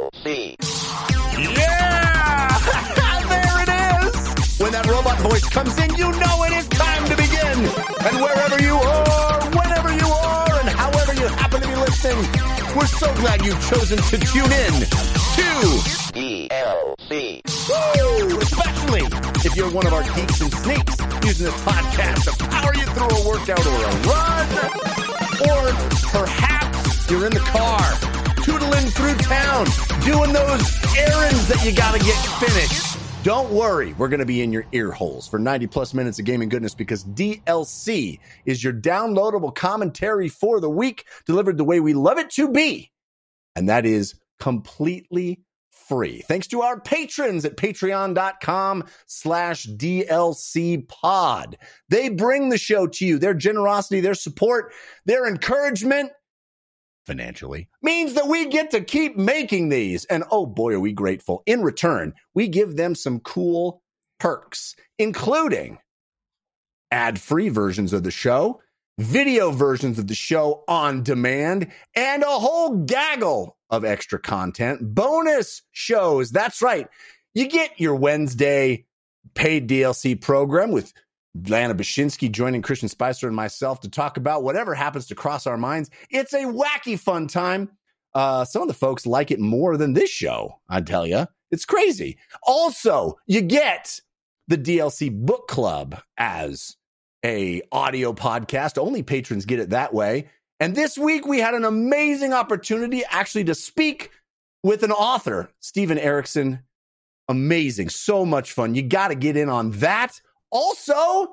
DLC. Yeah! There it is! When that robot voice comes in, you know it is time to begin! And wherever you are, whenever you are, and however you happen to be listening, we're so glad you've chosen to tune in to DLC. Woo! Especially if you're one of our geeks and sneaks using this podcast to power you through a workout or a run, or perhaps you're in the car, tootling through town, doing those errands that you gotta get finished. Don't worry, we're gonna be in your ear holes for 90 plus minutes of gaming goodness, because DLC is your downloadable commentary for the week, delivered the way we love it to be, and that is completely free, thanks to our patrons at patreon.com/DLC pod. They bring the show to you. Their generosity, their support, their encouragement, financially, means that we get to keep making these. And oh boy, are we grateful. In return, we give them some cool perks, including ad-free versions of the show, video versions of the show on demand, and a whole gaggle of extra content, bonus shows. That's right. You get your Wednesday paid DLC program with Lana Bashinsky joining Christian Spicer and myself to talk about whatever happens to cross our minds. It's a wacky fun time. Some of the folks like it more than this show, I tell you. It's crazy. Also, you get the DLC Book Club as a audio podcast. Only patrons get it that way. And this week we had an amazing opportunity actually to speak with an author, Steven Erickson. Amazing. So much fun. You got to get in on that. Also,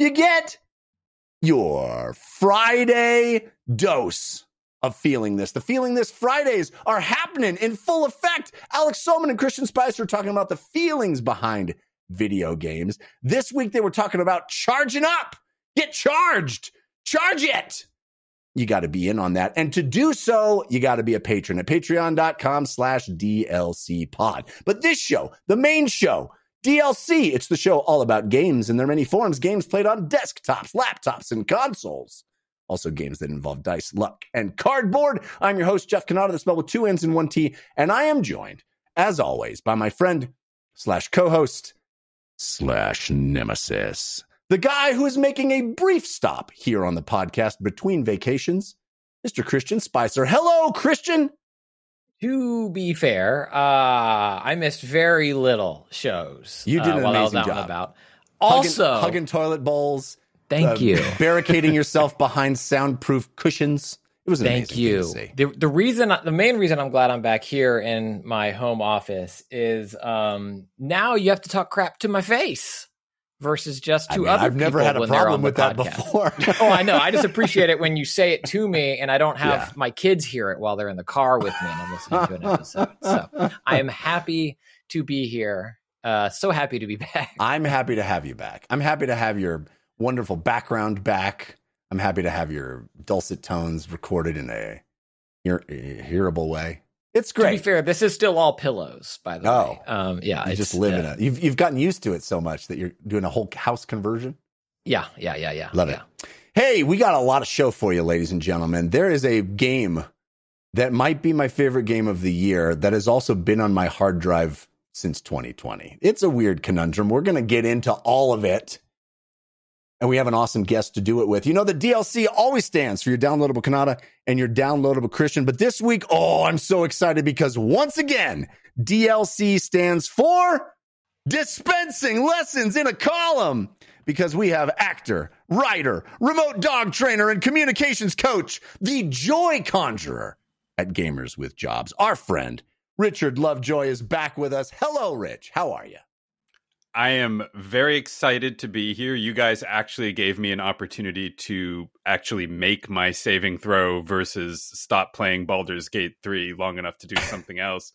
you get your Friday dose of Feeling This. The Feeling This Fridays are happening in full effect. Alex Solman and Christian Spicer are talking about the feelings behind video games. This week, they were talking about charging up. Get charged. Charge it. You got to be in on that. And to do so, you got to be a patron at patreon.com/DLC pod. But this show, the main show, DLC, it's the show all about games in their many forms. Games played on desktops, laptops, and consoles. Also games that involve dice, luck, and cardboard. I'm your host, Jeff Cannata, the spell with two N's and one T. And I am joined, as always, by my friend slash co-host slash nemesis, the guy who is making a brief stop here on the podcast between vacations, Mr. Christian Spicer. Hello, Christian. To be fair, I missed very little shows. You did an amazing job. Also, hugging toilet bowls. Thank you. Barricading yourself behind soundproof cushions. It was amazing. Thank you. To see. The main reason I'm glad I'm back here in my home office is now you have to talk crap to my face versus just to other people. I've never had a problem with that before. Oh, I know. I just appreciate it when you say it to me and I don't have my kids hear it while they're in the car with me and I'm listening to an episode. So I am happy to be here. So happy to be back. I'm happy to have you back. I'm happy to have your wonderful background back. I'm happy to have your dulcet tones recorded in a hearable way. It's great. To be fair, this is still all pillows, by the way. Yeah, you just live in it. You've gotten used to it so much that you're doing a whole house conversion. Yeah. Love it. Hey, we got a lot of show for you, ladies and gentlemen. There is a game that might be my favorite game of the year that has also been on my hard drive since 2020. It's a weird conundrum. We're going to get into all of it. And we have an awesome guest to do it with. You know, the DLC always stands for your downloadable Cannata and your downloadable Christian. But this week, oh, I'm so excited because once again, DLC stands for dispensing lessons in a column. Because we have actor, writer, remote dog trainer, and communications coach, the joy conjurer at Gamers With Jobs. Our friend, Richard Lovejoy, is back with us. Hello, Rich. How are you? I am very excited to be here. You guys actually gave me an opportunity to actually make my saving throw versus stop playing Baldur's Gate 3 long enough to do something else.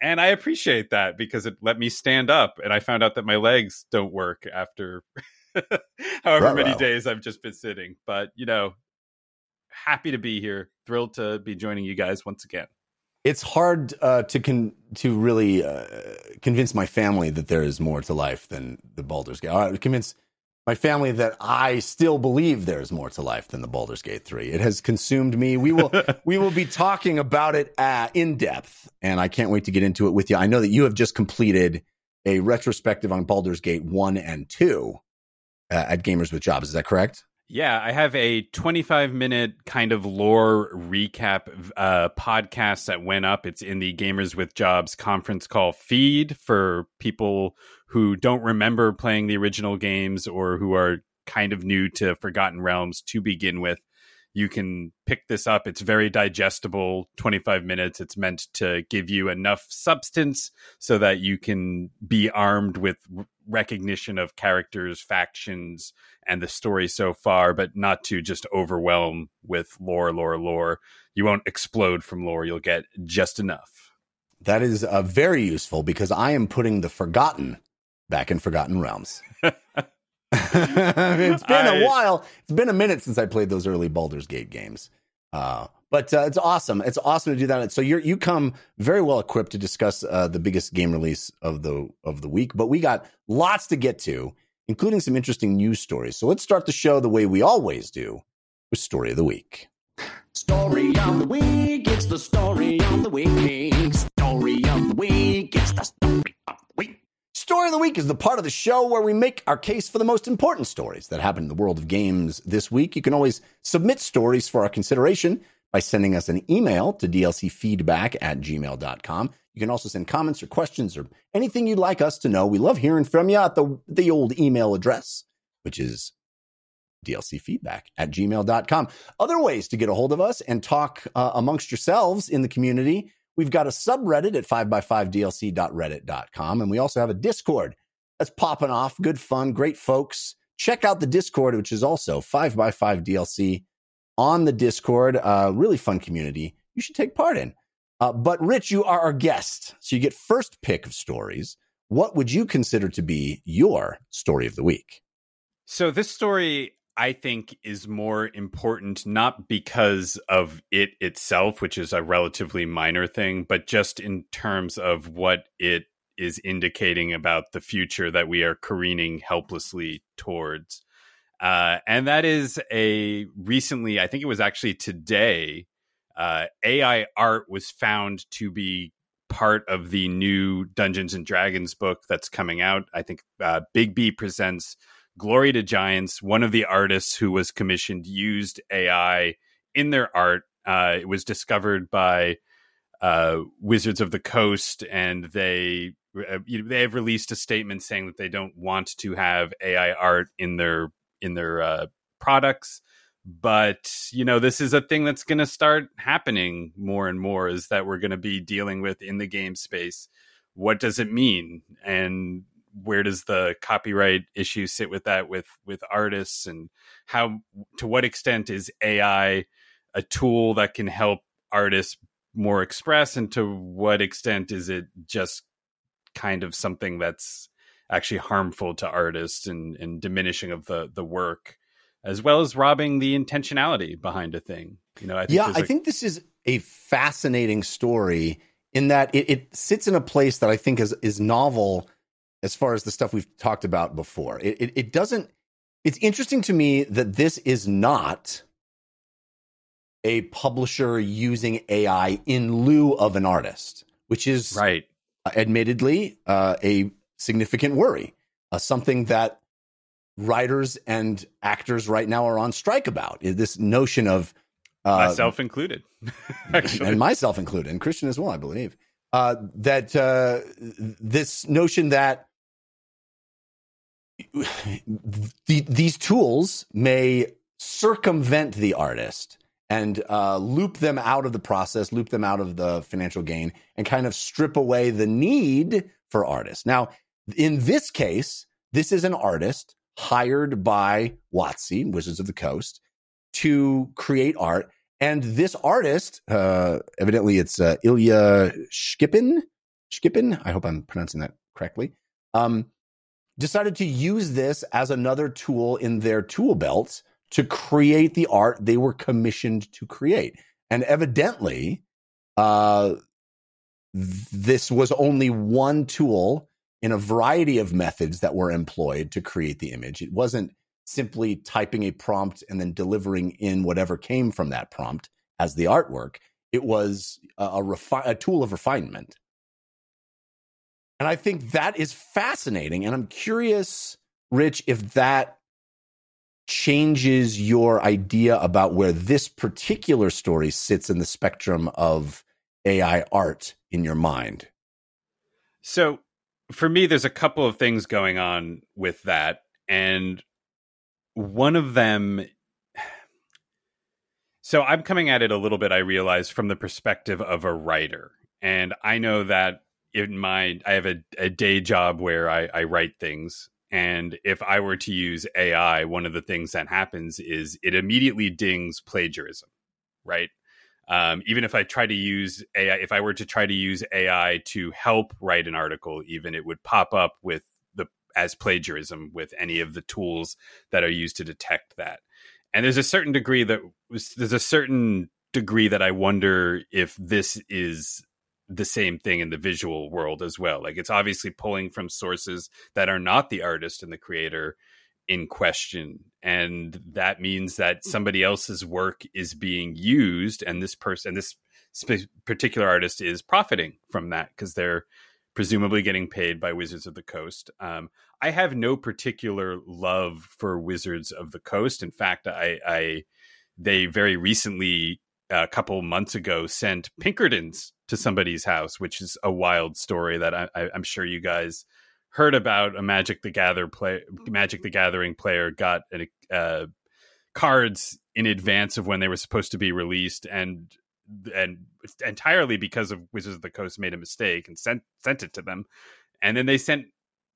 And I appreciate that because it let me stand up. And I found out that my legs don't work after however many days I've just been sitting. But, you know, happy to be here. Thrilled to be joining you guys once again. It's hard to really convince my family that there is more to life than the Baldur's Gate. I convince my family that I still believe there's more to life than the Baldur's Gate 3. It has consumed me. We will be talking about it in depth, and I can't wait to get into it with you. I know that you have just completed a retrospective on Baldur's Gate 1 and 2 at Gamers With Jobs. Is that correct? Yeah, I have a 25-minute kind of lore recap podcast that went up. It's in the Gamers With Jobs Conference Call feed for people who don't remember playing the original games or who are kind of new to Forgotten Realms to begin with. You can pick this up. It's very digestible, 25 minutes. It's meant to give you enough substance so that you can be armed with recognition of characters, factions, and the story so far, but not to just overwhelm with lore. You won't explode from lore. You'll get just enough. That is very useful, because I am putting the Forgotten back in Forgotten Realms. It's been a while. It's been a minute since I played those early Baldur's Gate games. But it's awesome. It's awesome to do that. So you come very well equipped to discuss the biggest game release of the week. But we got lots to get to, including some interesting news stories. So let's start the show the way we always do, with Story of the Week. Story of the Week. It's the Story of the Week. Story of the Week. It's the Story of the Week. Story of the Week is the part of the show where we make our case for the most important stories that happened in the world of games this week. You can always submit stories for our consideration by sending us an email to dlcfeedback@gmail.com. You can also send comments or questions or anything you'd like us to know. We love hearing from you at the old email address, which is dlcfeedback@gmail.com. Other ways to get a hold of us and talk amongst yourselves in the community: we've got a subreddit at 5x5dlc.reddit.com, and we also have a Discord that's popping off. Good fun, great folks. Check out the Discord, which is also 5x5dlc. On the Discord, really fun community you should take part in. But Rich, you are our guest, so you get first pick of stories. What would you consider to be your story of the week? So this story, I think, is more important, not because of it itself, which is a relatively minor thing, but just in terms of what it is indicating about the future that we are careening helplessly towards. And that is recently, I think it was actually today, AI art was found to be part of the new Dungeons and Dragons book that's coming out. I think Big B presents Glory to Giants. One of the artists who was commissioned used AI in their art. It was discovered by Wizards of the Coast, and they have released a statement saying that they don't want to have AI art in their products. But, you know, this is a thing that's going to start happening more and more, is that we're going to be dealing with in the game space. What does it mean? And where does the copyright issue sit with that, with artists, and how, to what extent is AI a tool that can help artists more express? And to what extent is it just kind of something that's actually harmful to artists and diminishing of the work, as well as robbing the intentionality behind a thing? You know, I think this is a fascinating story in that it sits in a place that I think is novel as far as the stuff we've talked about before. It's interesting to me that this is not a publisher using AI in lieu of an artist, which is right. Admittedly, a significant worry, something that writers and actors right now are on strike about, is this notion of myself included, actually. And myself included, and Christian as well, I believe, that this notion that these tools may circumvent the artist and loop them out of the process, loop them out of the financial gain, and kind of strip away the need for artists. Now, in this case, this is an artist hired by WotC, Wizards of the Coast, to create art. And this artist, evidently it's Ilya Shkipin, I hope I'm pronouncing that correctly, decided to use this as another tool in their tool belt to create the art they were commissioned to create. And evidently, this was only one tool in a variety of methods that were employed to create the image. It wasn't simply typing a prompt and then delivering in whatever came from that prompt as the artwork. It was a tool of refinement. And I think that is fascinating. And I'm curious, Rich, if that changes your idea about where this particular story sits in the spectrum of AI art in your mind. So for me, there's a couple of things going on with that. And one of them... So I'm coming at it a little bit, I realize, from the perspective of a writer. And I know that I have a day job where I write things. And if I were to use AI, one of the things that happens is it immediately dings plagiarism, right? Even if I try to use AI, if I were to try to use AI to help write an article, even it would pop up with as plagiarism with any of the tools that are used to detect that. And there's a certain degree that I wonder if this is the same thing in the visual world as well. Like, it's obviously pulling from sources that are not the artist and the creator in question. And that means that somebody else's work is being used, and this particular artist is profiting from that because they're presumably getting paid by Wizards of the Coast. I have no particular love for Wizards of the Coast. In fact, they very recently, a couple months ago, sent Pinkertons to somebody's house, which is a wild story that I'm sure you guys heard about. A Magic the Gathering player got cards in advance of when they were supposed to be released, and entirely because of Wizards of the Coast made a mistake and sent it to them, and then they sent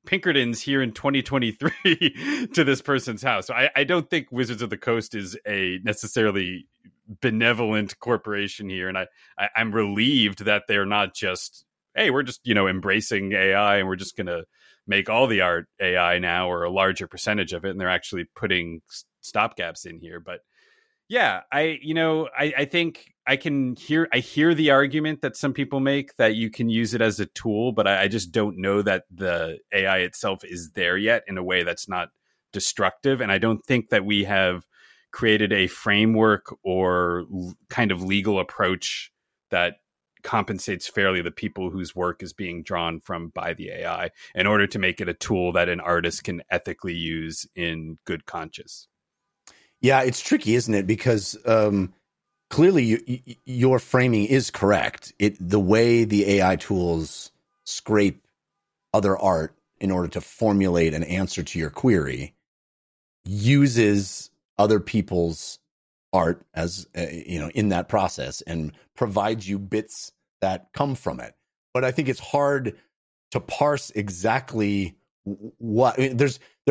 Pinkertons here in 2023 to this person's house. So I don't think Wizards of the Coast is a necessarily benevolent corporation here. And I'm relieved that they're not just, hey, we're just, embracing AI and we're just going to make all the art AI now, or a larger percentage of it. And they're actually putting stopgaps in here. But yeah, I think I hear the argument that some people make that you can use it as a tool, but I just don't know that the AI itself is there yet in a way that's not destructive. And I don't think that we have created a framework or kind of legal approach that compensates fairly the people whose work is being drawn from by the AI in order to make it a tool that an artist can ethically use in good conscience. Yeah, it's tricky, isn't it? Because clearly your framing is correct. The way the AI tools scrape other art in order to formulate an answer to your query uses other people's art as in that process, and provides you bits that come from it. But I think it's hard to parse exactly what there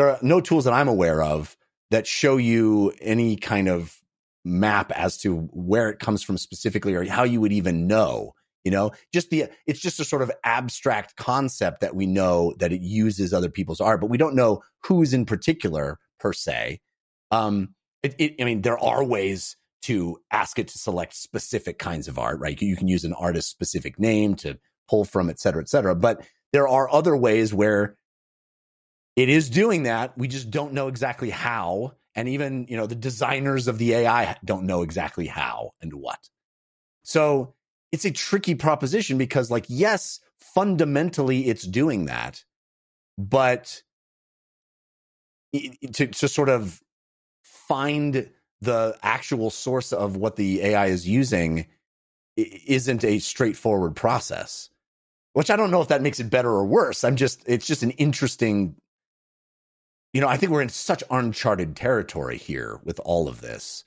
are no tools that I'm aware of that show you any kind of map as to where it comes from specifically, or how you would even know, it's just a sort of abstract concept that we know that it uses other people's art, but we don't know who's in particular per se. There are ways to ask it to select specific kinds of art, right? You can use an artist's specific name to pull from, et cetera, but there are other ways where it is doing that. We just don't know exactly how. And even, the designers of the AI don't know exactly how and what. So it's a tricky proposition because, yes, fundamentally it's doing that, but to sort of find the actual source of what the AI is using isn't a straightforward process, which I don't know if that makes it better or worse. It's just an interesting, I think we're in such uncharted territory here with all of this.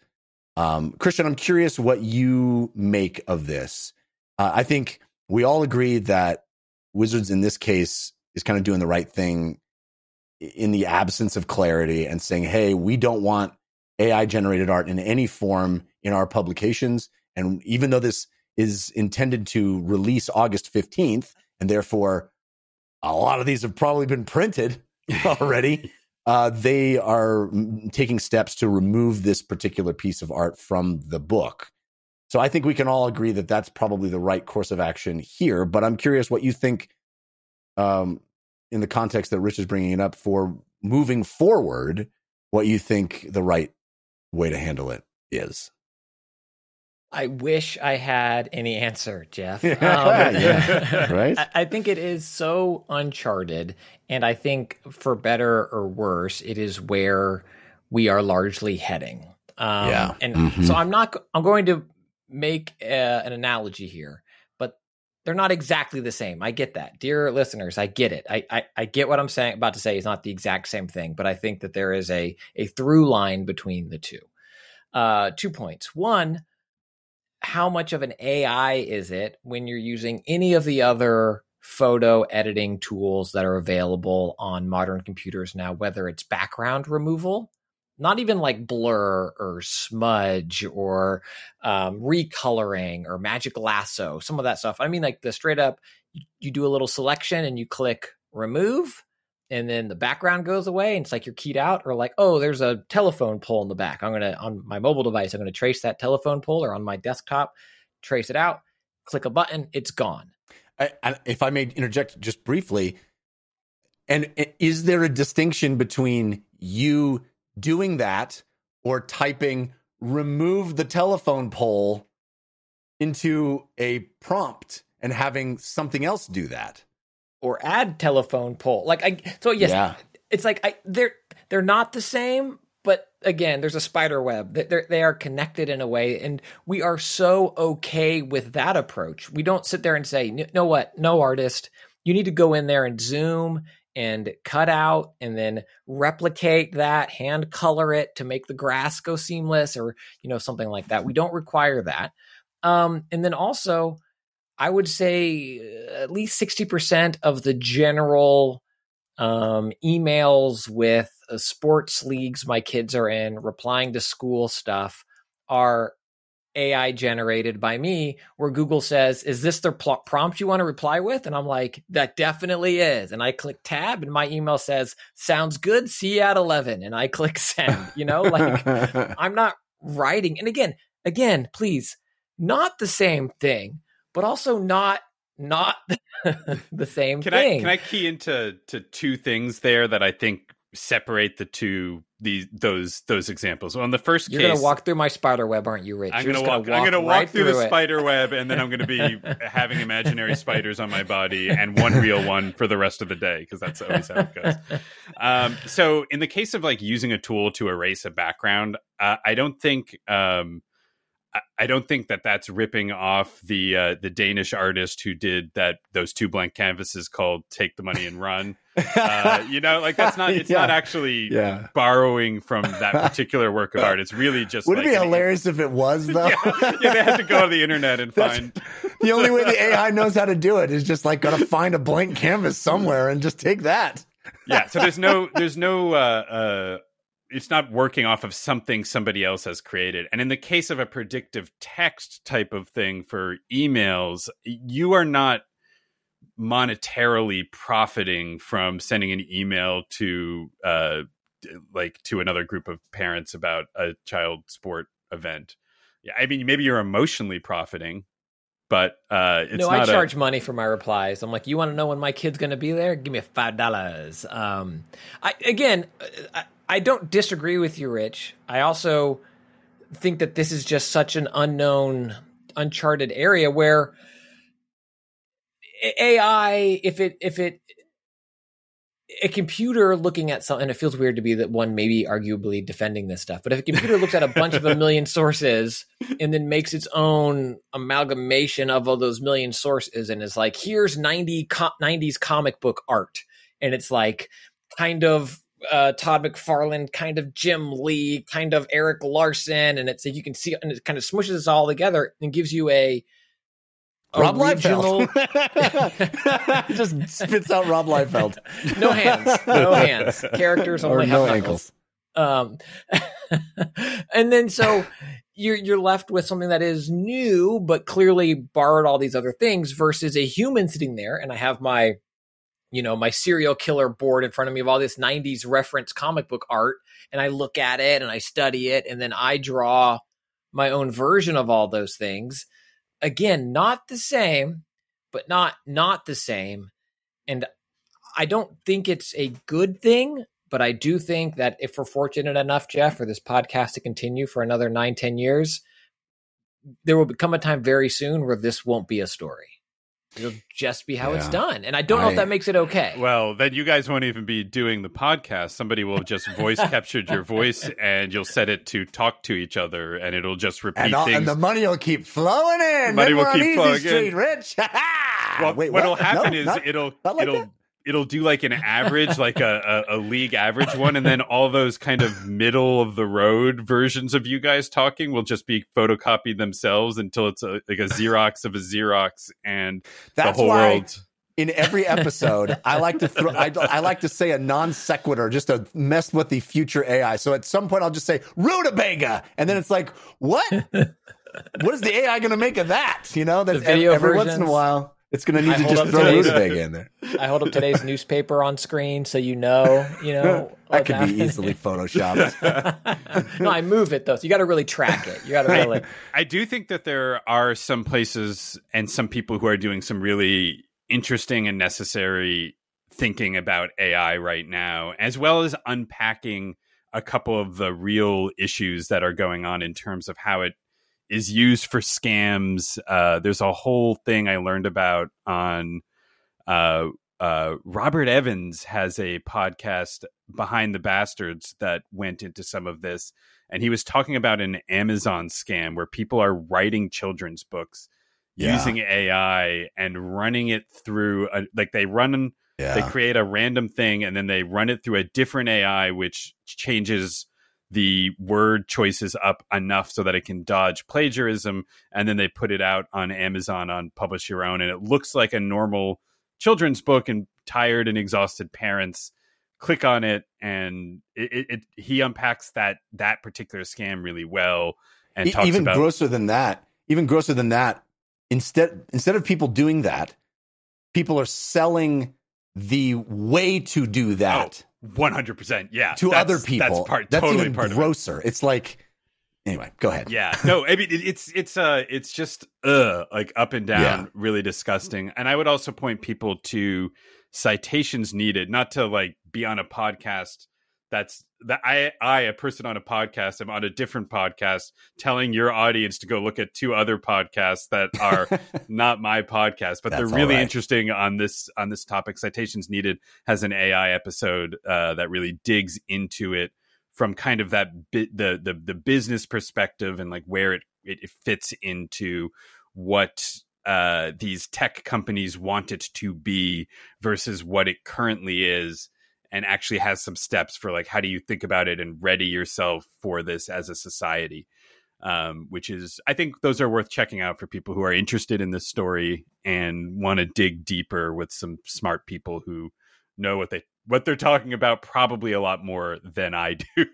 Christian, I'm curious what you make of this. I think we all agree that Wizards in this case is kind of doing the right thing in the absence of clarity and saying, hey, we don't want AI-generated art in any form in our publications. And even though this is intended to release August 15th, and therefore a lot of these have probably been printed already, they are taking steps to remove this particular piece of art from the book. So I think we can all agree that that's probably the right course of action here. But I'm curious what you think in the context that Rich is bringing it up for moving forward, what you think the right way to handle it is. I wish I had any answer, Jeff. Yeah, right? I think it is so uncharted, and I think for better or worse, it is where we are largely heading. And so I'm going to make an analogy here, but they're not exactly the same. I get that. Dear listeners, I get it. I get what I'm saying, about to say is not the exact same thing, but I think that there is a through line between the two. 2 points. One, how much of an AI is it when you're using any of the other photo editing tools that are available on modern computers now, whether it's background removal, not even like blur or smudge or recoloring or Magic Lasso, some of that stuff. I mean, like the straight up, you do a little selection and you click remove, and then the background goes away and it's like you're keyed out, or like, oh, there's a telephone pole in the back. On my mobile device, I'm going to trace that telephone pole, or on my desktop, trace it out, click a button, it's gone. If I may interject just briefly, and is there a distinction between you doing that or typing remove the telephone pole into a prompt and having something else do that? Or add telephone pole, It's like they're not the same, but again, there's a spider web. They are connected in a way, and we are so okay with that approach. We don't sit there and say, you know what, no artist, you need to go in there and zoom and cut out, and then replicate that, hand color it to make the grass go seamless, or something like that. We don't require that, and then also, I would say at least 60% of the general emails with sports leagues my kids are in, replying to school stuff, are AI generated by me, where Google says, is this the prompt you want to reply with? And I'm like, that definitely is. And I click tab and my email says, sounds good, see you at 11. And I click send, I'm not writing. And again, please, not the same thing, but also not the same thing. Can I key into two things there that I think separate the two, those examples? Well, in the first case, you're going to walk through my spider web, aren't you, Rich? I'm going to walk through the spider web, and then I'm going to be having imaginary spiders on my body and one real one for the rest of the day, because that's always how it goes. So in the case of like using a tool to erase a background, I don't think that that's ripping off the Danish artist who did those two blank canvases called "Take the Money and Run." That's not. It's not actually borrowing from that particular work of art. It's really just. Would it be hilarious if it was though? Yeah, they have to go to the internet and find. The only way the AI knows how to do it is just like got to find a blank canvas somewhere and just take that. Yeah. So there's no. It's not working off of something somebody else has created. And in the case of a predictive text type of thing for emails, you are not monetarily profiting from sending an email to another group of parents about a child sport event. I mean, maybe you're emotionally profiting, but I charge money for my replies. I'm like, you want to know when my kid's going to be there? Give me $5. I don't disagree with you, Rich. I also think that this is just such an unknown, uncharted area where AI, if a computer looking at something, and it feels weird to be that one maybe arguably defending this stuff, but if a computer looks at a bunch of a million sources and then makes its own amalgamation of all those million sources and is like, here's 90s comic book art. And it's like kind of, Todd McFarlane, kind of Jim Lee, kind of Eric Larson, and it's like you can see, and it kind of smushes it all together and gives you a Rob Liefeld. Just spits out Rob Liefeld. No hands. Characters only have ankles. And then so you're left with something that is new, but clearly borrowed all these other things, versus a human sitting there, and I have my. My serial killer board in front of me of all this 90s reference comic book art. And I look at it and I study it. And then I draw my own version of all those things. Again, not the same, but not the same. And I don't think it's a good thing, But I do think that if we're fortunate enough, Jeff, for this podcast to continue for another 9-10 years, there will come a time very soon where this won't be a story. It'll just be how it's done. And I don't know if that makes it okay. Well, then you guys won't even be doing the podcast. Somebody will have just voice captured your voice, and you'll set it to talk to each other, and it'll just repeat things. And the money will keep flowing in. Money will keep flowing in. Rich. Well, what'll happen is it'll do like an average, like a league average one. And then all those kind of middle of the road versions of you guys talking will just be photocopied themselves until it's like a Xerox of a Xerox. And that's the whole world. In every episode, I like to I like to say a non sequitur just to mess with the future AI. So at some point I'll just say rutabaga. And then it's like, what is the AI going to make of that? You know, that's every once in a while. It's going to need to just throw Rutabaga in there. I hold up today's newspaper on screen so you know. That could be easily photoshopped. No, I move it, though. So you got to really track it. You got to really. I do think that there are some places and some people who are doing some really interesting and necessary thinking about AI right now, as well as unpacking a couple of the real issues that are going on in terms of how it is used for scams. There's a whole thing I learned about on Robert Evans has a podcast, Behind the Bastards, that went into some of this. And he was talking about an Amazon scam where people are writing children's books using AI and running it through they create a random thing and then they run it through a different AI, which changes the word choices up enough so that it can dodge plagiarism, and then they put it out on Amazon on Publish Your Own, and it looks like a normal children's book, and tired and exhausted parents click on it, and he unpacks that particular scam really well, and talks even about grosser than that. Instead of people doing that, people are selling the way to do that. 100%, yeah. To other people, that's even part grosser. It's like, anyway, go ahead. Yeah, no, I mean it's just like up and down, really disgusting. And I would also point people to Citations Needed, not to like be on a podcast. A person on a podcast, I'm on a different podcast telting your audience to go look at two other podcasts that are not my podcast, but they're really interesting on this topic. Citations Needed has an AI episode that really digs into it from kind of that the business perspective and like where it fits into what these tech companies want it to be versus what it currently is. And actually has some steps for like, how do you think about it and ready yourself for this as a society? Which is, I think those are worth checking out for people who are interested in this story and want to dig deeper with some smart people who know what they're talking about, probably a lot more than I do.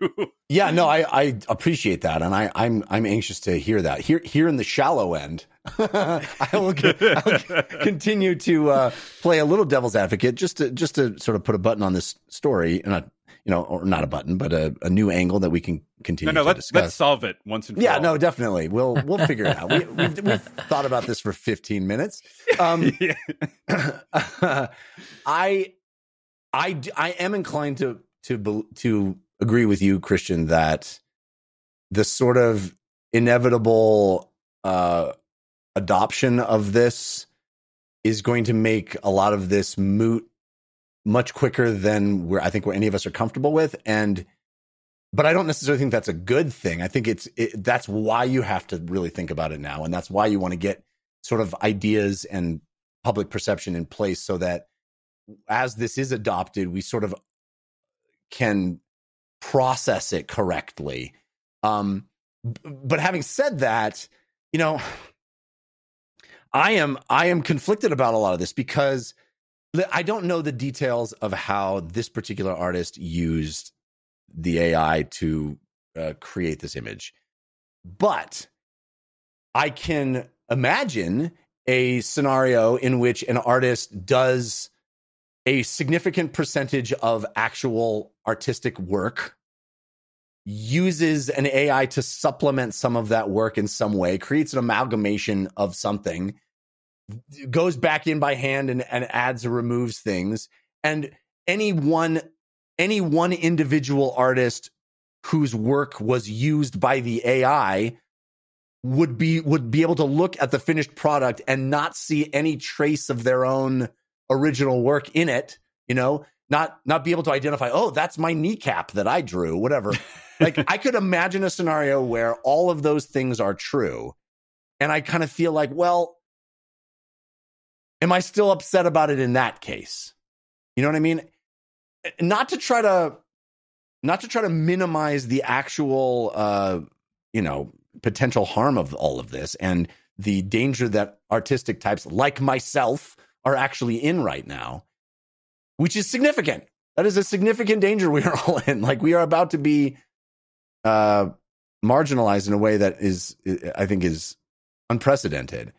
Yeah, no, I appreciate that. And I'm anxious to hear that here in the shallow end. I will continue to play a little devil's advocate just to sort of put a button on this story, and or not a button, but a new angle that we can continue. No, let's solve it once and for all. Yeah, no, definitely, we'll figure it out. We've thought about this for 15 minutes. I am inclined to agree with you, Christian, that the sort of inevitable adoption of this is going to make a lot of this moot much quicker than I think any of us are comfortable with. But I don't necessarily think that's a good thing. I think that's why you have to really think about it now. And that's why you want to get sort of ideas and public perception in place so that as this is adopted, we sort of can process it correctly. But having said that, I am conflicted about a lot of this because I don't know the details of how this particular artist used the AI to create this image. But I can imagine a scenario in which an artist does a significant percentage of actual artistic work, uses an AI to supplement some of that work in some way, creates an amalgamation of something, goes back in by hand and adds or removes things. And any one any one individual artist whose work was used by the AI would be able to look at the finished product and not see any trace of their own original work in it, you know, not be able to identify, oh, that's my kneecap that I drew, whatever. Like, I could imagine a scenario where all of those things are true. And I kind of feel like, well, am I still upset about it in that case? You know what I mean? Not to try to minimize the actual, potential harm of all of this and the danger that artistic types like myself are actually in right now, which is significant. That is a significant danger we are all in. Like, we are about to be marginalized in a way that is, I think, is unprecedented.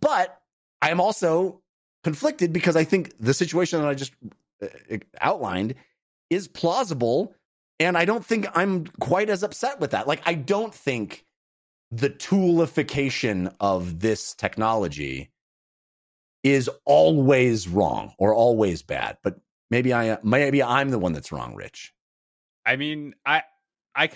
But I am also conflicted because I think the situation that I just outlined is plausible, and I don't think I'm quite as upset with that. Like, I don't think the toolification of this technology is always wrong or always bad, but maybe I'm the one that's wrong, Rich. I mean, I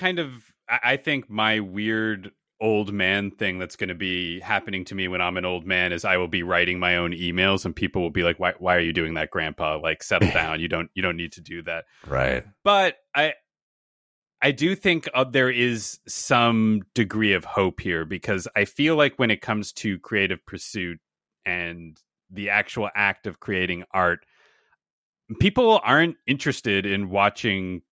think my weird old man thing that's going to be happening to me when I'm an old man is I will be writing my own emails and people will be like, why are you doing that, grandpa? Like, settle down. You don't need to do that. Right. But I do think there is some degree of hope here, because I feel like when it comes to creative pursuit and the actual act of creating art, people aren't interested in watching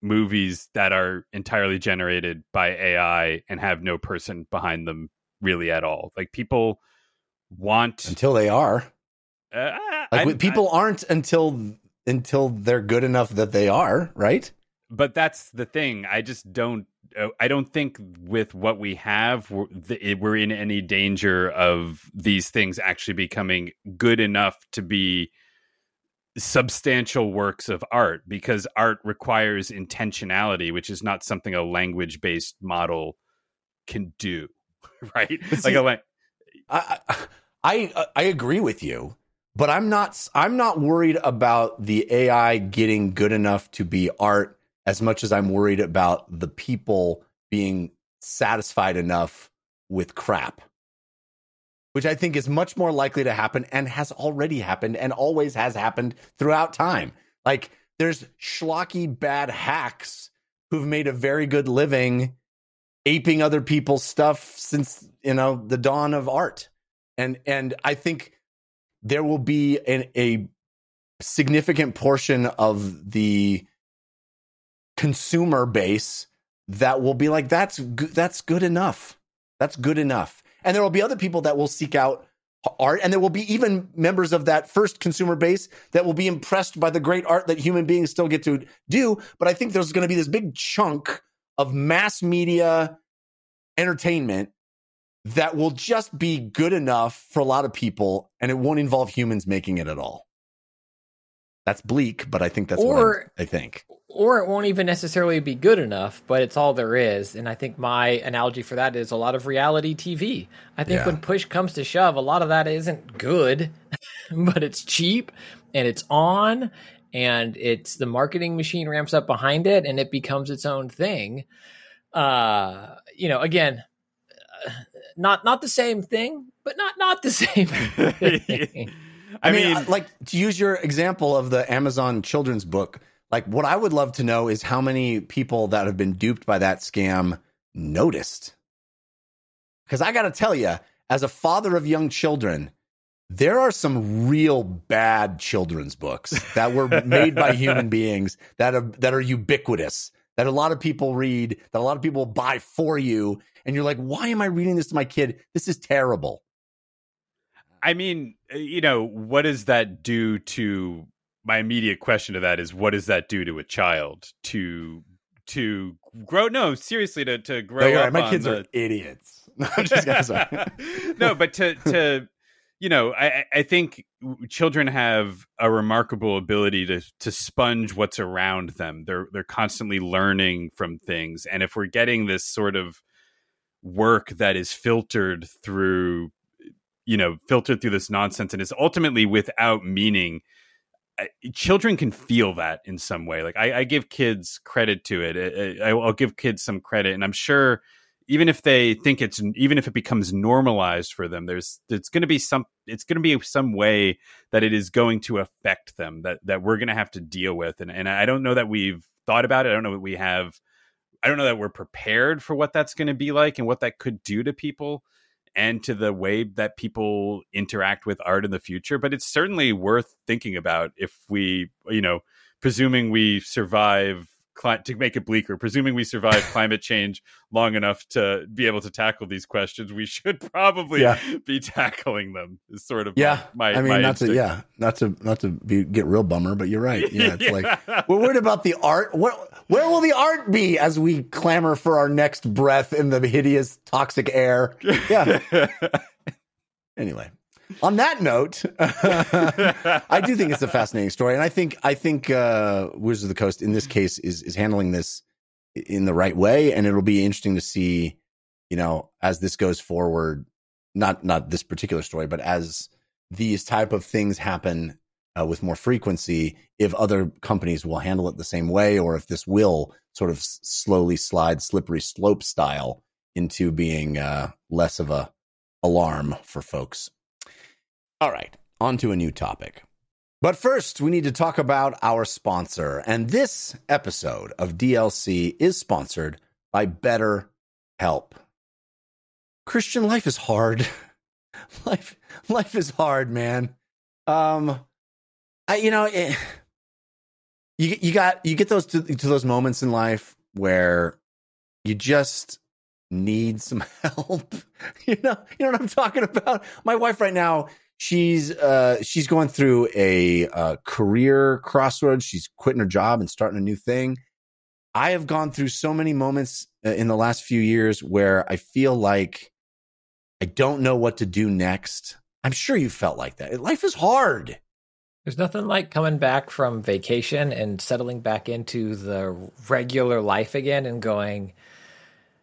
movies that are entirely generated by AI and have no person behind them really at all. Like, people want, until they are aren't until they're good enough that they are, right? But that's the thing. I don't think with what we have, we're in any danger of these things actually becoming good enough to be substantial works of art, because art requires intentionality, which is not something a language-based model can do, right? See, like, I agree with you, but I'm not worried about the AI getting good enough to be art as much as I'm worried about the people being satisfied enough with crap, which I think is much more likely to happen and has already happened and always has happened throughout time. Like, there's schlocky bad hacks who've made a very good living aping other people's stuff since, the dawn of art. And I think there will be a significant portion of the consumer base that will be like, that's good enough. That's good enough. And there will be other people that will seek out art, and there will be even members of that first consumer base that will be impressed by the great art that human beings still get to do. But I think there's going to be this big chunk of mass media entertainment that will just be good enough for a lot of people, and it won't involve humans making it at all. That's bleak, but I think that's what I think. Or it won't even necessarily be good enough, but it's all there is. And I think my analogy for that is a lot of reality TV. I think when push comes to shove, a lot of that isn't good, but it's cheap and it's on, and it's the marketing machine ramps up behind it and it becomes its own thing. Again, not the same thing, but not the same thing. I mean, like, to use your example of the Amazon children's book, like, what I would love to know is how many people that have been duped by that scam noticed. Because I got to tell you, as a father of young children, there are some real bad children's books that were made by human beings that are ubiquitous, that a lot of people read, that a lot of people buy for you. And you're like, why am I reading this to my kid? This is terrible. I mean, what does that do to, my immediate question to that is, what does that do to a child to grow? No, seriously, to grow up. My kids are idiots. I'm just gonna say. No, but I think children have a remarkable ability to sponge what's around them. They're constantly learning from things. And if we're getting this sort of work that is filtered through this nonsense and is ultimately without meaning, children can feel that in some way. Like I give kids credit to it. I'll give kids some credit, and I'm sure even if they think it's, even if it becomes normalized for them, it's going to be some way that it is going to affect them that we're going to have to deal with. And I don't know that we've thought about it. I don't know that we're prepared for what that's going to be like and what that could do to people and to the way that people interact with art in the future. But it's certainly worth thinking about if we, presuming we survive, to make it bleaker, presuming we survive climate change long enough to be able to tackle these questions, we should probably be tackling them. Is sort of my instinct. Not to get real bummer, but you're right. Yeah, it's like we're worried about the art. Where will the art be as we clamor for our next breath in the hideous toxic air? Yeah. Anyway. On that note, I do think it's a fascinating story, and I think Wizards of the Coast in this case is handling this in the right way, and it'll be interesting to see, as this goes forward, not this particular story, but as these type of things happen with more frequency, if other companies will handle it the same way, or if this will sort of slowly slide, slippery slope style into being less of an alarm for folks. All right, on to a new topic. But first, we need to talk about our sponsor. And this episode of DLC is sponsored by BetterHelp. Christian, life is hard. Life is hard, man. You get those to those moments in life where you just need some help. You know what I'm talking about? My wife right now, she's going through a career crossroads. She's quitting her job and starting a new thing. I have gone through so many moments in the last few years where I feel like I don't know what to do next. I'm sure you felt like that. Life is hard. There's nothing like coming back from vacation and settling back into the regular life again and going,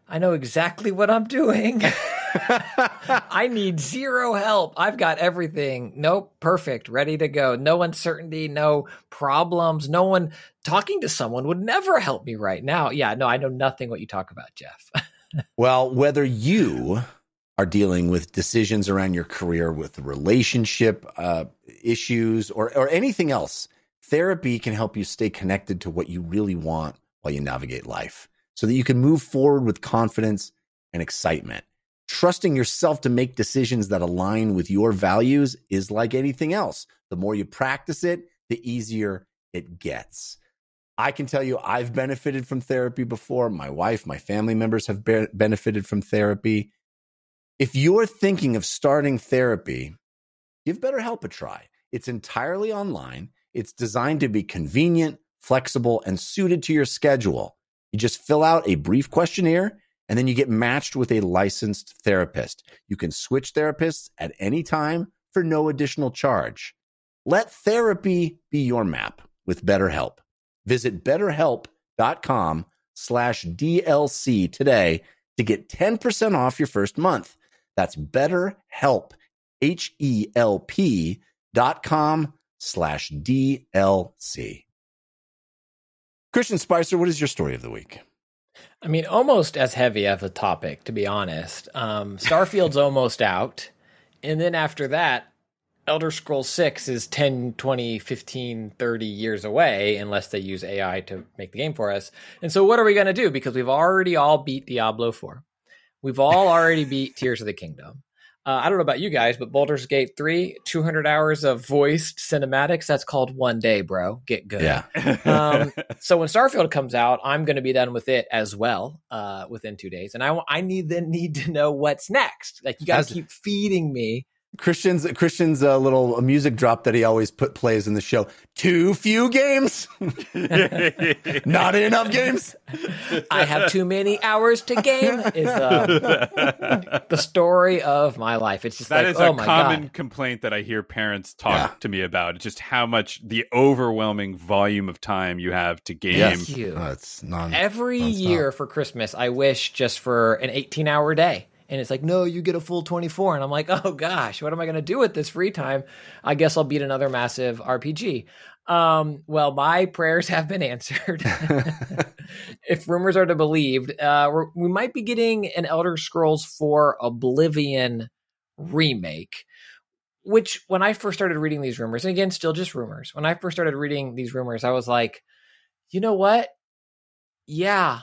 I know exactly what I'm doing. I need zero help. I've got everything. Nope. Perfect. Ready to go. No uncertainty, no problems. No one talking to someone would never help me right now. Yeah, no, I know nothing what you talk about, Jeff. Well, whether you are dealing with decisions around your career, with relationship issues or anything else, therapy can help you stay connected to what you really want while you navigate life so that you can move forward with confidence and excitement. Trusting yourself to make decisions that align with your values is like anything else. The more you practice it, the easier it gets. I can tell you I've benefited from therapy before. My wife, my family members have benefited from therapy. If you're thinking of starting therapy, give BetterHelp a try. It's entirely online. It's designed to be convenient, flexible, and suited to your schedule. You just fill out a brief questionnaire, and then you get matched with a licensed therapist. You can switch therapists at any time for no additional charge. Let therapy be your map with BetterHelp. Visit BetterHelp.com/DLC today to get 10% off your first month. That's BetterHelp, HELP.com/DLC. Christian Spicer, what is your story of the week? I mean, almost as heavy of a topic, to be honest. Starfield's almost out. And then after that, Elder Scrolls 6 is 10, 20, 15, 30 years away, unless they use AI to make the game for us. And so what are we going to do? Because we've already all beat Diablo 4. We've all already beat Tears of the Kingdom. I don't know about you guys, but Baldur's Gate 3, 200 hours of voiced cinematics, that's called one day, bro. Get good. Yeah. So when Starfield comes out, I'm going to be done with it as well within 2 days. And I need to know what's next. Like, you got to keep feeding me. Christian's little music drop that he always plays in the show. Too few games. Not enough games. I have too many hours to game is the story of my life. It's just that, like, is a common complaint that I hear parents talk to me about. It's just how much the overwhelming volume of time you have to game. Yes, it's every year for Christmas, I wish just for an 18-hour day. And it's like, no, you get a full 24. And I'm like, oh, gosh, what am I going to do with this free time? I guess I'll beat another massive RPG. Well, my prayers have been answered. If rumors are to be believed, we might be getting an Elder Scrolls 4 Oblivion remake, which when I first started reading these rumors, and again, still just rumors. When I first started reading these rumors, I was like, you know what? Yeah,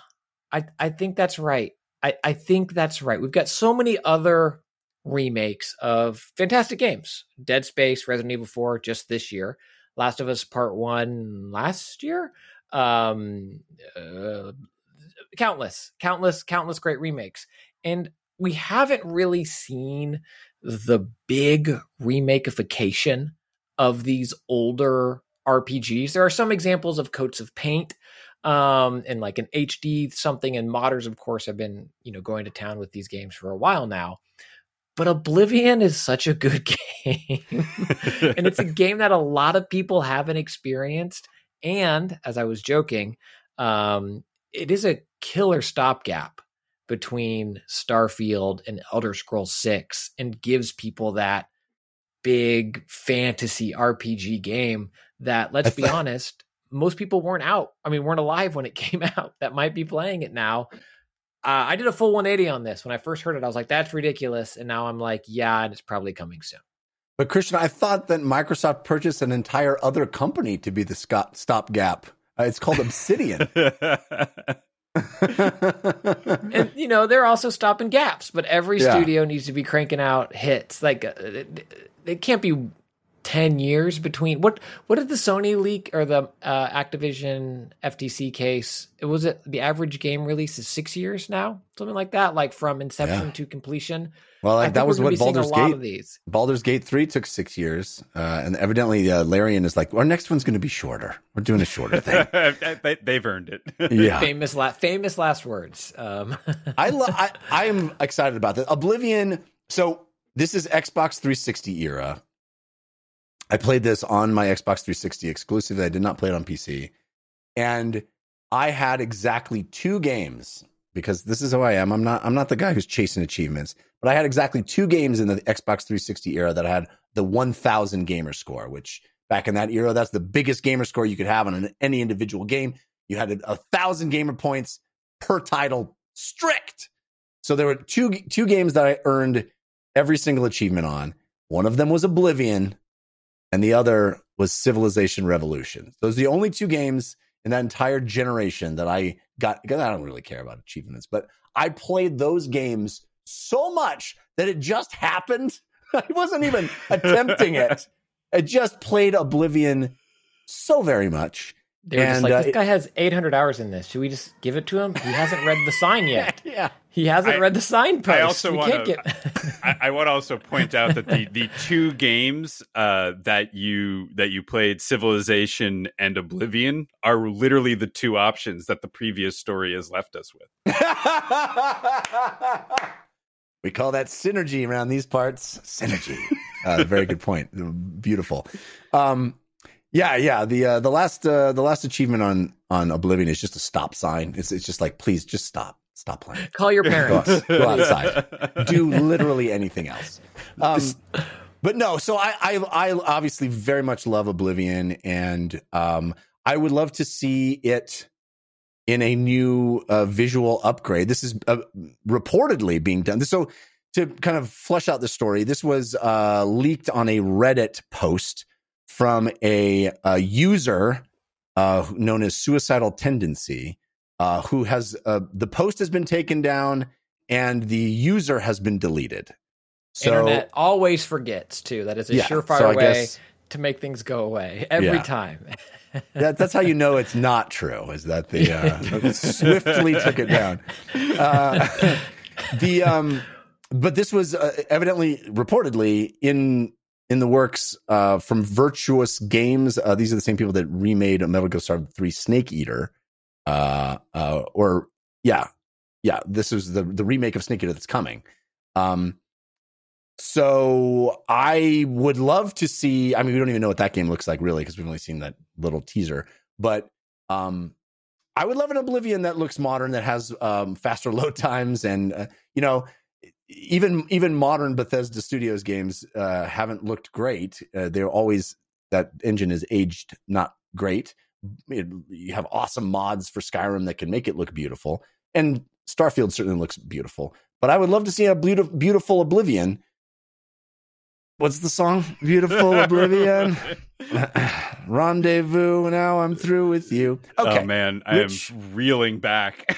I think that's right. I think that's right. We've got so many other remakes of fantastic games. Dead Space, Resident Evil 4 just this year. Last of Us Part 1 last year. Countless great remakes. And we haven't really seen the big remakification of these older RPGs. There are some examples of coats of paint and like an HD something, and modders, of course, have been, you know, going to town with these games for a while now. But Oblivion is such a good game, and it's a game that a lot of people haven't experienced. And as I was joking, it is a killer stopgap between Starfield and Elder Scrolls 6, and gives people that big fantasy RPG game that, let's be honest, most people weren't alive when it came out, that might be playing it now. I did a full 180 on this. When I first heard it, I was like, that's ridiculous. And now I'm like, yeah, and it's probably coming soon. But Christian, I thought that Microsoft purchased an entire other company to be the stopgap. It's called Obsidian. And, you know, they're also stopping gaps, but every studio needs to be cranking out hits. Like, it can't be 10 years between what did the Sony leak or the Activision FTC case? Was it the average game release is 6 years now, something like that, like from inception to completion. Well, like, that was what Baldur's Gate 3 took 6 years, and evidently Larian is like, our next one's going to be shorter, we're doing a shorter thing. They've earned it. Yeah, famous last words. I am excited about this Oblivion. So this is Xbox 360 era. I played this on my Xbox 360 exclusively. I did not play it on PC. And I had exactly 2 games, because this is who I am. I'm not the guy who's chasing achievements, but I had exactly 2 games in the Xbox 360 era that had the 1,000 gamer score, which back in that era, that's the biggest gamer score you could have on any individual game. You had 1,000 gamer points per title, strict. So there were two games that I earned every single achievement on. One of them was Oblivion, and the other was Civilization Revolution. Those are the only 2 games in that entire generation that I got. Because I don't really care about achievements, but I played those games so much that it just happened. I wasn't even attempting it. I just played Oblivion so very much. They were just like, this guy has 800 hours in this. Should we just give it to him? He hasn't read the sign yet. Yeah. He hasn't read the signpost. I want to also point out that the 2 games that you played, Civilization and Oblivion, are literally the 2 options that the previous story has left us with. We call that synergy around these parts. Synergy. Very good point. Beautiful. Yeah. The last achievement on Oblivion is just a stop sign. It's just like, please just stop playing. Call your parents. Go outside. Do literally anything else. But no. So I obviously very much love Oblivion, and I would love to see it in a new visual upgrade. This is reportedly being done. So to kind of flesh out the story, this was leaked on a Reddit post from a user known as Suicidal Tendency, who has the post has been taken down and the user has been deleted. So internet always forgets too. That is a surefire way to make things go away every time. That's how you know it's not true. Is that the swiftly took it down? But this was evidently, reportedly in the works from Virtuous Games. These are the same people that remade Metal Gear Solid 3 Snake Eater. This is the remake of Snake Eater that's coming. So I would love to see. I mean, we don't even know what that game looks like really, because we've only seen that little teaser. But I would love an Oblivion that looks modern, that has faster load times, and Even modern Bethesda Studios games haven't looked great. They're always that engine is aged not great. You have awesome mods for Skyrim that can make it look beautiful. And Starfield certainly looks beautiful. But I would love to see a beautiful Oblivion. What's the song? Beautiful Oblivion. Rendezvous. Now I'm through with you. Okay. Oh, man. Rich. I am reeling back.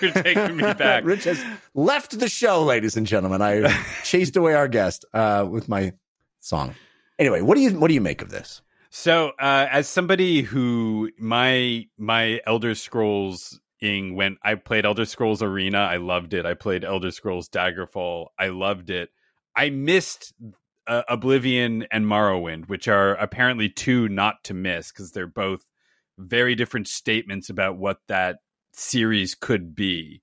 You're taking me back. Rich has left the show, ladies and gentlemen. I chased away our guest with my song. Anyway, what do you make of this? So as somebody who my Elder Scrolls ing went, I played Elder Scrolls Arena. I loved it. I played Elder Scrolls Daggerfall. I loved it. I missed Oblivion and Morrowind, which are apparently two not to miss because they're both very different statements about what that series could be.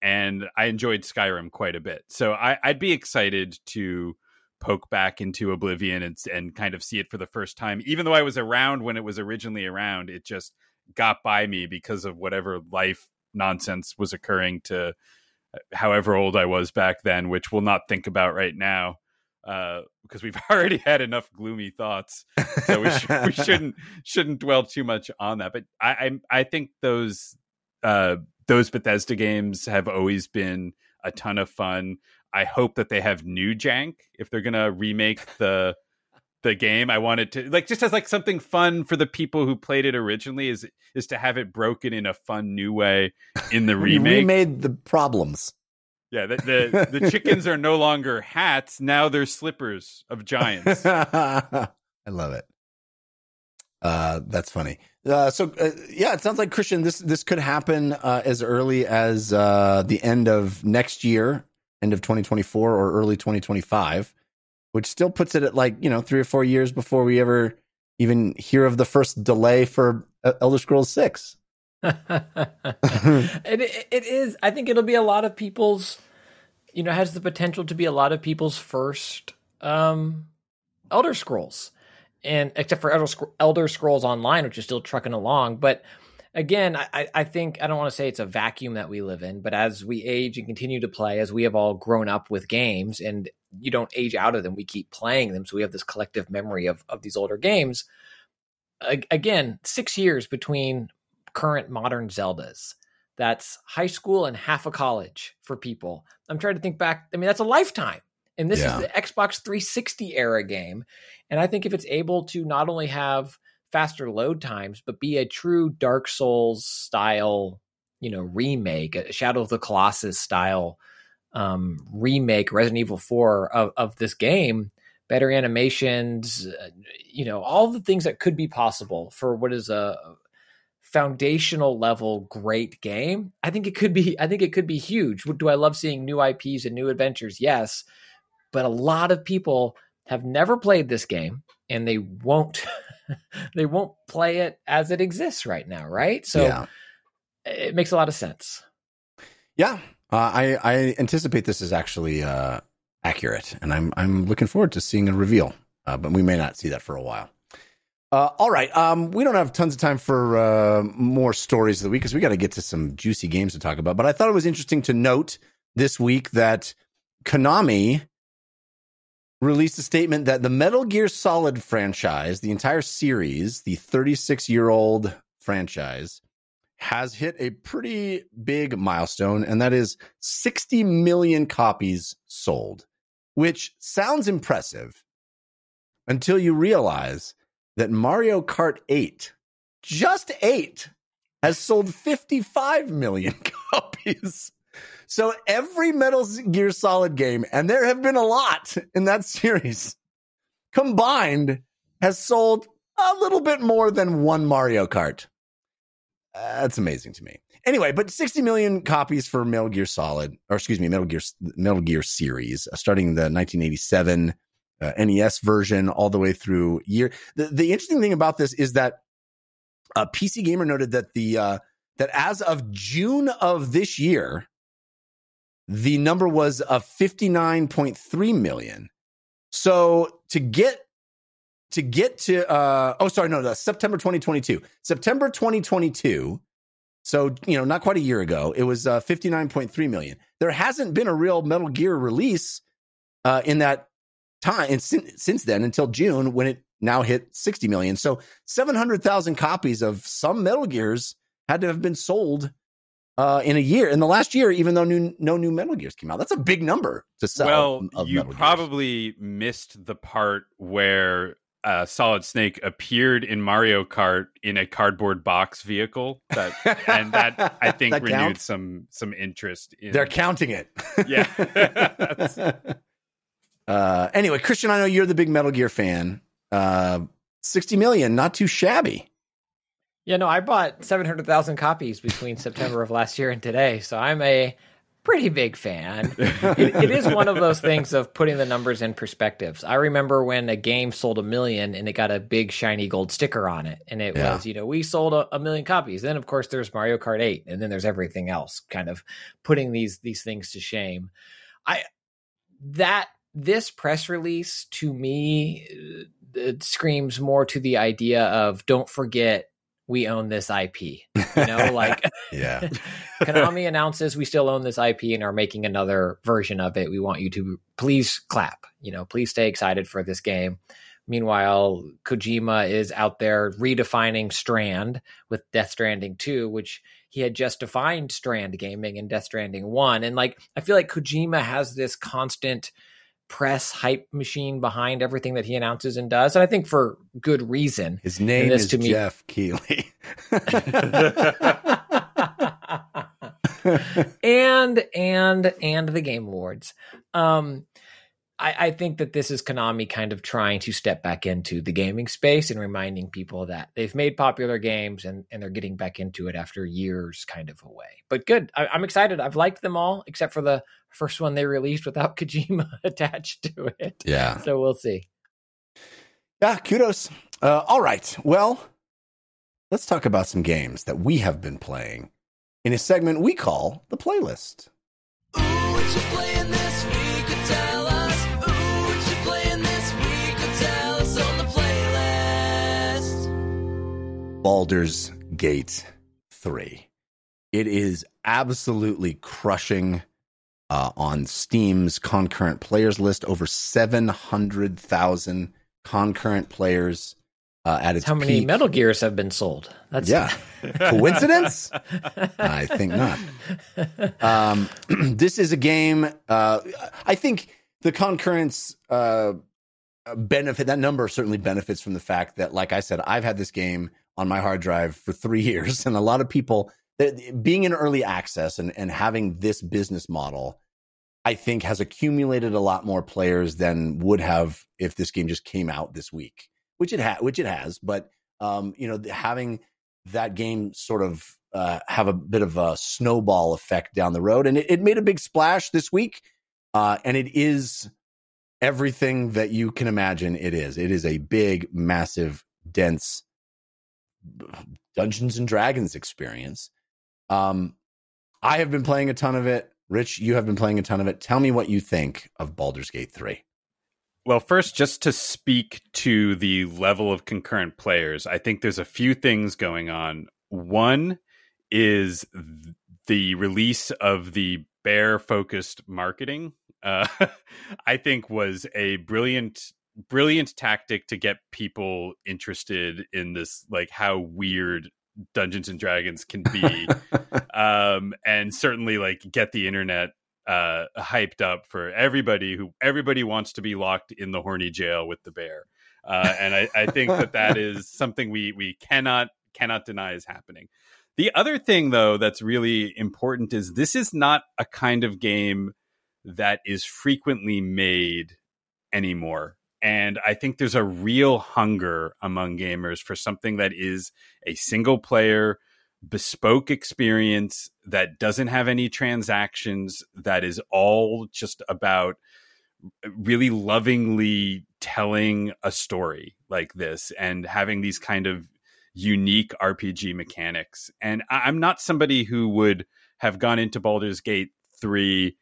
And I enjoyed Skyrim quite a bit. So I'd be excited to poke back into Oblivion and kind of see it for the first time. Even though I was around when it was originally around, it just got by me because of whatever life nonsense was occurring to however old I was back then, which we'll not think about right now. Because we've already had enough gloomy thoughts, so we shouldn't dwell too much on that. But I think those Bethesda games have always been a ton of fun. I hope that they have new jank if they're gonna remake the game. I want it to just as something fun for the people who played it originally is to have it broken in a fun new way in the remake. You remade the problems. Yeah, the chickens are no longer hats. Now they're slippers of giants. I love it. That's funny. So, it sounds like, Christian, this could happen as early as the end of next year, end of 2024 or early 2025, which still puts it at 3 or 4 years before we ever even hear of the first delay for Elder Scrolls 6. It is. I think it'll be a lot of people's, has the potential to be a lot of people's first Elder Scrolls, and except for Elder Scrolls Online, which is still trucking along. But again, I think I don't want to say it's a vacuum that we live in, but as we age and continue to play, as we have all grown up with games, and you don't age out of them, we keep playing them, so we have this collective memory of these older games. Again, 6 years between current modern Zeldas. That's high school and half a college for people. I'm trying to think back. I mean, that's a lifetime. And this is the Xbox 360 era game. And I think if it's able to not only have faster load times, but be a true Dark Souls style, remake, a Shadow of the Colossus style remake, Resident Evil 4 of this game, better animations, all the things that could be possible for what is a foundational level great game. I think it could be huge. Do I love seeing new IPs and new adventures? Yes, but a lot of people have never played this game, and they won't play it as it exists right now, right? So It makes a lot of sense. I anticipate this is actually accurate, and I'm looking forward to seeing a reveal, but we may not see that for a while. All right. We don't have tons of time for more stories of the week because we got to get to some juicy games to talk about. But I thought it was interesting to note this week that Konami released a statement that the Metal Gear Solid franchise, the entire series, the 36-year-old franchise, has hit a pretty big milestone, and that is 60 million copies sold, which sounds impressive until you realize that Mario Kart 8, just 8, has sold 55 million copies. So every Metal Gear Solid game, and there have been a lot in that series, combined has sold a little bit more than one Mario Kart. That's amazing to me. Anyway, but 60 million copies for Metal Gear series, starting the 1987 NES version all the way through year. The interesting thing about this is that PC Gamer noted that that as of June of this year, the number was 59.3 million. So September 2022. So, not quite a year ago, it was 59.3 million. There hasn't been a real Metal Gear release in that time and since then until June, when it now hit 60 million. So 700,000 copies of some Metal Gears had to have been sold in a year, in the last year, even though no new Metal Gears came out. That's a big number to sell. Well, you probably missed the part where Solid Snake appeared in Mario Kart in a cardboard box vehicle, and that I think that renewed some interest. They're counting it. Yeah. Anyway, Christian, I know you're the big Metal Gear fan. 60 million, not too shabby. Yeah, no, I bought 700,000 copies between September of last year and today, so I'm a pretty big fan. It is one of those things of putting the numbers in perspectives. I remember when a game sold 1 million and it got a big shiny gold sticker on it, and it was, we sold a million copies. Then, of course, there's Mario Kart 8, and then there's everything else, kind of putting these things to shame. This press release, to me, it screams more to the idea of don't forget we own this IP, yeah. Konami announces we still own this IP and are making another version of it. We want you to please clap, please stay excited for this game. Meanwhile, Kojima is out there redefining Strand with Death Stranding 2, which he had just defined Strand Gaming in Death Stranding 1. And I feel like Kojima has this constant press hype machine behind everything that he announces and does, and I think for good reason. His name is Jeff Keighley. and the Game Awards. I think that this is Konami kind of trying to step back into the gaming space and reminding people that they've made popular games and they're getting back into it after years kind of away. But good. I'm excited. I've liked them all, except for the first one they released without Kojima attached to it. Yeah. So we'll see. Yeah, kudos. All right. Well, let's talk about some games that we have been playing in a segment we call The Playlist. Ooh, what you playing this week? Tell us. Baldur's Gate 3. It is absolutely crushing on Steam's concurrent players list. Over 700,000 concurrent players at its peak. How many Metal Gears have been sold? Coincidence? I think not. This is a game, I think the concurrence benefit, that number certainly benefits from the fact that, like I said, I've had this game on my hard drive for 3 years. And a lot of people, being in early access and having this business model, I think has accumulated a lot more players than would have if this game just came out this week, which it has. But, having that game sort of have a bit of a snowball effect down the road. And it made a big splash this week. And it is everything that you can imagine it is. It is a big, massive, dense Dungeons and Dragons experience. I have been playing a ton of it. Rich, you have been playing a ton of it. Tell me what you think of Baldur's Gate 3. Well, first, just to speak to the level of concurrent players, I think there's a few things going on. One is the release of the bear-focused marketing, I think was a brilliant tactic to get people interested in this, like how weird Dungeons and Dragons can be. And certainly like get the internet hyped up for everybody everybody wants to be locked in the horny jail with the bear. And I think that is something we cannot deny is happening. The other thing though, that's really important is this is not a kind of game that is frequently made anymore. And I think there's a real hunger among gamers for something that is a single player, bespoke experience that doesn't have any transactions, that is all just about really lovingly telling a story like this and having these kind of unique RPG mechanics. And I'm not somebody who would have gone into Baldur's Gate 3,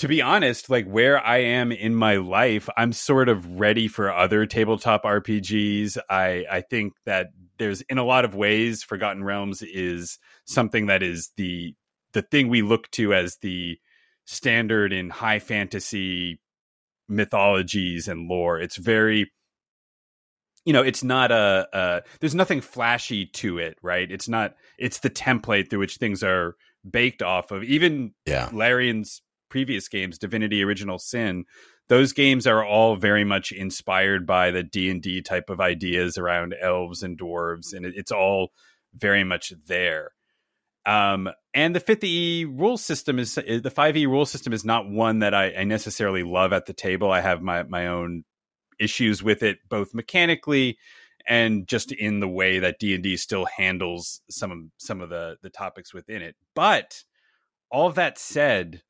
to be honest, like where I am in my life, I'm sort of ready for other tabletop RPGs. I think that there's, in a lot of ways, Forgotten Realms is something that is the thing we look to as the standard in high fantasy mythologies and lore. It's very, you know, it's not a there's nothing flashy to it, right? It's not, it's the template through which things are baked off of. Even Larian's previous games, Divinity Original Sin, those games are all very much inspired by the D&D type of ideas around elves and dwarves, and it's all very much there. And the 5e rule system is, the 5e rule system is not one that I necessarily love at the table. I have my own issues with it, both mechanically and just in the way that D&D still handles some of the topics within it. But all that said,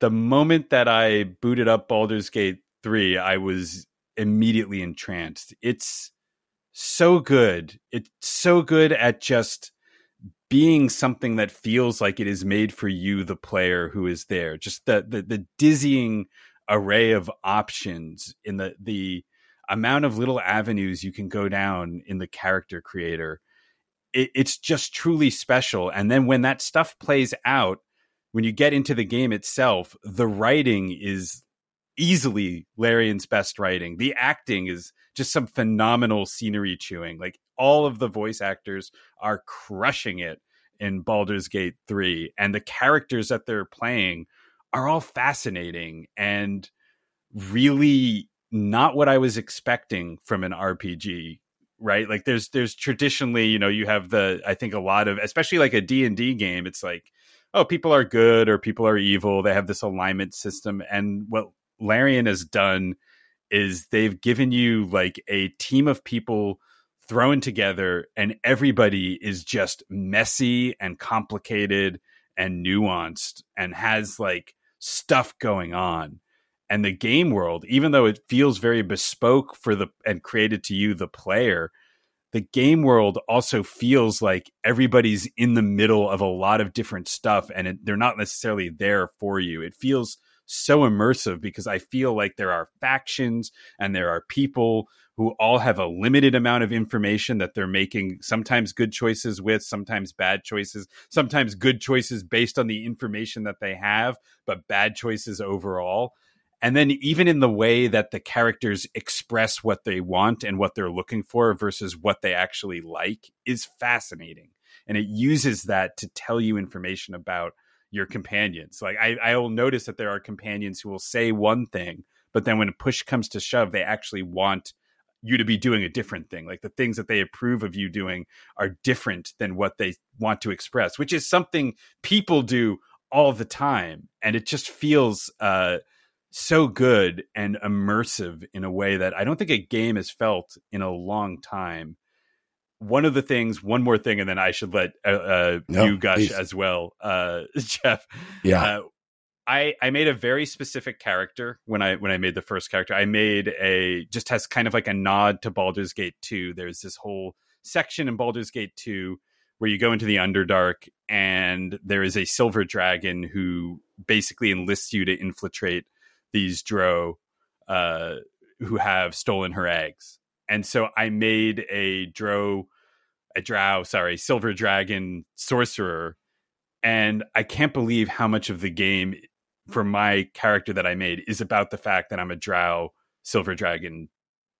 the moment that I booted up Baldur's Gate 3, I was immediately entranced. It's so good. It's so good at just being something that feels like it is made for you, the player who is there. Just the dizzying array of options in the amount of little avenues you can go down in the character creator. It's just truly special. And then when that stuff plays out, when you get into the game itself, the writing is easily Larian's best writing. The acting is just some phenomenal scenery chewing. Like, all of the voice actors are crushing it in Baldur's Gate 3. And the characters that they're playing are all fascinating and really not what I was expecting from an RPG, right? Like, there's traditionally, you know, you have I think a lot of, especially like a D&D game, it's like, oh, people are good or people are evil. They have this alignment system. And what Larian has done is they've given you like a team of people thrown together, and everybody is just messy and complicated and nuanced and has like stuff going on. And the game world, even though it feels very bespoke for and created to you, the player, the game world also feels like everybody's in the middle of a lot of different stuff, and they're not necessarily there for you. It feels so immersive because I feel like there are factions and there are people who all have a limited amount of information that they're making, sometimes good choices with, sometimes bad choices, sometimes good choices based on the information that they have, but bad choices overall. And then even in the way that the characters express what they want and what they're looking for versus what they actually like is fascinating. And it uses that to tell you information about your companions. Like, I will notice that there are companions who will say one thing, but then when push comes to shove, they actually want you to be doing a different thing. Like, the things that they approve of you doing are different than what they want to express, which is something people do all the time. And it just feels, so good and immersive in a way that I don't think a game has felt in a long time. One more thing, and then I should let you gush please. As well, Jeff. Yeah, I made a very specific character when I made the first character. I made a just has kind of like a nod to Baldur's Gate 2. There's this whole section in Baldur's Gate 2 where you go into the Underdark, and there is a silver dragon who basically enlists you to infiltrate these drow who have stolen her eggs. And so I made a silver dragon sorcerer. And I can't believe how much of the game for my character that I made is about the fact that I'm a drow silver dragon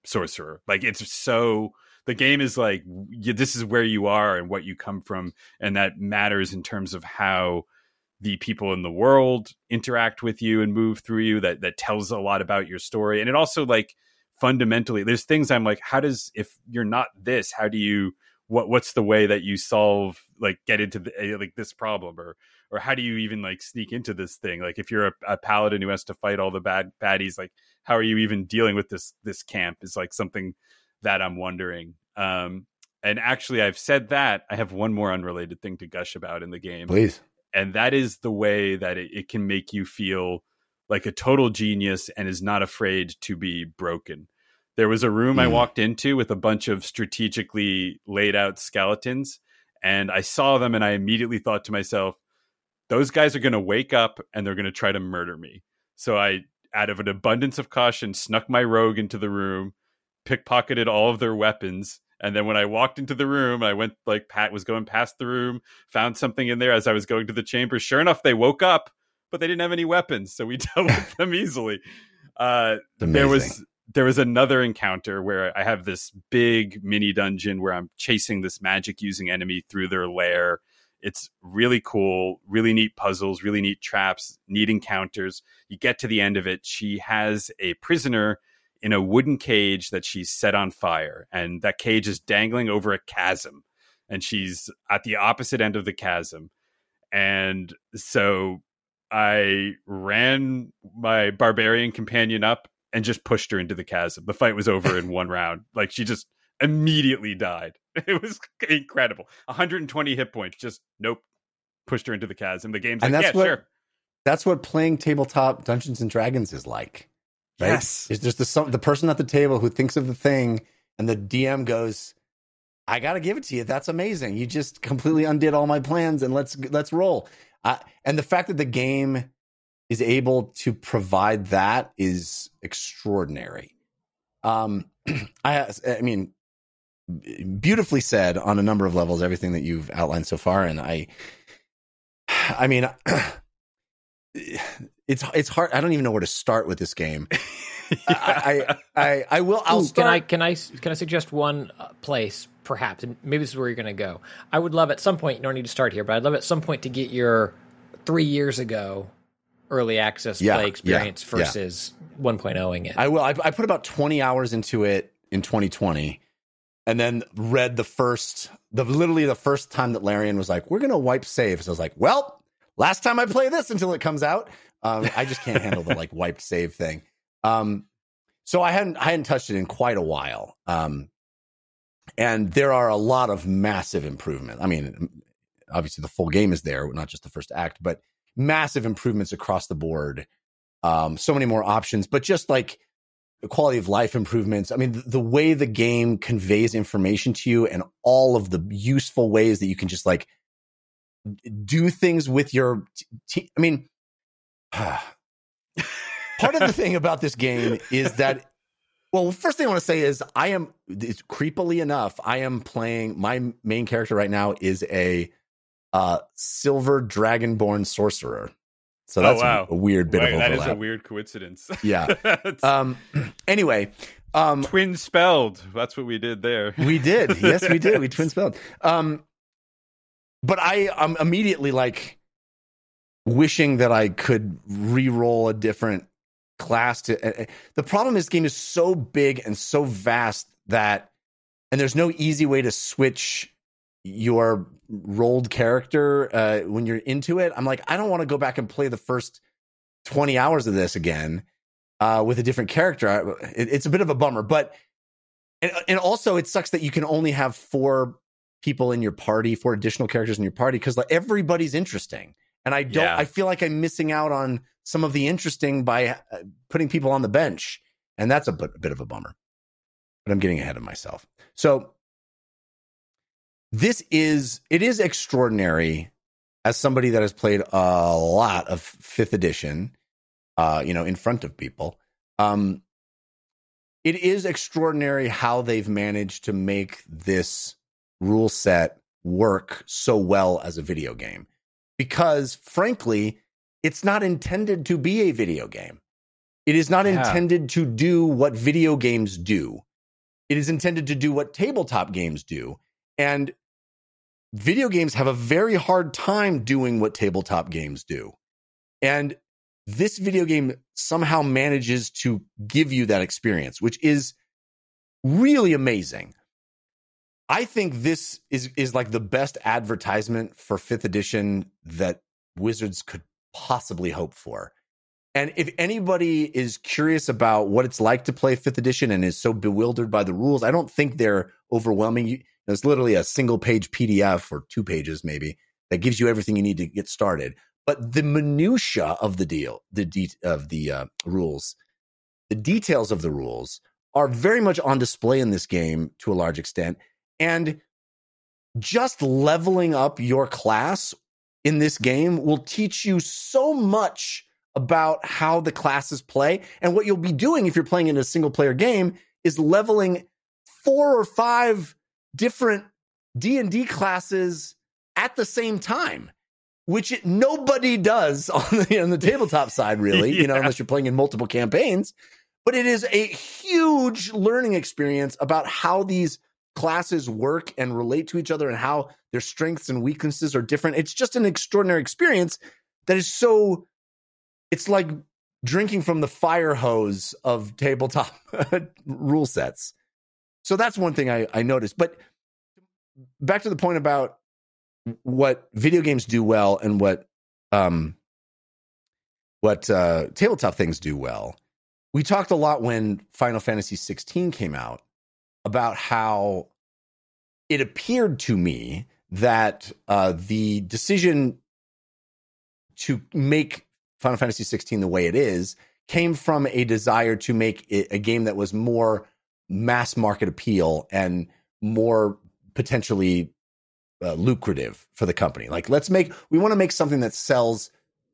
sorcerer. Like, it's so, the game is like, this is where you are and what you come from. And that matters in terms of how the people in the world interact with you and move through you. That tells a lot about your story. And it also, like, fundamentally, there's things I'm like, if you're not this, how do you, what's the way that you solve, like, get into this problem, or how do you even like sneak into this thing? Like, if you're a paladin who has to fight all the bad baddies, like, how are you even dealing with this camp is like something that I'm wondering. And actually, I've said that I have one more unrelated thing to gush about in the game. Please. And that is the way that it can make you feel like a total genius and is not afraid to be broken. There was a room I walked into with a bunch of strategically laid out skeletons, and I saw them and I immediately thought to myself, those guys are going to wake up and they're going to try to murder me. So I, out of an abundance of caution, snuck my rogue into the room, pickpocketed all of their weapons. And then when I walked into the room, I went like Pat was going past the room, found something in there as I was going to the chamber. Sure enough, they woke up, but they didn't have any weapons. So we dealt with them easily. There was another encounter where I have this big mini dungeon where I'm chasing this magic using enemy through their lair. It's really cool, really neat puzzles, really neat traps, neat encounters. You get to the end of it. She has a prisoner in a wooden cage that she's set on fire. And that cage is dangling over a chasm. And she's at the opposite end of the chasm. And so I ran my barbarian companion up and just pushed her into the chasm. The fight was over in one round. Like, she just immediately died. It was incredible. 120 hit points. Just, nope. Pushed her into the chasm. The game's That's what playing tabletop Dungeons and Dragons is like. Right? Yes. It's just the person at the table who thinks of the thing, and the DM goes, I got to give it to you. That's amazing. You just completely undid all my plans, and let's roll. And the fact that the game is able to provide that is extraordinary. I mean, beautifully said on a number of levels, everything that you've outlined so far. And I mean, it's hard. I don't even know where to start with this game. Yeah. I will. I'll start. Can I suggest one place, perhaps? And maybe this is where you're going to go. I would love at some point. You don't need to start here, but I'd love at some point to get your 3 years ago early access play experience versus 1.0ing it. I will. I put about 20 hours into it in 2020, and then read literally the first time that Larian was like, "We're going to wipe saves." I was like, "Well, last time I play this until it comes out." I just can't handle the wiped save thing. So I hadn't touched it in quite a while. And there are a lot of massive improvements. I mean, obviously the full game is there, not just the first act, but massive improvements across the board. So many more options, but just the quality of life improvements. I mean, the way the game conveys information to you and all of the useful ways that you can just do things with your team. I mean, part of the thing about this game is that, well, first thing I want to say is creepily enough, I am playing, my main character right now is a silver dragonborn sorcerer. So that's a weird bit of overlap. That is a weird coincidence. Yeah. Anyway. Twin spelled. That's what we did there. We did. Yes, we did. We twin spelled. But I'm immediately wishing that I could re-roll a different class to the problem is, this game is so big and so vast that, and there's no easy way to switch your rolled character when you're into it. I'm I don't want to go back and play the first 20 hours of this again with a different character. It's a bit of a bummer, but and also it sucks that you can only have four additional characters in your party, because everybody's interesting. And I don't. Yeah. I feel like I'm missing out on some of the interesting by putting people on the bench, and that's a bit of a bummer. But I'm getting ahead of myself. So it is extraordinary, as somebody that has played a lot of 5th edition, in front of people. It is extraordinary how they've managed to make this rule set work so well as a video game. Because, frankly, it's not intended to be a video game. It is not intended to do what video games do. It is intended to do what tabletop games do. And video games have a very hard time doing what tabletop games do. And this video game somehow manages to give you that experience, which is really amazing. I think this is the best advertisement for 5th edition that Wizards could possibly hope for. And if anybody is curious about what it's like to play 5th edition and is so bewildered by the rules, I don't think they're overwhelming. There's literally a single page PDF, or 2 pages maybe, that gives you everything you need to get started. But the minutia of rules, the details of the rules are very much on display in this game to a large extent. And just leveling up your class in this game will teach you so much about how the classes play. And what you'll be doing if you're playing in a single-player game is leveling 4 or 5 different D&D classes at the same time. which nobody does on the tabletop side, really, yeah. You know, unless you're playing in multiple campaigns. But it is a huge learning experience about how these classes work and relate to each other and how their strengths and weaknesses are different. It's just an extraordinary experience that is so, it's like drinking from the fire hose of tabletop rule sets. So that's one thing I noticed. But back to the point about what video games do well and what tabletop things do well. We talked a lot when Final Fantasy XVI came out about how it appeared to me that the decision to make Final Fantasy XVI the way it is came from a desire to make it a game that was more mass market appeal and more potentially lucrative for the company. Like, we want to make something that sells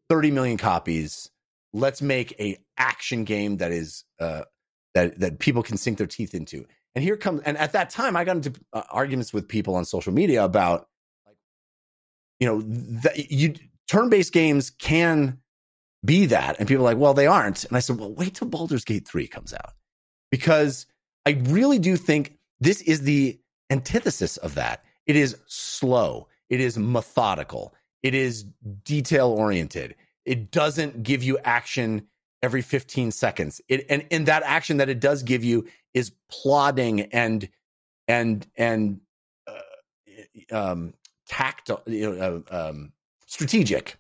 30 million copies. Let's make a action game that is that people can sink their teeth into. And here comes, and at that time I got into arguments with people on social media about, like, you know, that you turn-based games can be that, and people are like, well, they aren't. And I said, well, wait till Baldur's Gate 3 comes out, because I really do think this is the antithesis of that. It is slow. It is methodical. It is detail-oriented. It doesn't give you action every 15 seconds. And that action that it does give you is plodding and tactile, strategic.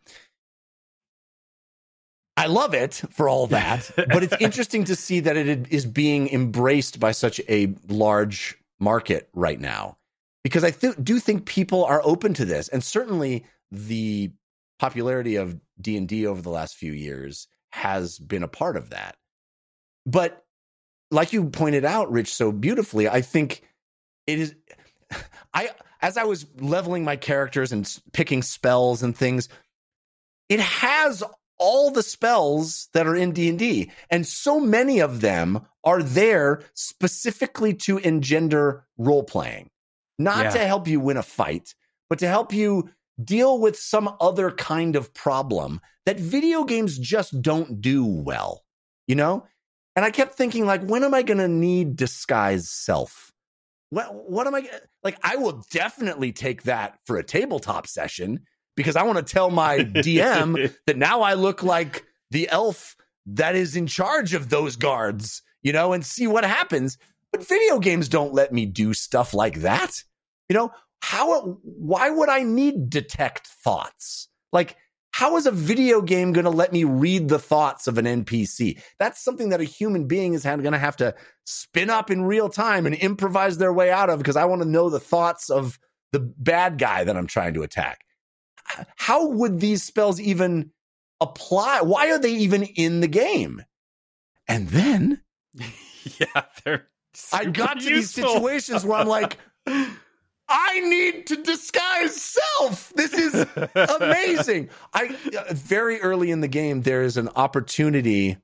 I love it for all that, but it's interesting to see that it is being embraced by such a large market right now, because I do think people are open to this. And certainly the popularity of D&D over the last few years has been a part of that. But like you pointed out, Rich, so beautifully, I think it is... As I was leveling my characters and picking spells and things, it has all the spells that are in D&D, and so many of them are there specifically to engender role-playing, not to help you win a fight, but to help you deal with some other kind of problem that video games just don't do well, you know? And I kept thinking, like, when am I going to need disguise self? What am I... Like, I will definitely take that for a tabletop session, because I want to tell my DM that now I look like the elf that is in charge of those guards, you know, and see what happens. But video games don't let me do stuff like that. You know, why would I need detect thoughts? Like, how is a video game going to let me read the thoughts of an NPC? That's something that a human being is going to have to spin up in real time and improvise their way out of, because I want to know the thoughts of the bad guy that I'm trying to attack. How would these spells even apply? Why are they even in the game? And then I got to these situations where I'm like, I need to disguise self. This is amazing. Very early in the game, there is an opportunity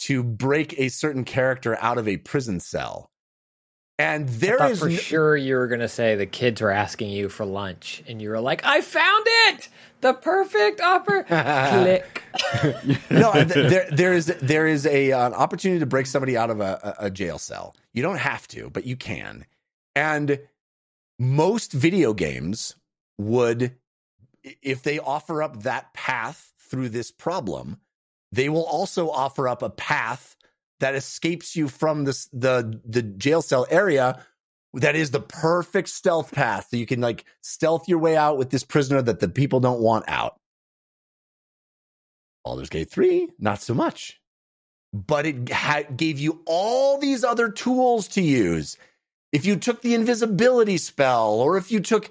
to break a certain character out of a prison cell. And there I is for sure you were going to say the kids were asking you for lunch, and you were like, I found it, the perfect click. No, there is an opportunity to break somebody out of a jail cell. You don't have to, but you can. And most video games would, if they offer up that path through this problem, they will also offer up a path that escapes you from this, the jail cell area, that is the perfect stealth path. So you can, like, stealth your way out with this prisoner that the people don't want out. Baldur's Gate 3, not so much. But it gave you all these other tools to use. If you took the invisibility spell, or if you took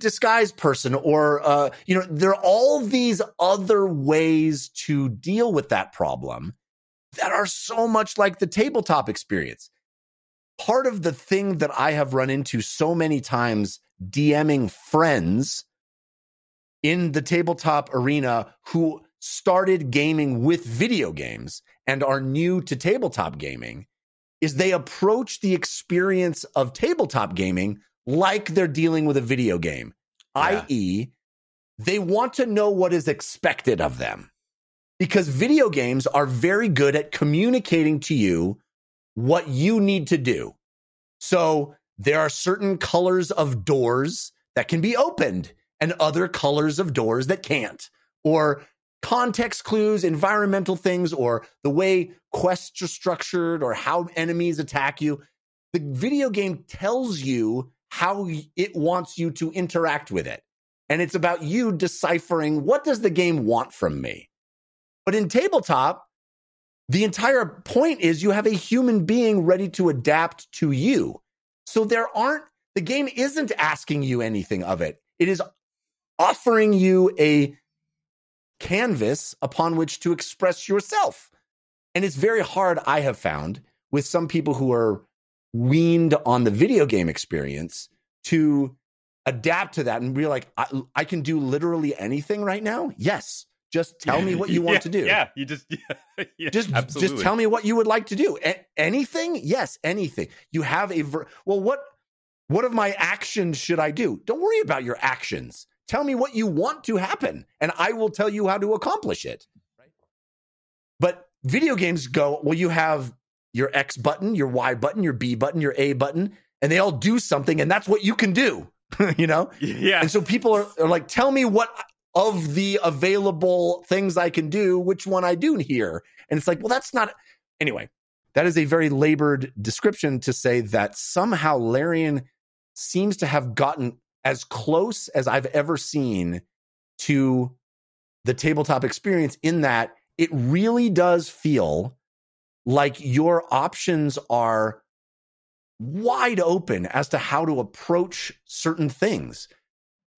disguise person, or, there are all these other ways to deal with that problem that are so much like the tabletop experience. Part of the thing that I have run into so many times DMing friends in the tabletop arena who started gaming with video games and are new to tabletop gaming is they approach the experience of tabletop gaming like they're dealing with a video game, i.e., They want to know what is expected of them, because video games are very good at communicating to you what you need to do. So there are certain colors of doors that can be opened and other colors of doors that can't, or context clues, environmental things, or the way quests are structured, or how enemies attack you. The video game tells you how it wants you to interact with it. And it's about you deciphering, what does the game want from me? But in tabletop, the entire point is you have a human being ready to adapt to you. So the game isn't asking you anything of it. It is offering you a canvas upon which to express yourself. And it's very hard, I have found, with some people who are weaned on the video game experience to adapt to that and be like, I can do literally anything right now. Yes. Just tell me what you want to do. Yeah. Just tell me what you would like to do. Anything? Yes. Anything. You have what of my actions should I do? Don't worry about your actions. Tell me what you want to happen, and I will tell you how to accomplish it. Right. But video games go, well, you have your X button, your Y button, your B button, your A button, and they all do something, and that's what you can do, you know? Yeah. And so people are like, tell me what of the available things I can do, which one I do here. And it's like, well, that's not... Anyway, that is a very labored description to say that somehow Larian seems to have gotten as close as I've ever seen to the tabletop experience, in that it really does feel like your options are wide open as to how to approach certain things.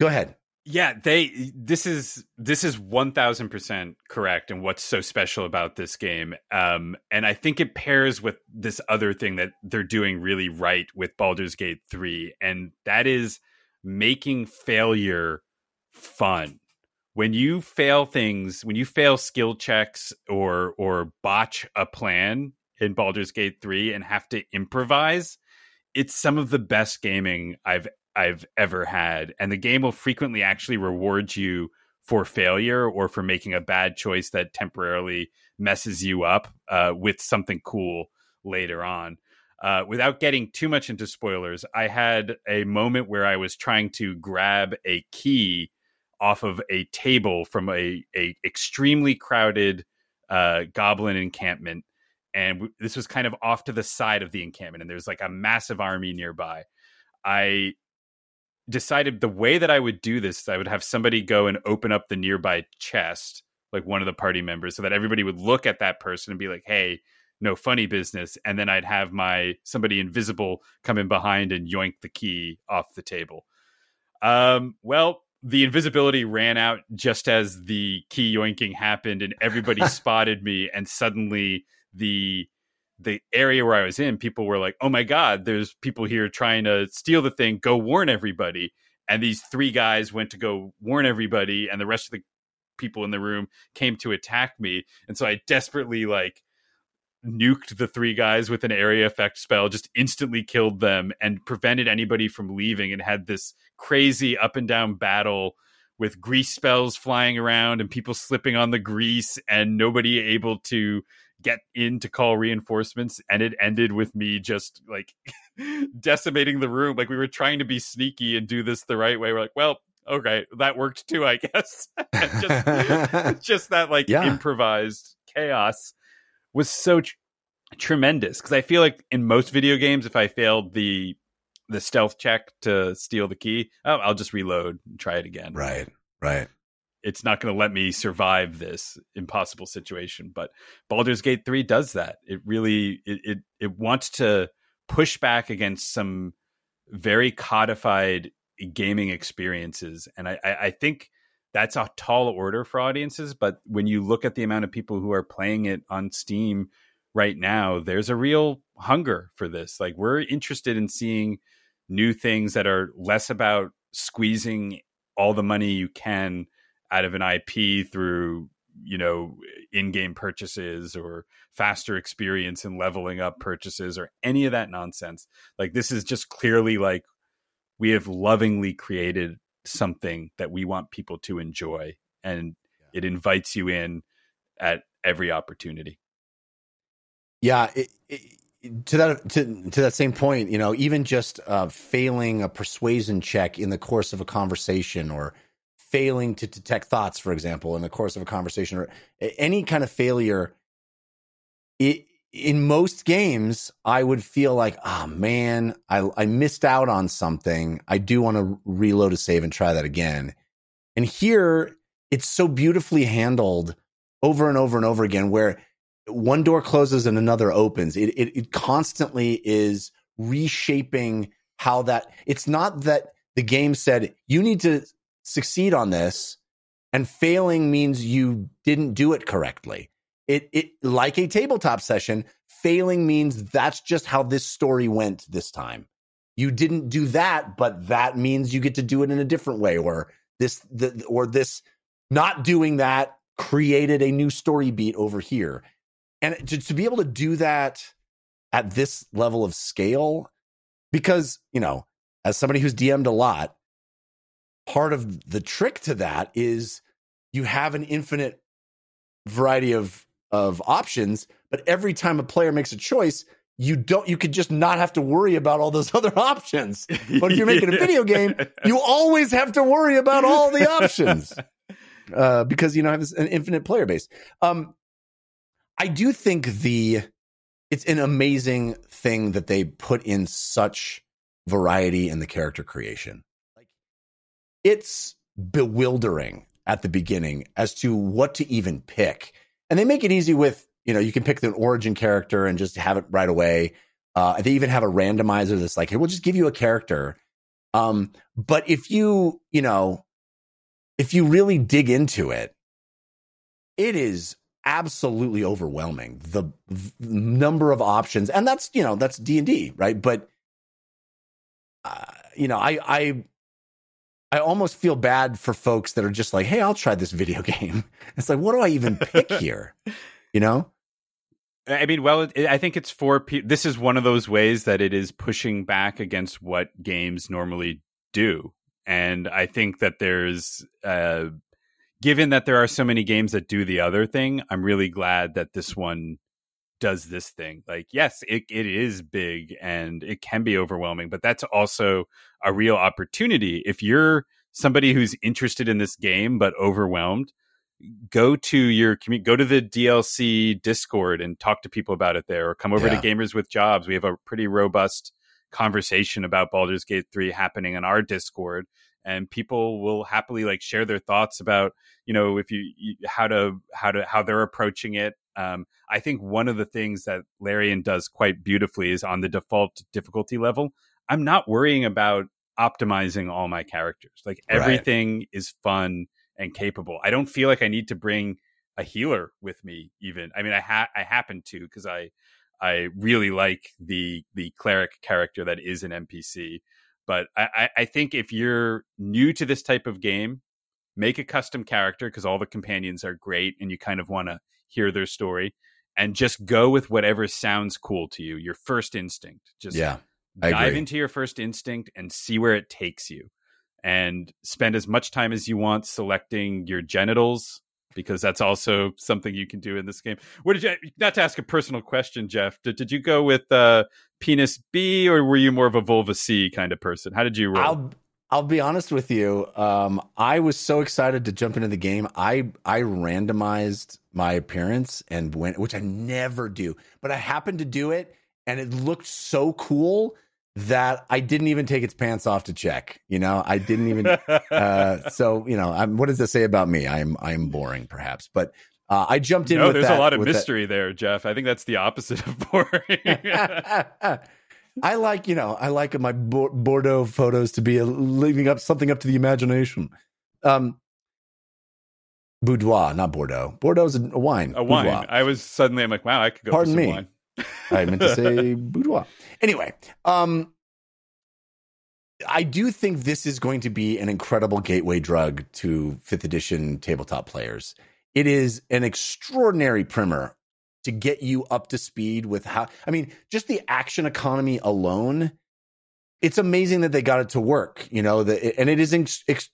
Go ahead. Yeah, this is 1000% correct. And what's so special about this game, and I think it pairs with this other thing that they're doing really right with Baldur's Gate 3, and that is making failure fun. When you fail things, when you fail skill checks or botch a plan in Baldur's Gate 3 and have to improvise, it's some of the best gaming I've ever had. And the game will frequently actually reward you for failure or for making a bad choice that temporarily messes you up with something cool later on. Without getting too much into spoilers, I had a moment where I was trying to grab a key off of a table from a extremely crowded goblin encampment. And this was kind of off to the side of the encampment, and there's like a massive army nearby. I decided the way that I would do this, I would have somebody go and open up the nearby chest, like one of the party members, so that everybody would look at that person and be like, hey, no funny business. And then I'd have somebody invisible come in behind and yoink the key off the table. Well, the invisibility ran out just as the key yoinking happened, and everybody spotted me. And suddenly the area where I was in, people were like, oh my God, there's people here trying to steal the thing. Go warn everybody. And these three guys went to go warn everybody, and the rest of the people in the room came to attack me. And so I desperately nuked the three guys with an area effect spell, just instantly killed them and prevented anybody from leaving, and had this crazy up and down battle with grease spells flying around and people slipping on the grease and nobody able to get in to call reinforcements. And it ended with me just decimating the room. We were trying to be sneaky and do this the right way. We're like, well, okay, that worked too, I guess. just that improvised chaos was so tremendous, because I feel like in most video games, if I failed the stealth check to steal the key, I'll just reload and try it again. Right. It's not going to let me survive this impossible situation. But Baldur's Gate 3 does that. It really it wants to push back against some very codified gaming experiences, and I think that's a tall order for audiences, but when you look at the amount of people who are playing it on Steam right now, there's a real hunger for this. We're interested in seeing new things that are less about squeezing all the money you can out of an IP through, in-game purchases or faster experience and leveling up purchases or any of that nonsense. This is just clearly we have lovingly created something that we want people to enjoy, and it invites you in at every opportunity. Yeah. To that same point, you know, even just failing a persuasion check in the course of a conversation, or failing to detect thoughts, for example, in the course of a conversation, or any kind of failure, in most games, I would feel like, oh man, I missed out on something. I do want to reload a save and try that again. And here, it's so beautifully handled over and over and over again, where one door closes and another opens. It constantly is reshaping how that. It's not that the game said, you need to succeed on this, and failing means you didn't do it correctly. It like a tabletop session, failing means that's just how this story went this time. You didn't do that, but that means you get to do it in a different way, or this not doing that created a new story beat over here. And to be able to do that at this level of scale, because, you know, as somebody who's DM'd a lot, part of the trick to that is you have an infinite variety of options, but every time a player makes a choice, you could just not have to worry about all those other options. But if you're making a video game, you always have to worry about all the options because you know, have an infinite player base. I do think it's an amazing thing that they put in such variety in the character creation. Like, it's bewildering at the beginning as to what to even pick. And they make it easy with, you know, you can pick an origin character and just have it right away. They even have a randomizer that's like, hey, we'll just give you a character. But if you really dig into it, it is absolutely overwhelming, the number of options. And that's D&D, right? But I almost feel bad for folks that are just like, hey, I'll try this video game. It's like, what do I even pick here? You know, I mean, well, I think it's for people. This is one of those ways that it is pushing back against what games normally do. And I think that there's given that there are so many games that do the other thing, I'm really glad that this one does this thing. Like, yes, it is big and it can be overwhelming, but that's also a real opportunity. If you're somebody who's interested in this game but overwhelmed, go to your community, go to the DLC Discord and talk to people about it there, or come over to Gamers with Jobs. We have a pretty robust conversation about Baldur's Gate 3 happening in our Discord. And people will happily like share their thoughts about, you know, if you how they're approaching it. I think one of the things that Larian does quite beautifully is on the default difficulty level, I'm not worrying about optimizing all my characters. Like, everything is fun and capable. I don't feel like I need to bring a healer with me even. I mean, I happen to, because I really like the cleric character that is an NPC. But I think if you're new to this type of game, make a custom character, because all the companions are great and you kind of want to hear their story, and just go with whatever sounds cool to you. Your first instinct. Just dive into your first instinct and see where it takes you, and spend as much time as you want selecting your genitals, because that's also something you can do in this game. What did you? Not to ask a personal question, Jeff. Did you go with penis B, or were you more of a vulva C kind of person? How did you roll? I'll be honest with you. I was so excited to jump into the game. I randomized my appearance and went, which I never do, but I happened to do it, and it looked so cool that I didn't even take its pants off to check. You know, I didn't even. So, you know, what does that say about me? I'm boring, perhaps, but. I jumped in. No, there's a lot of mystery there, Jeff. I think that's the opposite of boring. I like my Bordeaux photos to be leaving up something up to the imagination. Boudoir, not Bordeaux. Bordeaux is a wine. A wine. Boudoir. I'm like, wow, I could go. Pardon for some me. Wine. I meant to say boudoir. Anyway, I do think this is going to be an incredible gateway drug to 5th edition tabletop players. It is an extraordinary primer to get you up to speed with how, I mean, just the action economy alone it's amazing that they got it to work, you know, and it is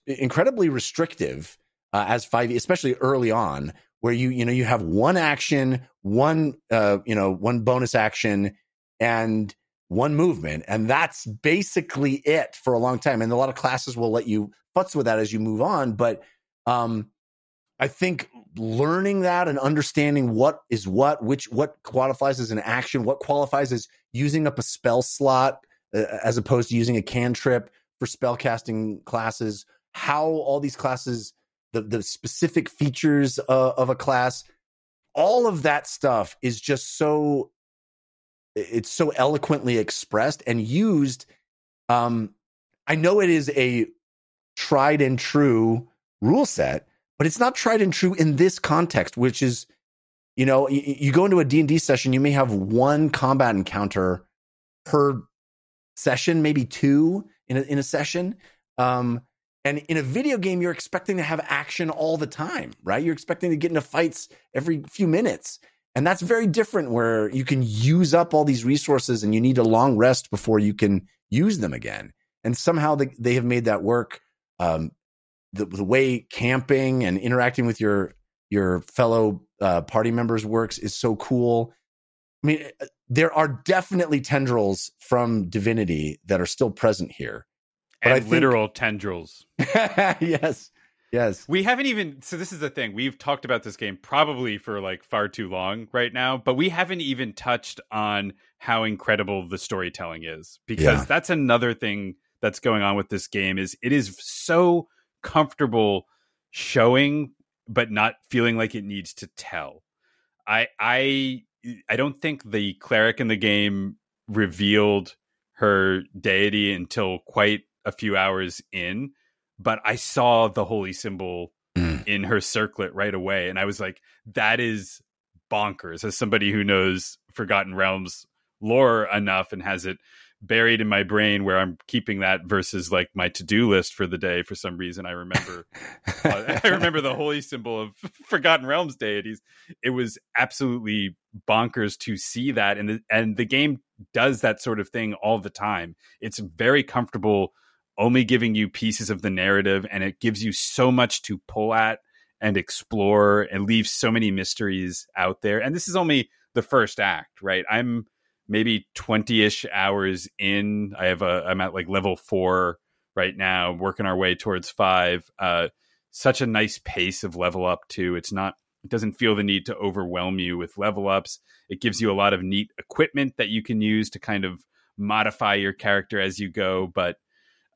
incredibly restrictive as 5e, especially early on, where you have one action, one bonus action, and one movement, and that's basically it for a long time. And a lot of classes will let you futz with that as you move on, but I think learning that and understanding what is what qualifies as an action, what qualifies as using up a spell slot as opposed to using a cantrip for spellcasting classes, how all these classes, the specific features of a class, all of that stuff is just so, it's so eloquently expressed and used. I know it is a tried and true rule set, but it's not tried and true in this context, which is, you know, you go into a D&D session, you may have one combat encounter per session, maybe two in a session. And in a video game, you're expecting to have action all the time, right? You're expecting to get into fights every few minutes. And that's very different, where you can use up all these resources and you need a long rest before you can use them again. And somehow they have made that work. The way camping and interacting with your fellow party members works is so cool. I mean, there are definitely tendrils from Divinity that are still present here. But and I think... literal tendrils. Yes. Yes. We haven't even, so this is the thing, we've talked about this game probably for like far too long right now, but we haven't even touched on how incredible the storytelling is, because that's another thing that's going on with this game is it is so comfortable showing, but not feeling like it needs to tell. I don't think the cleric in the game revealed her deity until quite a few hours in. But I saw the holy symbol in her circlet right away. And I was like, that is bonkers. As somebody who knows Forgotten Realms lore enough and has it buried in my brain where I'm keeping that versus like my to-do list for the day. For some reason, I remember, I remember the holy symbol of Forgotten Realms deities. It was absolutely bonkers to see that. And the game does that sort of thing all the time. It's very comfortable, only giving you pieces of the narrative, and it gives you so much to pull at and explore and leave so many mysteries out there. And this is only the first act, right? I'm maybe 20-ish hours in. I'm at like level 4 right now, working our way towards 5. Such a nice pace of level up too. It doesn't feel the need to overwhelm you with level ups. It gives you a lot of neat equipment that you can use to kind of modify your character as you go, but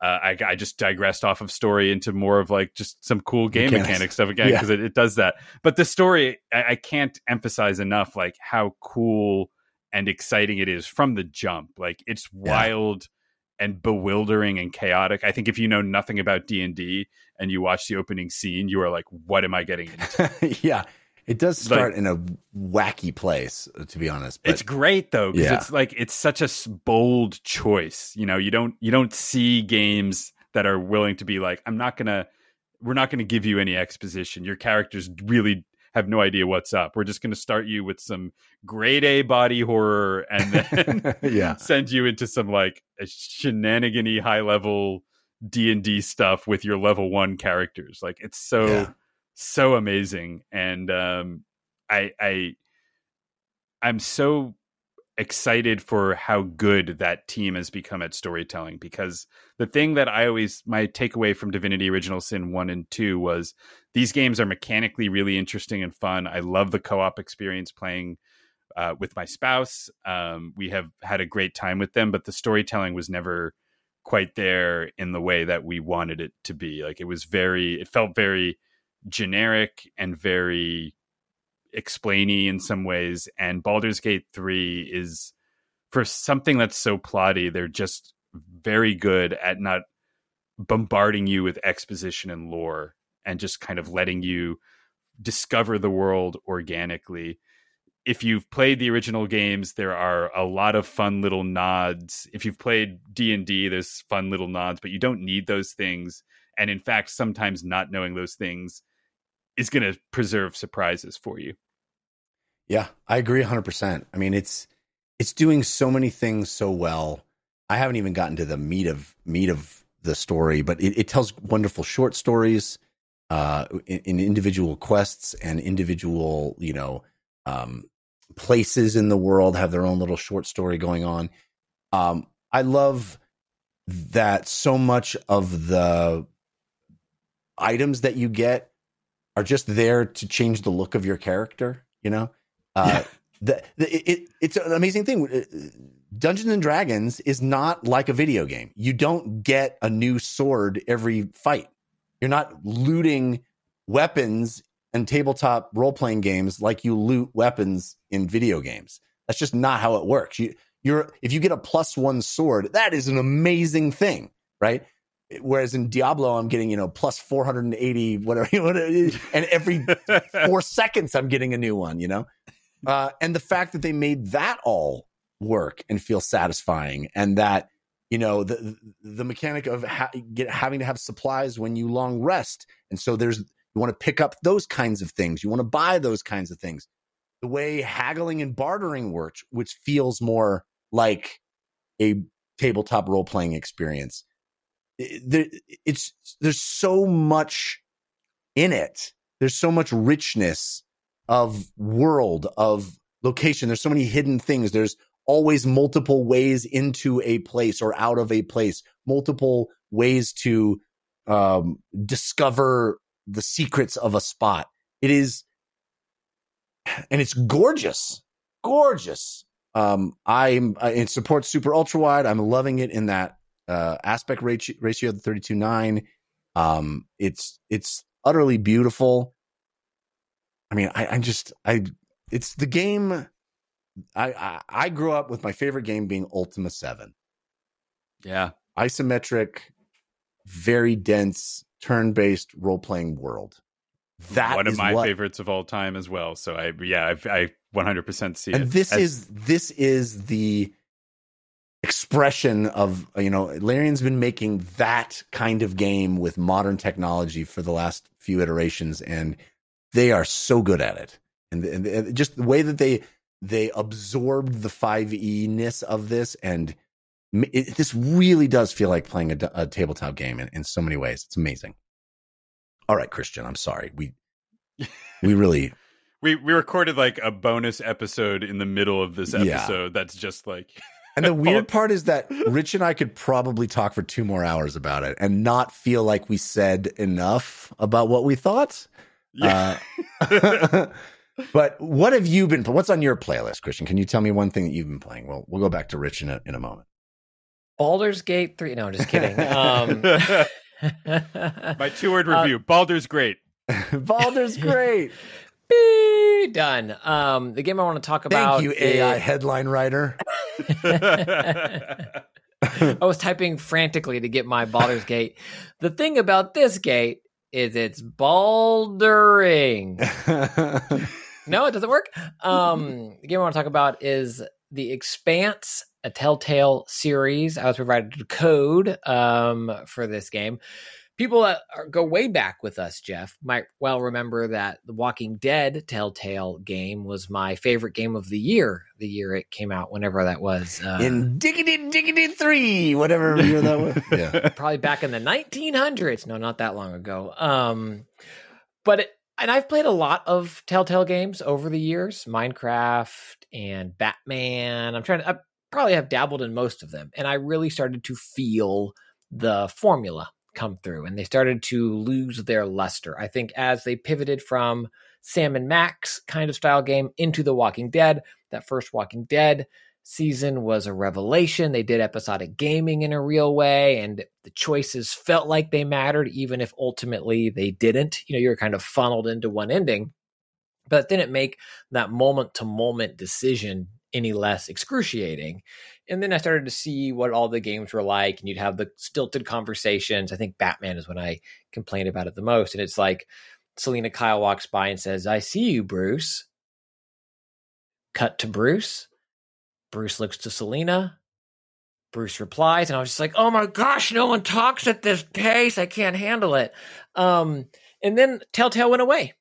I just digressed off of story into more of like just some cool game mechanic stuff again, because it does that. But the story, I can't emphasize enough, like how cool and exciting it is from the jump. Like it's wild and bewildering and chaotic. I think if you know nothing about D&D and you watch the opening scene, you are like, what am I getting into? It does start in a wacky place, to be honest. But it's great though, because it's like it's such a bold choice. You know, you don't see games that are willing to be like, we're not gonna give you any exposition. Your characters really have no idea what's up. We're just gonna start you with some grade A body horror, and then send you into some like a shenanigan-y high level D&D stuff with your level 1 characters. Like it's so amazing, and I'm so excited for how good that team has become at storytelling, because the thing that my takeaway from Divinity Original Sin 1 and 2 was these games are mechanically really interesting and fun. I love the co-op experience playing with my spouse. We have had a great time with them, but the storytelling was never quite there in the way that we wanted it to be. Like it felt very generic and very explainy in some ways, and Baldur's Gate 3 is, for something that's so plotty, they're just very good at not bombarding you with exposition and lore and just kind of letting you discover the world organically. If you've played the original games, there are a lot of fun little nods. If you've played D&D, there's fun little nods, but you don't need those things, and in fact sometimes not knowing those things is going to preserve surprises for you. Yeah, I agree 100%. I mean, it's doing so many things so well. I haven't even gotten to the meat of the story, but it tells wonderful short stories in individual quests and individual, places in the world have their own little short story going on. I love that so much of the items that you get are just there to change the look of your character, It's an amazing thing. Dungeons and Dragons is not like a video game. You don't get a new sword every fight. You're not looting weapons in tabletop role-playing games like you loot weapons in video games. That's just not how it works. If you get a +1 sword, that is an amazing thing, right? Whereas in Diablo, I'm getting, +480, whatever, and every 4 seconds I'm getting a new one, and the fact that they made that all work and feel satisfying, and that, the mechanic of having to have supplies when you long rest. And so you want to pick up those kinds of things. You want to buy those kinds of things. The way haggling and bartering works, which feels more like a tabletop role-playing experience. There's so much in it. There's so much richness of world, of location. There's so many hidden things. There's always multiple ways into a place or out of a place, multiple ways to discover the secrets of a spot. It's gorgeous, gorgeous. It supports super ultra wide. I'm loving it in that aspect ratio, the 32:9. It's utterly beautiful. I mean, it's the game. I grew up with my favorite game being Ultima 7. Yeah. Isometric, very dense, turn-based role-playing world. That one of my favorites of all time as well. So I 100% see it. And this is the expression of, Larian's been making that kind of game with modern technology for the last few iterations, and they are so good at it. And just the way that they absorbed the 5e-ness of this, and this really does feel like playing a tabletop game in so many ways. It's amazing. All right, Christian, I'm sorry. We really... we recorded like a bonus episode in the middle of this episode. Yeah. That's just like... And the weird part is that Rich and I could probably talk for 2 more hours about it and not feel like we said enough about what we thought. Yeah. But what's on your playlist, Christian? Can you tell me one thing that you've been playing? Well, we'll go back to Rich in a moment. Baldur's Gate 3. No, I'm just kidding. My 2-word review, Baldur's Great. Baldur's Great. Be done. The game I want to talk about. Thank you, AI headline writer. I was typing frantically to get my Baldur's Gate. The thing about this gate is it's baldering. No, it doesn't work. The game I want to talk about is The Expanse, a Telltale series. I was provided code for this game. People that go way back with us, Jeff, might well remember that The Walking Dead Telltale game was my favorite game of the year it came out, whenever that was. In Diggity 3, whatever year that was. Yeah. Probably back in the 1900s. No, not that long ago. And I've played a lot of Telltale games over the years, Minecraft and Batman. I probably have dabbled in most of them. And I really started to feel the formula come through, and they started to lose their luster. I think as they pivoted from Sam and Max kind of style game into The Walking Dead, that first Walking Dead season was a revelation. They did episodic gaming in a real way, and the choices felt like they mattered, even if ultimately they didn't. You were kind of funneled into one ending, but it didn't make that moment to moment decision any less excruciating. And then I started to see what all the games were like, and you'd have the stilted conversations. I think Batman is when I complained about it the most. And it's like Selena Kyle walks by and says, "I see you, Bruce." Cut to Bruce. Bruce looks to Selena. Bruce replies. And I was just like, oh my gosh, no one talks at this pace. I can't handle it. And then Telltale went away.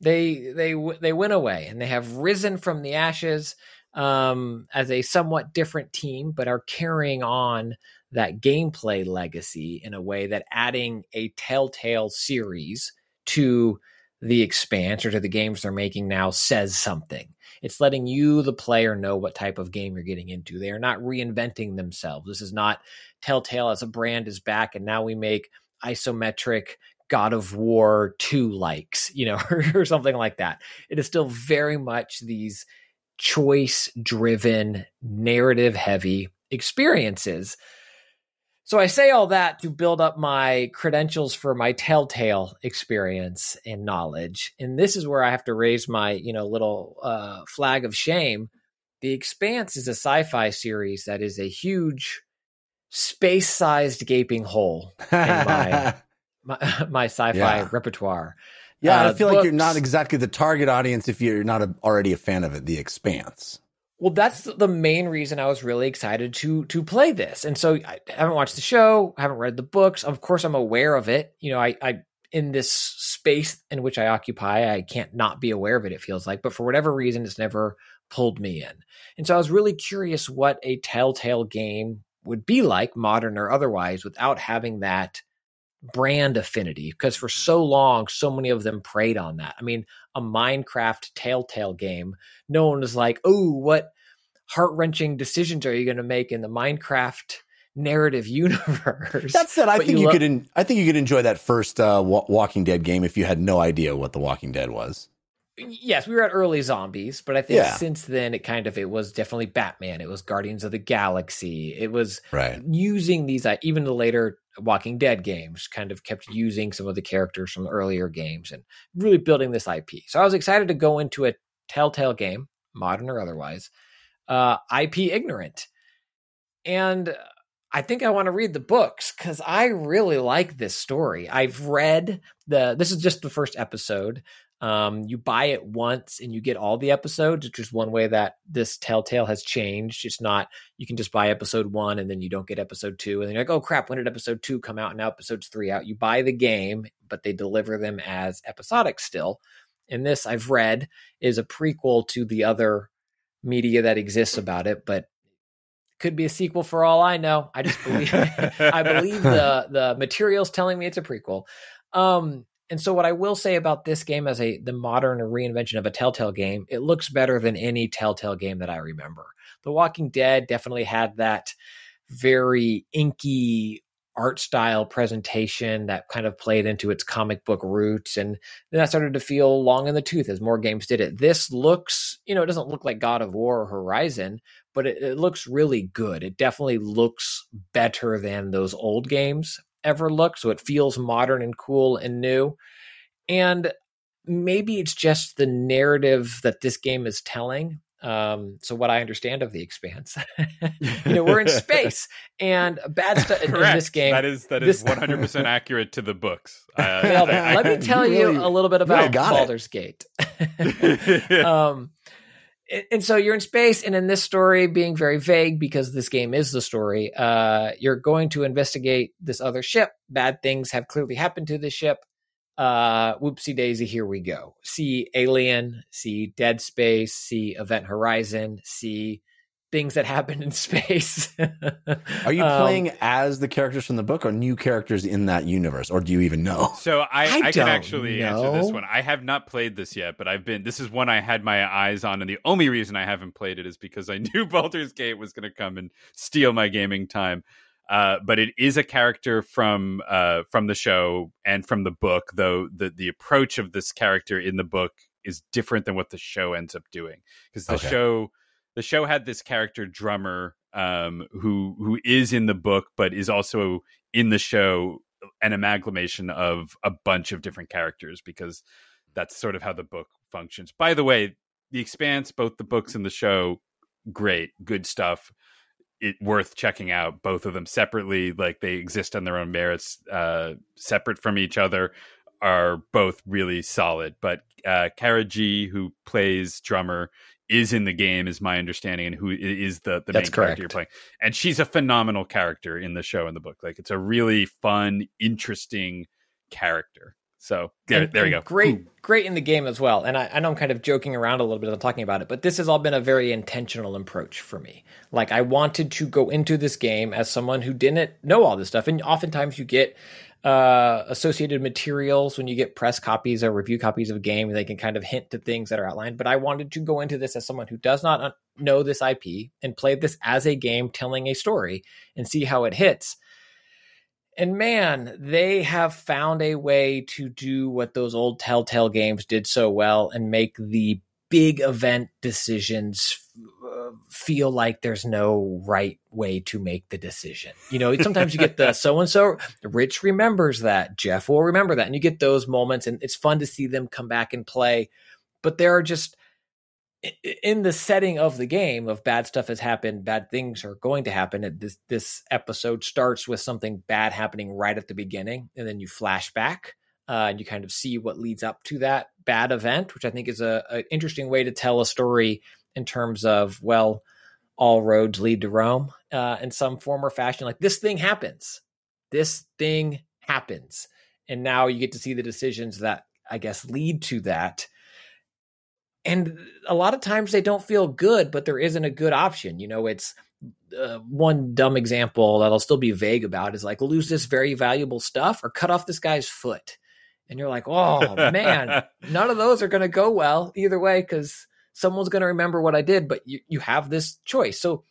They went away, and they have risen from the ashes. as a somewhat different team, but are carrying on that gameplay legacy in a way that adding a Telltale series to the expanse or to the games they're making now says something. It's letting you, the player, know what type of game you're getting into. They are not reinventing themselves. This is not Telltale as a brand is back and now we make isometric God of War 2 likes, you know, or something like that. It is still very much these choice-driven, narrative-heavy experiences. So I say all that to build up my credentials for my Telltale experience and knowledge. And this is where I have to raise my, you know, little flag of shame. The Expanse is a sci-fi series that is a huge space-sized gaping hole in my sci-fi repertoire. Yeah, I feel like you're not exactly the target audience if you're not already a fan of it, The Expanse. Well, that's the main reason I was really excited to play this. And so I haven't watched the show. I haven't read the books. Of course, I'm aware of it. You know, I in this space in which I occupy, I can't not be aware of it, it feels like. But for whatever reason, it's never pulled me in. And so I was really curious what a Telltale game would be like, modern or otherwise, without having that brand affinity. Because for so long, so many of them preyed on that. I mean, a Minecraft Telltale game, no one was like, oh, what heart-wrenching decisions are you going to make in the Minecraft narrative universe? That said, I think you could enjoy that first Walking Dead game if you had no idea what The Walking Dead was. Yes, we were at early zombies, but I think since then it was definitely Batman. It was Guardians of the Galaxy. It was using these, even the later Walking Dead games kind of kept using some of the characters from the earlier games and really building this IP. So I was excited to go into a Telltale game, modern or otherwise, IP ignorant. And I think I want to read the books because I really like this story. I've read this is just the first episode. You buy it once and you get all the episodes, which is one way that this Telltale has changed. It's not, you can just buy episode 1 and then you don't get episode 2. And then you're like, oh crap, when did episode 2 come out? And now episode 3 out. You buy the game, but they deliver them as episodic still. And this, I've read, is a prequel to the other media that exists about it, but could be a sequel for all I know. I just believe, I believe the material's telling me it's a prequel. And so what I will say about this game as the modern reinvention of a Telltale game, it looks better than any Telltale game that I remember. The Walking Dead definitely had that very inky art style presentation that kind of played into its comic book roots. And then that started to feel long in the tooth as more games did it. This looks, you know, it doesn't look like God of War or Horizon, but it looks really good. It definitely looks better than those old games ever looked, so it feels modern and cool and new. And maybe it's just the narrative that this game is telling. So what I understand of The Expanse, you know, we're in space and bad stuff in this game. That is 100% accurate to the books. Let me tell you a little bit about Baldur's Gate. And so you're in space, and in this story, being very vague because this game is the story, you're going to investigate this other ship. Bad things have clearly happened to this ship. Whoopsie daisy, here we go. See Alien, see Dead Space, see Event Horizon, see things that happen in space. Are you playing as the characters from the book or new characters in that universe? Or do you even know? So I can actually answer this one. I have not played this yet, but this is one I had my eyes on. And the only reason I haven't played it is because I knew Baldur's Gate was going to come and steal my gaming time. But it is a character from the show and from the book, though the approach of this character in the book is different than what the show ends up doing. Because the show had this character Drummer, who is in the book, but is also in the show an amalgamation of a bunch of different characters, because that's sort of how the book functions. By the way, The Expanse, both the books and the show, great, good stuff. It's worth checking out, both of them separately. Like, they exist on their own merits, separate from each other, are both really solid. But Kara G, who plays Drummer, is in the game, is my understanding, and who is the main character you're playing. And she's a phenomenal character in the show and the book. Like, it's a really fun, interesting character. So there you go. Great in the game as well. And I know I'm kind of joking around a little bit on talking about it, but this has all been a very intentional approach for me. Like, I wanted to go into this game as someone who didn't know all this stuff. And oftentimes you get associated materials when you get press copies or review copies of a game, and they can kind of hint to things that are outlined. But I wanted to go into this as someone who does not know this IP and play this as a game telling a story and see how it hits. And man, they have found a way to do what those old Telltale games did so well and make the big event decisions feel like there's no right way to make the decision. You know, sometimes you get the so-and-so, Rich remembers that, Jeff will remember that. And you get those moments, and it's fun to see them come back and play. But there are just... in the setting of the game of bad stuff has happened, bad things are going to happen. This episode starts with something bad happening right at the beginning. And then you flash back and you kind of see what leads up to that bad event, which I think is an interesting way to tell a story in terms of, well, all roads lead to Rome in some form or fashion. Like, this thing happens. This thing happens. And now you get to see the decisions that, I guess, lead to that. And a lot of times they don't feel good, but there isn't a good option. You know, it's one dumb example that I'll still be vague about is like, lose this very valuable stuff or cut off this guy's foot. And you're like, oh, man, none of those are going to go well either way, because someone's going to remember what I did. But you have this choice. So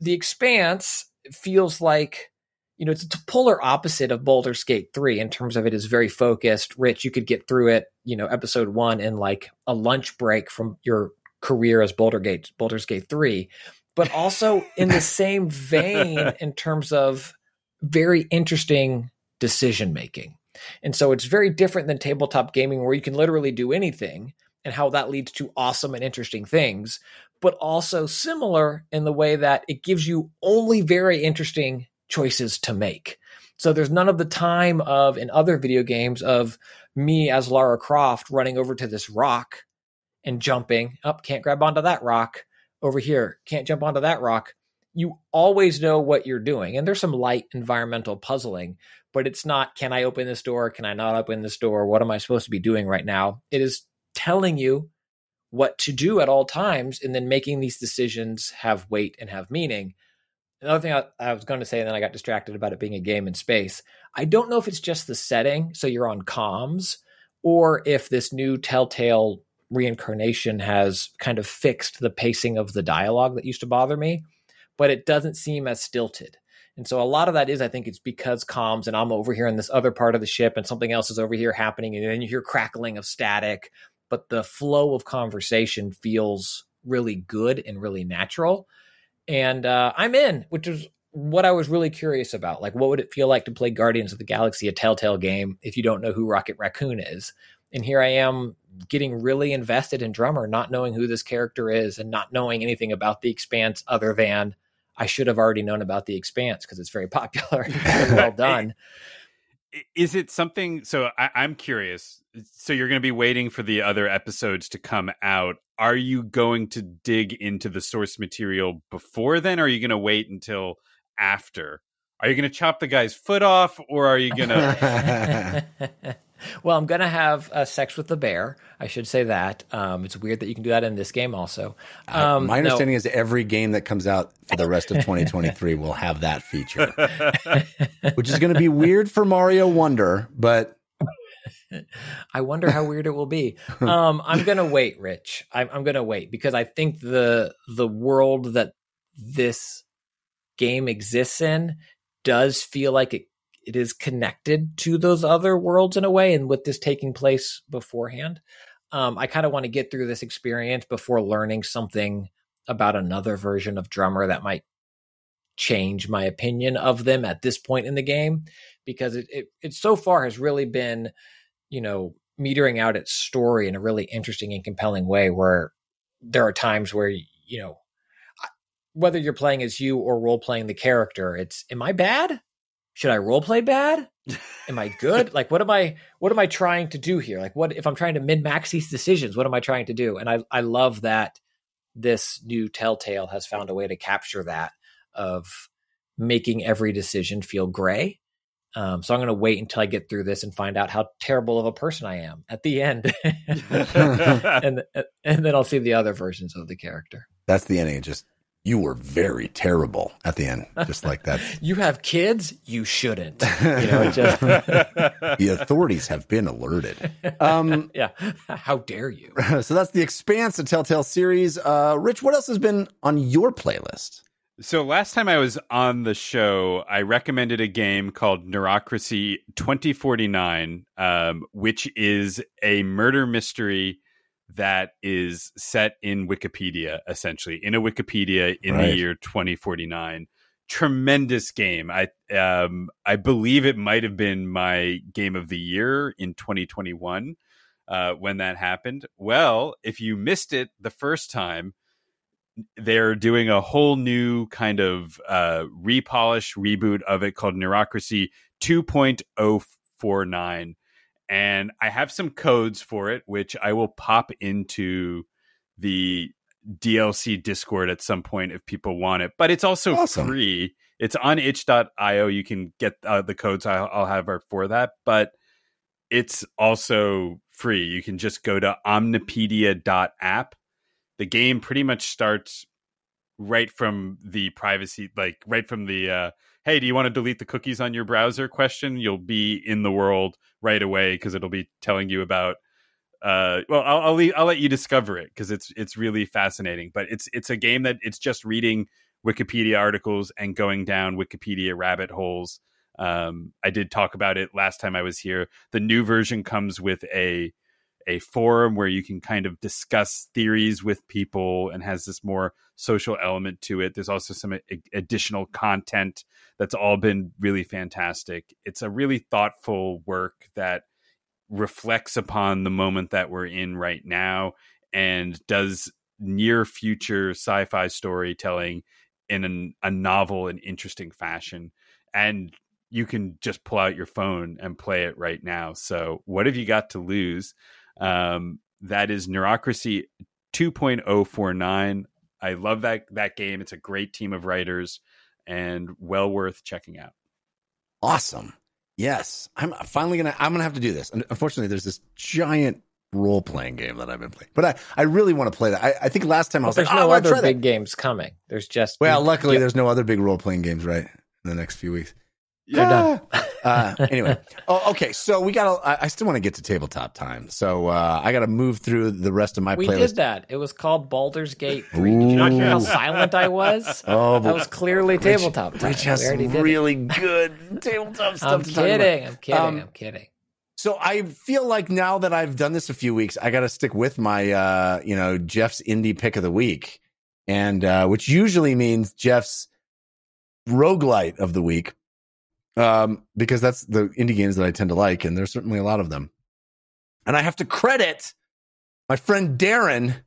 The Expanse feels like, you know, it's a polar opposite of Baldur's Gate 3 in terms of it is very focused. Rich, you could get through it, you know, episode 1 in like a lunch break from your career as Baldur's Gate 3, but also in the same vein in terms of very interesting decision making. And so it's very different than tabletop gaming, where you can literally do anything, and how that leads to awesome and interesting things, but also similar in the way that it gives you only very interesting choices to make. So there's none of the time of, in other video games, of me as Lara Croft running over to this rock and jumping up, can't grab onto that rock over here, can't jump onto that rock. You always know what you're doing. And there's some light environmental puzzling, but it's not, can I open this door? Can I not open this door? What am I supposed to be doing right now? It is telling you what to do at all times, and then making these decisions have weight and have meaning. Another thing I was going to say, and then I got distracted about it being a game in space. I don't know if it's just the setting, so you're on comms, or if this new Telltale reincarnation has kind of fixed the pacing of the dialogue that used to bother me, but it doesn't seem as stilted. And so a lot of that is, I think it's because comms, and I'm over here in this other part of the ship and something else is over here happening, and then you hear crackling of static, but the flow of conversation feels really good and really natural. And I'm in, which is what I was really curious about. Like, what would it feel like to play Guardians of the Galaxy, a Telltale game, if you don't know who Rocket Raccoon is? And here I am getting really invested in Drummer, not knowing who this character is and not knowing anything about The Expanse other than I should have already known about The Expanse because it's very popular and well done. Is it something... So I'm curious. So you're going to be waiting for the other episodes to come out. Are you going to dig into the source material before then? Or are you going to wait until after? Are you going to chop the guy's foot off? Or are you going to... Well, I'm going to have sex with the bear. I should say that. It's weird that you can do that in this game also. My understanding is every game that comes out for the rest of 2023 will have that feature, which is going to be weird for Mario Wonder, but... I wonder how weird it will be. I'm going to wait, Rich. I'm going to wait, because I think the world that this game exists in does feel like it is connected to those other worlds in a way, and with this taking place beforehand. I kind of want to get through this experience before learning something about another version of Drummer that might change my opinion of them at this point in the game, because it so far has really been, you know, metering out its story in a really interesting and compelling way, where there are times where, you know, whether you're playing as you or role playing the character, it's, am I bad? Should I role play bad? Am I good? Like, what am I trying to do here? Like, what if I'm trying to min max these decisions? What am I trying to do? And I love that this new Telltale has found a way to capture that, of making every decision feel gray So I'm going to wait until I get through this and find out how terrible of a person I am at the end. and then I'll see the other versions of the character. That's the ending. Just, you were very terrible at the end. Just like that. You have kids? You shouldn't. The authorities have been alerted. Yeah. How dare you? So that's The Expanse, the Telltale series. Rich, what else has been on your playlist? So last time I was on the show, I recommended a game called Neurocracy 2049, which is a murder mystery that is set in Wikipedia, essentially, in a Wikipedia in the year 2049. Tremendous game. I believe it might have been my game of the year in 2021 when that happened. Well, if you missed it the first time, they're doing a whole new kind of repolish reboot of it called Neurocracy 2.049. And I have some codes for it, which I will pop into the DLC Discord at some point if people want it. But it's also free. It's on itch.io. You can get the codes I'll have for that. But it's also free. You can just go to omnipedia.app. The game pretty much starts right from the privacy, like right from the, hey, do you want to delete the cookies on your browser question? You'll be in the world right away because it'll be telling you about, I'll let you discover it because it's really fascinating. But it's a game that it's just reading Wikipedia articles and going down Wikipedia rabbit holes. I did talk about it last time I was here. The new version comes with a forum where you can kind of discuss theories with people and has this more social element to it. There's also some additional content that's all been really fantastic. It's a really thoughtful work that reflects upon the moment that we're in right now and does near future sci-fi storytelling in a novel and interesting fashion. And you can just pull out your phone and play it right now. So what have you got to lose? That is Neurocracy 2.049. I love that game. It's a great team of writers and well worth checking out. Awesome. Yes. I'm gonna have to do this. Unfortunately, there's this giant role playing game that I've been playing, but I really want to play that. I think last time I was like, no other big games coming. There's just, luckily there's no other big role playing games, right? In the next few weeks. You're done. Anyway. Okay. So we got I still want to get to tabletop time. So I got to move through the rest of my playlist. We did that. It was called Baldur's Gate 3. Did you not hear how silent I was? Oh, that was clearly tabletop time. Rich has some really good tabletop stuff to talk about. I'm kidding. So I feel like now that I've done this a few weeks, I got to stick with my, Jeff's indie pick of the week. And which usually means Jeff's roguelite of the week. Because that's the indie games that I tend to like, and there's certainly a lot of them. And I have to credit my friend Darren,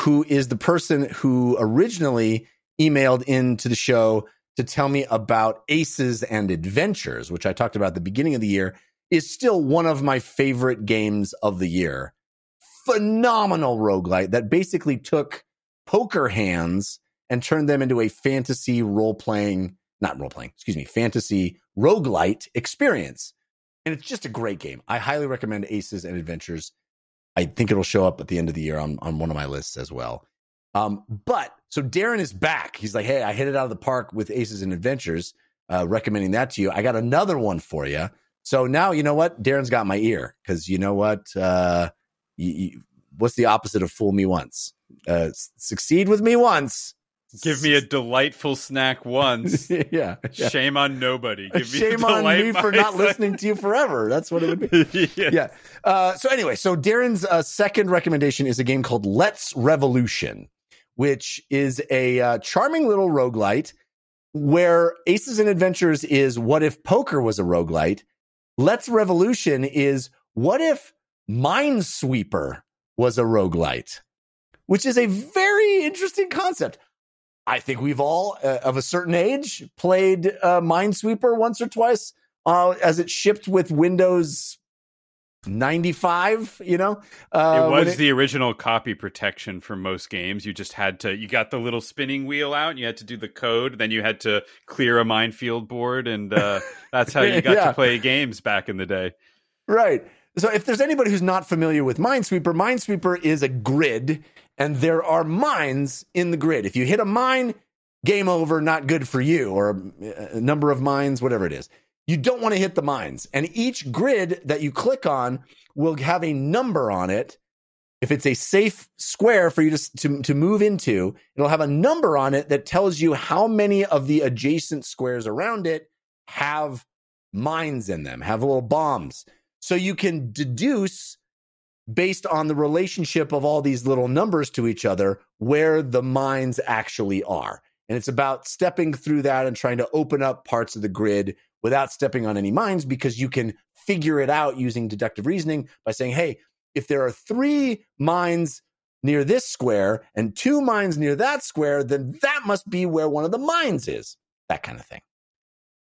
who is the person who originally emailed into the show to tell me about Aces and Adventures, which I talked about at the beginning of the year, is still one of my favorite games of the year. Phenomenal roguelite that basically took poker hands and turned them into a fantasy roguelite experience. And it's just a great game. I highly recommend Aces and Adventures. I think it'll show up at the end of the year on one of my lists as well. So Darren is back. He's like, hey, I hit it out of the park with Aces and Adventures, recommending that to you. I got another one for you. So now, you know what? Darren's got my ear because you know what? What's the opposite of fool me once? Succeed with me once. Give me a delightful snack once. Yeah. Shame on nobody. Shame on me for not listening to you forever. That's what it would be. Yeah. So Darren's second recommendation is a game called Let's Revolution, which is a charming little roguelite where Aces and Adventures is what if poker was a roguelite? Let's Revolution is what if Minesweeper was a roguelite, which is a very interesting concept. I think we've all, of a certain age, played Minesweeper once or twice as it shipped with Windows 95, you know? It was the original copy protection for most games. You just had to, you got the little spinning wheel out, and you had to do the code, then you had to clear a minefield board, and that's how you got to play games back in the day. Right. So if there's anybody who's not familiar with Minesweeper, Minesweeper is a grid, and there are mines in the grid. If you hit a mine, game over, not good for you, or a number of mines, whatever it is. You don't want to hit the mines. And each grid that you click on will have a number on it. If it's a safe square for you to move into, it'll have a number on it that tells you how many of the adjacent squares around it have mines in them, have little bombs. So you can deduce, based on the relationship of all these little numbers to each other, where the mines actually are. And it's about stepping through that and trying to open up parts of the grid without stepping on any mines, because you can figure it out using deductive reasoning by saying, hey, if there are 3 mines near this square and 2 mines near that square, then that must be where one of the mines is, that kind of thing.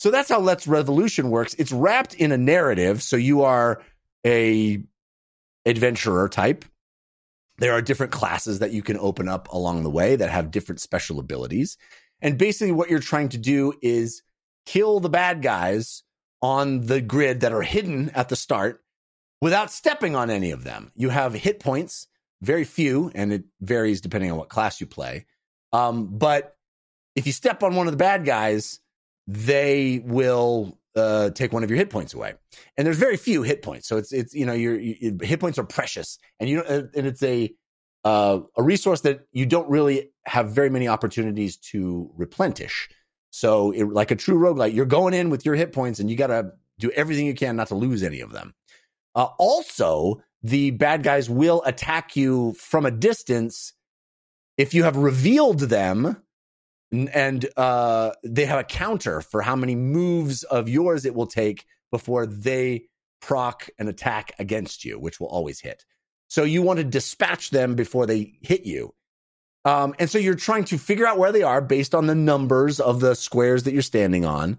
So that's how Let's Revolution works. It's wrapped in a narrative, so you are a adventurer type. There are different classes that you can open up along the way that have different special abilities. And basically what you're trying to do is kill the bad guys on the grid that are hidden at the start without stepping on any of them. You have hit points, very few, and it varies depending on what class you play. But if you step on one of the bad guys, they will take one of your hit points away. And there's very few hit points, so it's you know, your hit points are precious, and you don't, and it's a resource that you don't really have very many opportunities to replenish. So it, like a true roguelite, you're going in with your hit points and you got to do everything you can not to lose any of them. Also, the bad guys will attack you from a distance if you have revealed them, and they have a counter for how many moves of yours it will take before they proc an attack against you, which will always hit. So you want to dispatch them before they hit you. And so you're trying to figure out where they are based on the numbers of the squares that you're standing on.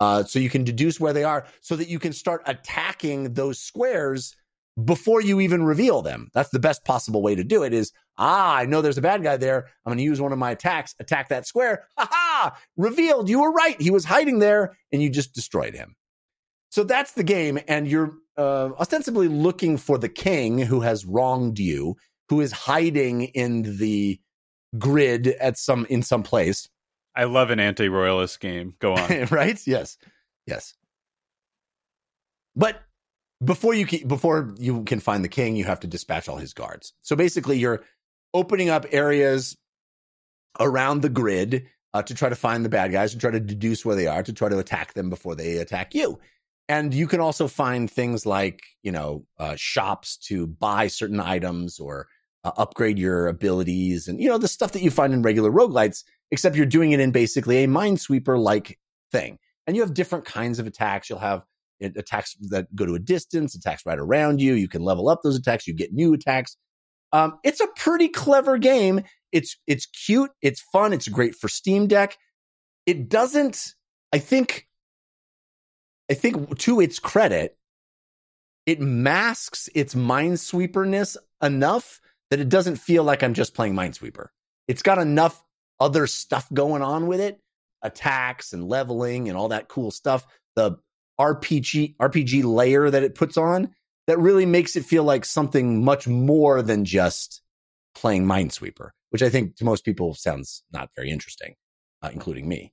So you can deduce where they are so that you can start attacking those squares before you even reveal them. That's the best possible way to do it is, I know there's a bad guy there. I'm going to use one of my attacks, attack that square. Ha-ha! Revealed. You were right. He was hiding there, and you just destroyed him. So that's the game, and you're ostensibly looking for the king who has wronged you, who is hiding in the grid at some place. I love an anti-royalist game. Go on. Right? Yes. But before you can find the king, you have to dispatch all his guards. So basically, you're opening up areas around the grid to try to find the bad guys, to try to deduce where they are, to try to attack them before they attack you. And you can also find things like, you know, shops to buy certain items or upgrade your abilities and, you know, the stuff that you find in regular roguelites, except you're doing it in basically a Minesweeper-like thing. And you have different kinds of attacks. You'll have attacks that go to a distance, attacks right around you. You can level up those attacks. You get new attacks. It's a pretty clever game. It's cute. It's fun. It's great for Steam Deck. It doesn't, I think to its credit, it masks its Minesweeper-ness enough that it doesn't feel like I'm just playing Minesweeper. It's got enough other stuff going on with it, attacks and leveling and all that cool stuff, the RPG layer that it puts on, that really makes it feel like something much more than just playing Minesweeper, which I think to most people sounds not very interesting, including me.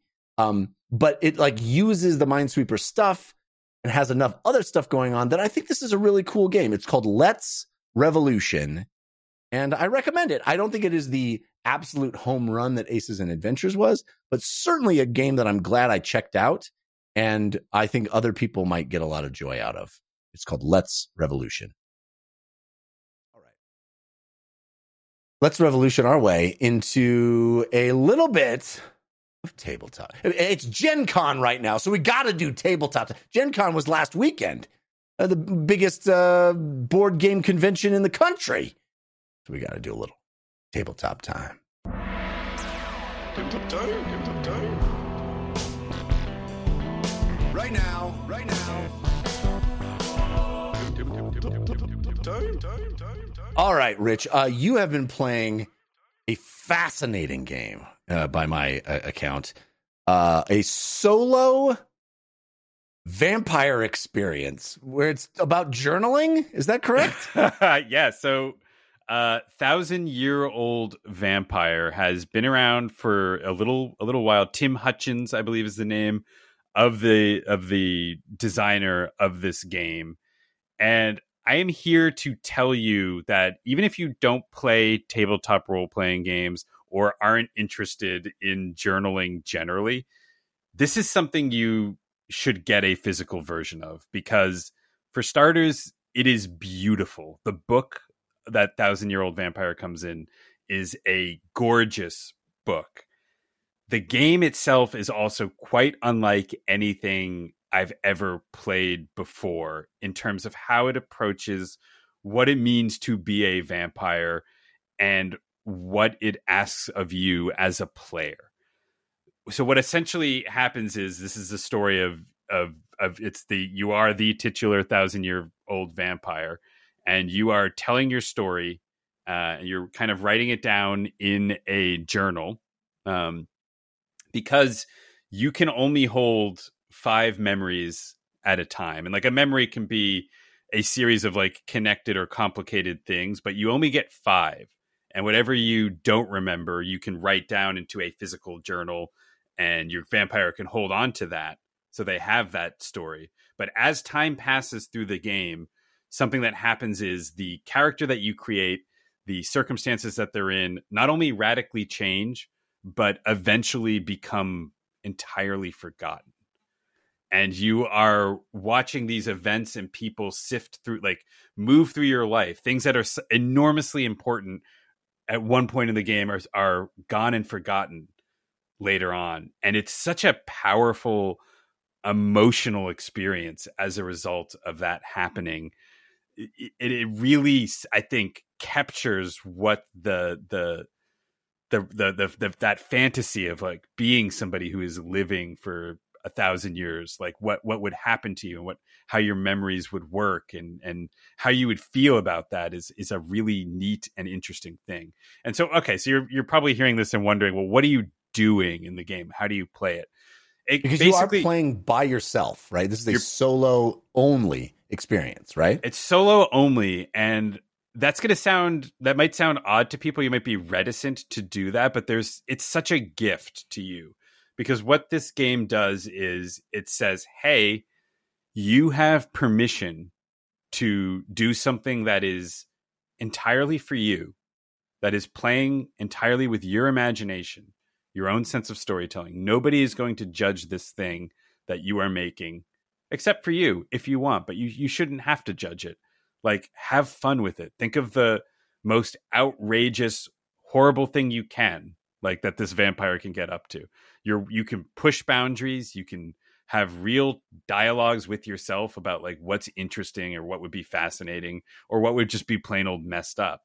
But it like uses the Minesweeper stuff and has enough other stuff going on that I think this is a really cool game. It's called Let's Revolution. And I recommend it. I don't think it is the absolute home run that Aces and Adventures was, but certainly a game that I'm glad I checked out, and I think other people might get a lot of joy out of. It's called Let's Revolution. All right. Let's Revolution our way into a little bit of tabletop. It's GenCon right now, so we got to do tabletop. GenCon was last weekend, the biggest board game convention in the country. We got to do a little tabletop time. Tabletop time. Right now. All right, Rich, you have been playing a fascinating game by my account, a solo vampire experience where it's about journaling. Is that correct? Yeah. So Thousand Year Old Vampire has been around for a little while. Tim Hutchins, I believe, is the name of the designer of this game. And I am here to tell you that even if you don't play tabletop role-playing games or aren't interested in journaling generally, this is something you should get a physical version of, because for starters, it is beautiful. The book that Thousand Year Old Vampire comes in is a gorgeous book. The game itself is also quite unlike anything I've ever played before in terms of how it approaches what it means to be a vampire and what it asks of you as a player. So what essentially happens is this is the story of you are the titular 1,000-year-old vampire, and you are telling your story. You're kind of writing it down in a journal, because you can only hold 5 memories at a time. And like a memory can be a series of like connected or complicated things, but you only get 5. And whatever you don't remember, you can write down into a physical journal, and your vampire can hold on to that. So they have that story. But as time passes through the game, something that happens is the character that you create, the circumstances that they're in, not only radically change, but eventually become entirely forgotten. And you are watching these events and people sift through, like move through your life. Things that are enormously important at one point in the game are gone and forgotten later on. And it's such a powerful emotional experience as a result of that happening. It really, I think, captures what the that fantasy of like being somebody who is living for 1,000 years, like what would happen to you and how your memories would work and how you would feel about that is a really neat and interesting thing. And so, okay, so you're probably hearing this and wondering, well, what are you doing in the game? How do you play it? Because you are playing by yourself, right? This is a solo only experience, right? It's solo only. And that's going to sound odd to people. You might be reticent to do that, but it's such a gift to you. Because what this game does is it says, hey, you have permission to do something that is entirely for you, that is playing entirely with your imagination, your own sense of storytelling. Nobody is going to judge this thing that you are making, except for you, if you want. But you shouldn't have to judge it. Like, have fun with it. Think of the most outrageous, horrible thing you can, like that this vampire can get up to. You can push boundaries. You can have real dialogues with yourself about like what's interesting or what would be fascinating or what would just be plain old messed up.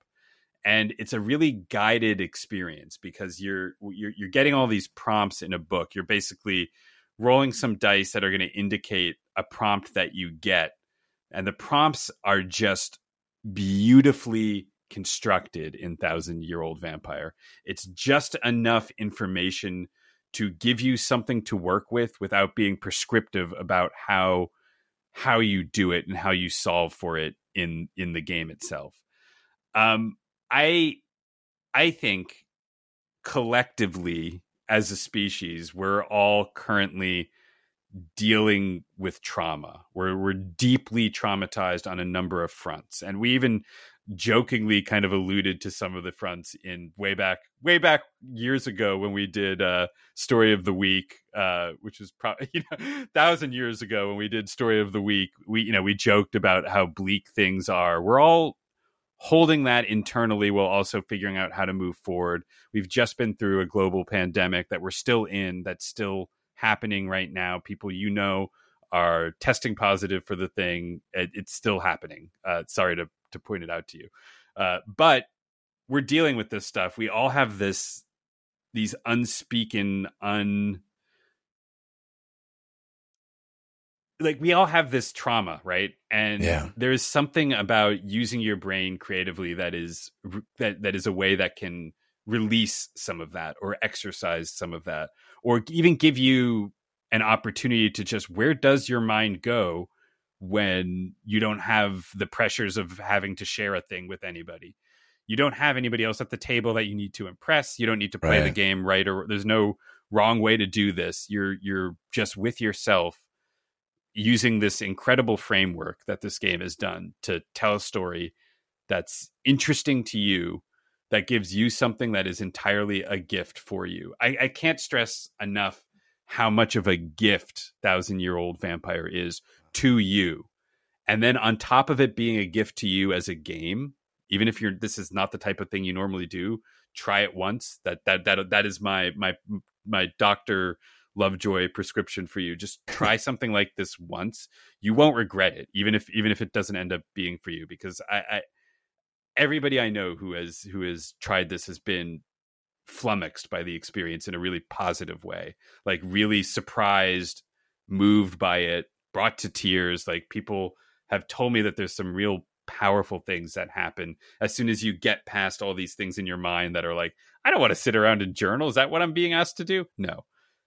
And it's a really guided experience because you're getting all these prompts in a book. You're basically rolling some dice that are going to indicate a prompt that you get. And the prompts are just beautifully constructed in Thousand Year Old Vampire. It's just enough information to give you something to work with without being prescriptive about how you do it and how you solve for it in the game itself. I think collectively as a species, we're all currently dealing with trauma. We're deeply traumatized on a number of fronts. And we even jokingly kind of alluded to some of the fronts in way back years ago when we did Story of the Week, which was probably 1,000 years ago when we did Story of the Week. We joked about how bleak things are. We're all holding that internally while also figuring out how to move forward. We've just been through a global pandemic that we're still in, that's still happening right now. People are testing positive for the thing. It's still happening. Sorry to point it out to you. But we're dealing with this stuff. We all have these unspeaking, like we all have this trauma, right? And there's something about using your brain creatively that is that is a way that can release some of that or exercise some of that, or even give you an opportunity to just, where does your mind go when you don't have the pressures of having to share a thing with anybody? You don't have anybody else at the table that you need to impress. You don't need to play the game right, or there's no wrong way to do this. You're just with yourself, using this incredible framework that this game has done to tell a story that's interesting to you, that gives you something that is entirely a gift for you. I can't stress enough how much of a gift Thousand Year Old Vampire is to you. And then on top of it being a gift to you as a game, even if this is not the type of thing you normally do, try it once. That is my Dr. Lovejoy prescription for you. Just try something like this once. You won't regret it, even if it doesn't end up being for you. Because I everybody I know who has tried this has been flummoxed by the experience in a really positive way. Like really surprised, moved by it, brought to tears. Like people have told me that there's some real powerful things that happen as soon as you get past all these things in your mind that are like, I don't want to sit around and journal. Is that what I'm being asked to do? No,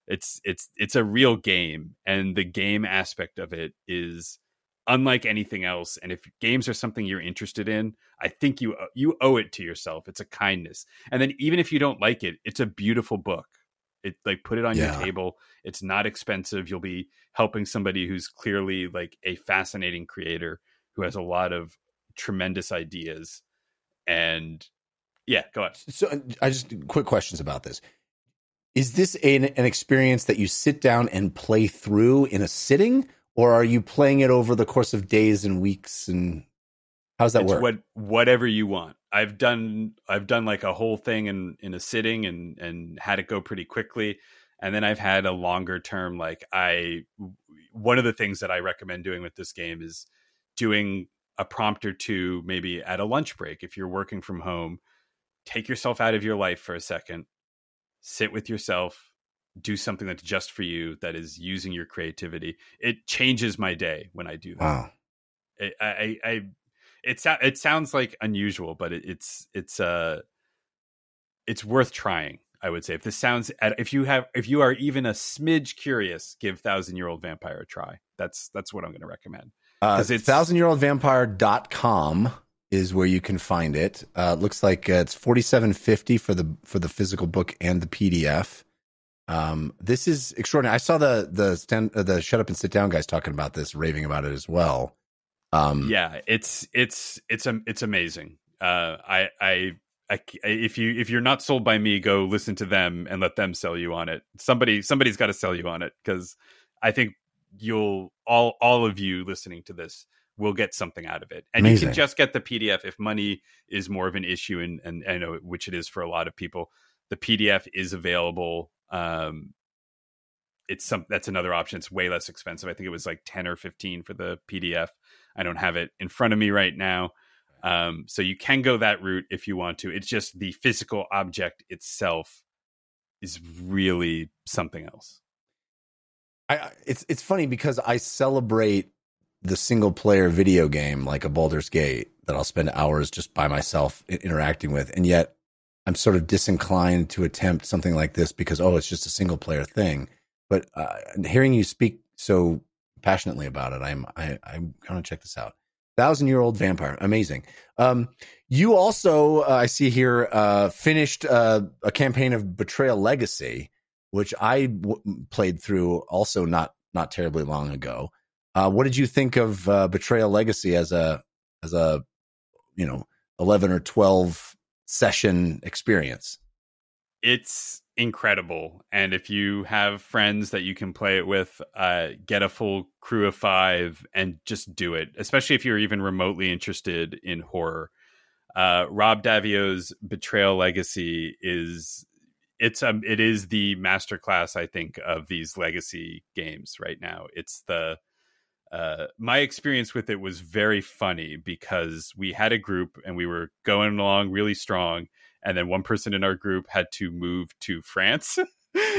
it's a real game, and the game aspect of it is unlike anything else. And if games are something you're interested in, I think you owe it to yourself. It's a kindness. And then even if you don't like it, it's a beautiful book. It like, put it on your table. It's not expensive. You'll be helping somebody who's clearly like a fascinating creator who has a lot of tremendous ideas. And go on. So I just quick questions about this. Is this an experience that you sit down and play through in a sitting, or are you playing it over the course of days and weeks? And how's that work? Whatever you want. I've done like a whole thing in a sitting and had it go pretty quickly. And then I've had a longer term, like one of the things that I recommend doing with this game is doing a prompt or two, maybe at a lunch break. If you're working from home, take yourself out of your life for a second, sit with yourself, do something that's just for you, that is using your creativity. It changes my day when I do that. Wow. It sounds like unusual, but it's worth trying. I would say if you are even a smidge curious, give Thousand Year Old Vampire a try. That's what I'm going to recommend. It's thousandyearoldvampire.com is where you can find it. Looks like it's $47.50 for the physical book and the PDF. This is extraordinary. I saw the Shut Up and Sit Down guys talking about this, raving about it as well. It's amazing. If you're not sold by me, go listen to them and let them sell you on it. Somebody's got to sell you on it, because I think you'll all of you listening to this will get something out of it. And amazing. You can just get the PDF if money is more of an issue, and I know which it is for a lot of people. The PDF is available. That's another option. It's way less expensive. I think it was like 10 or 15 for the PDF. I don't have it in front of me right now. So you can go that route if you want to. It's just the physical object itself is really something else. It's funny because I celebrate the single player video game like a Baldur's Gate that I'll spend hours just by myself interacting with. And yet I'm sort of disinclined to attempt something like this because, it's just a single player thing. But hearing you speak so passionately about it, I'm going to check this out. Thousand Year Old Vampire. Amazing. You also, I see here, finished a campaign of Betrayal Legacy, which I played through also not terribly long ago. What did you think of Betrayal Legacy as a 11 or 12 session experience? It's incredible, and if you have friends that you can play it with, get a full crew of 5 and just do it. Especially if you're even remotely interested in horror. Rob Davio's Betrayal Legacy is the masterclass, I think, of these legacy games right now. It's the my experience with it was very funny because we had a group and we were going along really strong, and then one person in our group had to move to France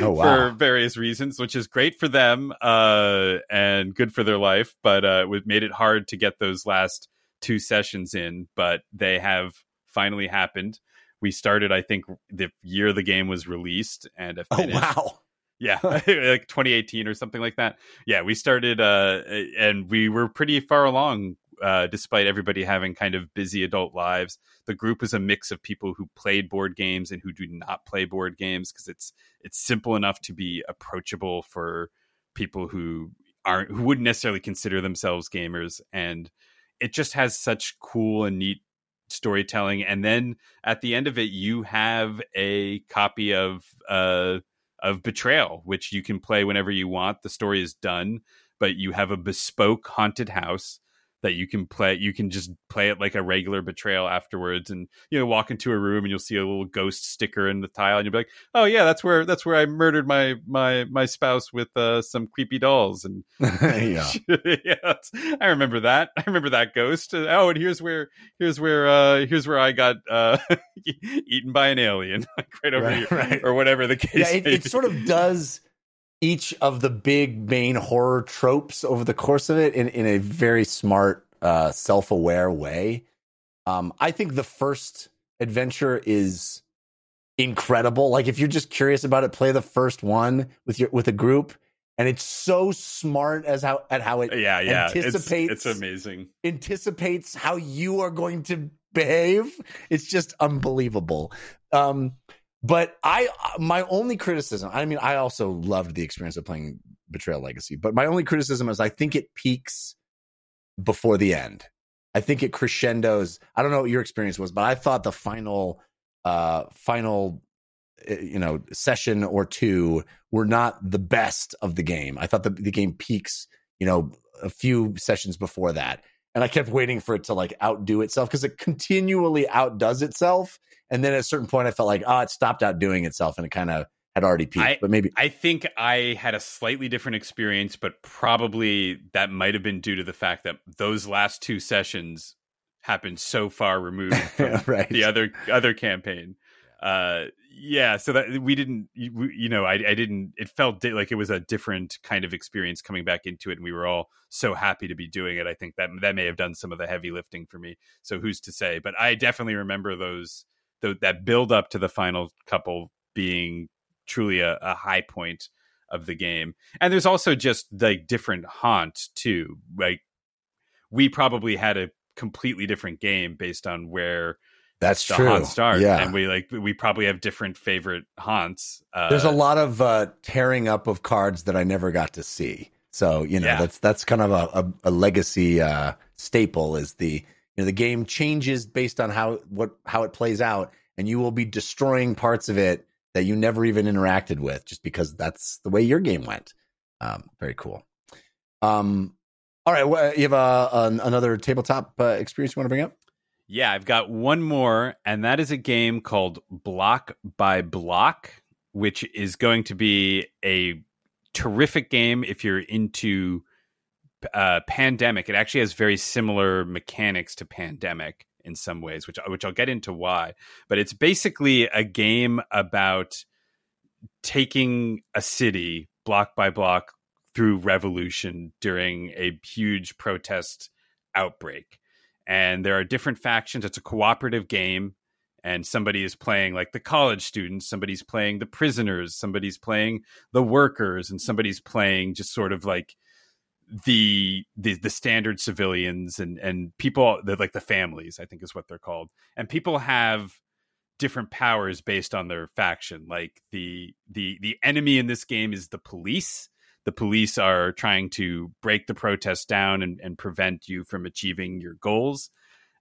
Oh, wow. For various reasons, which is great for them and good for their life. But it made it hard to get those last two sessions in, but they have finally happened. We started, I think, the year the game was released and finished. Oh, wow. Yeah, like 2018 or something like that. Yeah, we started and we were pretty far along despite everybody having kind of busy adult lives. The group is a mix of people who played board games and who do not play board games because it's simple enough to be approachable for people who wouldn't necessarily consider themselves gamers. And it just has such cool and neat storytelling. And then at the end of it, you have a copy of Betrayal, which you can play whenever you want. The story is done, but you have a bespoke haunted house that you can play. You can just play it like a regular Betrayal afterwards, and walk into a room and you'll see a little ghost sticker in the tile, and you'll be like, "Oh yeah, that's where I murdered my spouse with some creepy dolls." And yeah, I remember that. I remember that ghost. Oh, and here's where I got eaten by an alien, like right over here, right. Or whatever the case. Yeah, it sort of does each of the big main horror tropes over the course of it in a very smart, self-aware way. I think the first adventure is incredible. Like, if you're just curious about it, play the first one with a group, and it's so smart at how it anticipates. It's amazing. Anticipates how you are going to behave. It's just unbelievable. But my only criticism, I mean, I also loved the experience of playing Betrayal Legacy, but my only criticism is I think it peaks before the end. I think it crescendos. I don't know what your experience was, but I thought the final, session or two were not the best of the game. I thought the game peaks, a few sessions before that. And I kept waiting for it to like outdo itself because it continually outdoes itself. And then at a certain point, I felt like, it stopped outdoing itself and it kind of had already peaked. I think I had a slightly different experience, but probably that might have been due to the fact that those last two sessions happened so far removed from right. The other campaign. So that we didn't, I didn't, it felt like it was a different kind of experience coming back into it. And we were all so happy to be doing it. I think that may have done some of the heavy lifting for me. So who's to say, but I definitely remember that build up to the final couple being truly a high point of the game. And there's also just like different haunts too. Like, we probably had a completely different game based on where that's the true. Haunt start. Yeah. And we probably have different favorite haunts. There's a lot of tearing up of cards that I never got to see. So, that's kind of a legacy staple is the game changes based on how it plays out, and you will be destroying parts of it that you never even interacted with just because that's the way your game went. Very cool. All right. Well, you have another tabletop experience you want to bring up? Yeah, I've got one more, and that is a game called Block by Block, which is going to be a terrific game if you're into Pandemic. It actually has very similar mechanics to Pandemic in some ways, which I'll get into why. But it's basically a game about taking a city block by block through revolution during a huge protest outbreak. And there are different factions. It's a cooperative game. And somebody is playing like the college students. Somebody's playing the prisoners. Somebody's playing the workers. And somebody's playing just sort of like the standard civilians and people that like the families, I think is what they're called. And people have different powers based on their faction. Like the enemy in this game is the police. The police are trying to break the protests down and prevent you from achieving your goals.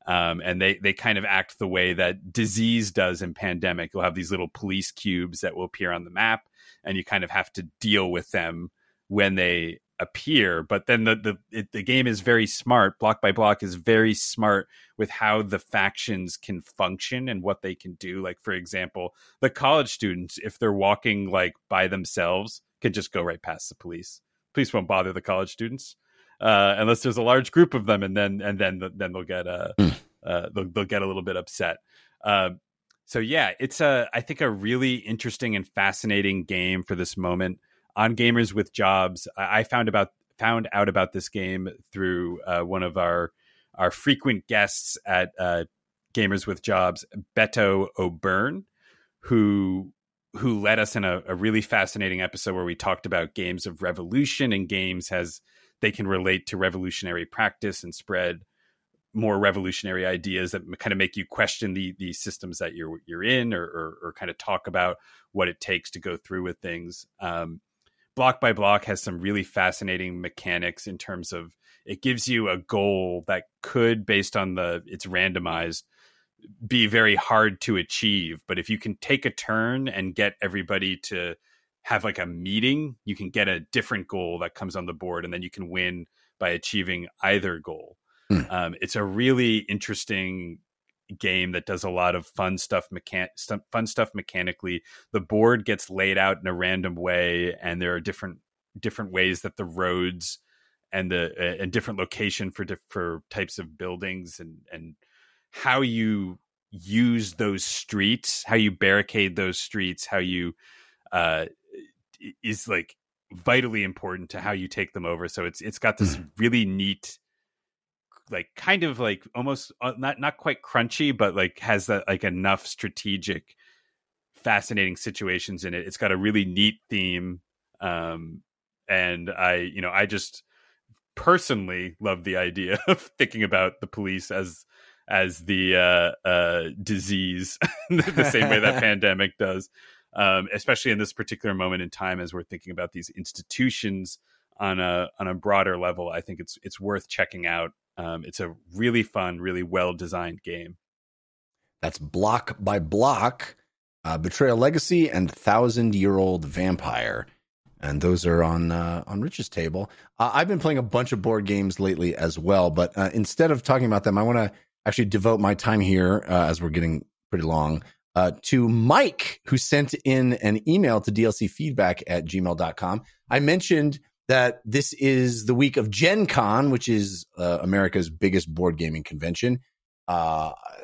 And they kind of act the way that disease does in Pandemic. You'll have these little police cubes that will appear on the map, and you kind of have to deal with them when they appear. But then the game is very smart. Block by Block is very smart with how the factions can function and what they can do. Like, for example, the college students, if they're walking like by themselves, could just go right past the police. Police won't bother the college students unless there's a large group of them, and then they'll get a little bit upset. So yeah, it's I think a really interesting and fascinating game for this moment. On Gamers with Jobs, I found out about this game through one of our frequent guests at Gamers with Jobs, Beto O'Byrne, who led us in a really fascinating episode where we talked about games of revolution and games as they can relate to revolutionary practice and spread more revolutionary ideas that kind of make you question the systems that you're in, or kind of talk about what it takes to go through with things. Block by Block has some really fascinating mechanics in terms of it gives you a goal that could, based on it's randomized, be very hard to achieve. But if you can take a turn and get everybody to have like a meeting, you can get a different goal that comes on the board, and then you can win by achieving either goal. It's a really interesting game that does a lot of fun stuff mechanically. The board gets laid out in a random way, and there are different ways that the roads and and different location for types of buildings and how you use those streets, how you barricade those streets, how you is like vitally important to how you take them over. So it's got this really neat, like kind of like almost not quite crunchy, but like has that like enough strategic, fascinating situations in it. It's got a really neat theme, and I just personally love the idea of thinking about the police as the disease, the same way that pandemic does, especially in this particular moment in time as we're thinking about these institutions on a broader level. I think it's worth checking out. It's a really fun, really well-designed game. That's Block by Block, Betrayal Legacy, and 1,000 Year Old Vampire. And those are on Rich's table. I've been playing a bunch of board games lately as well, but instead of talking about them, I want to actually devote my time here, as we're getting pretty long, to Mike, who sent in an email to dlcfeedback@gmail.com. I mentioned that this is the week of GenCon, which is America's biggest board gaming convention.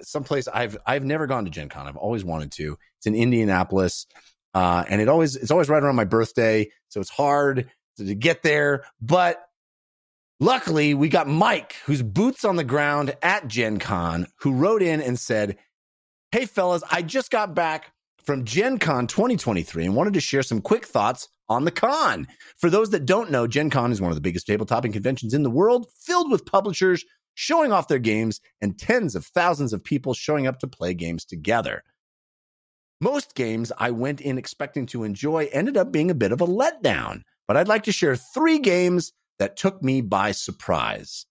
Someplace I've never gone to GenCon. I've always wanted to. It's in Indianapolis, and it's always right around my birthday, so it's hard to get there. But luckily, we got Mike, who's boots on the ground at GenCon, who wrote in and said, "Hey fellas, I just got back from GenCon 2023 and wanted to share some quick thoughts on the con. For those that don't know, Gen Con is one of the biggest tabletop conventions in the world, filled with publishers showing off their games and tens of thousands of people showing up to play games together. Most games I went in expecting to enjoy ended up being a bit of a letdown, but I'd like to share three games that took me by surprise.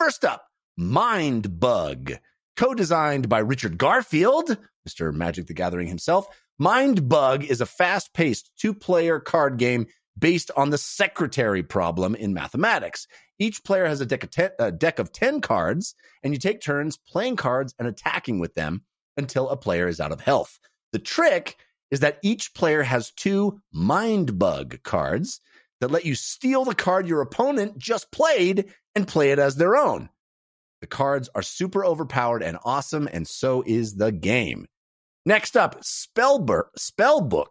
First up, Mind Bug. Co-designed by Richard Garfield, Mr. Magic the Gathering himself, Mind Bug is a fast-paced two-player card game based on the secretary problem in mathematics. Each player has a deck of 10 cards, and you take turns playing cards and attacking with them until a player is out of health. The trick is that each player has two Mind Bug cards that let you steal the card your opponent just played and play it as their own. The cards are super overpowered and awesome, and so is the game. Next up, Spellbook,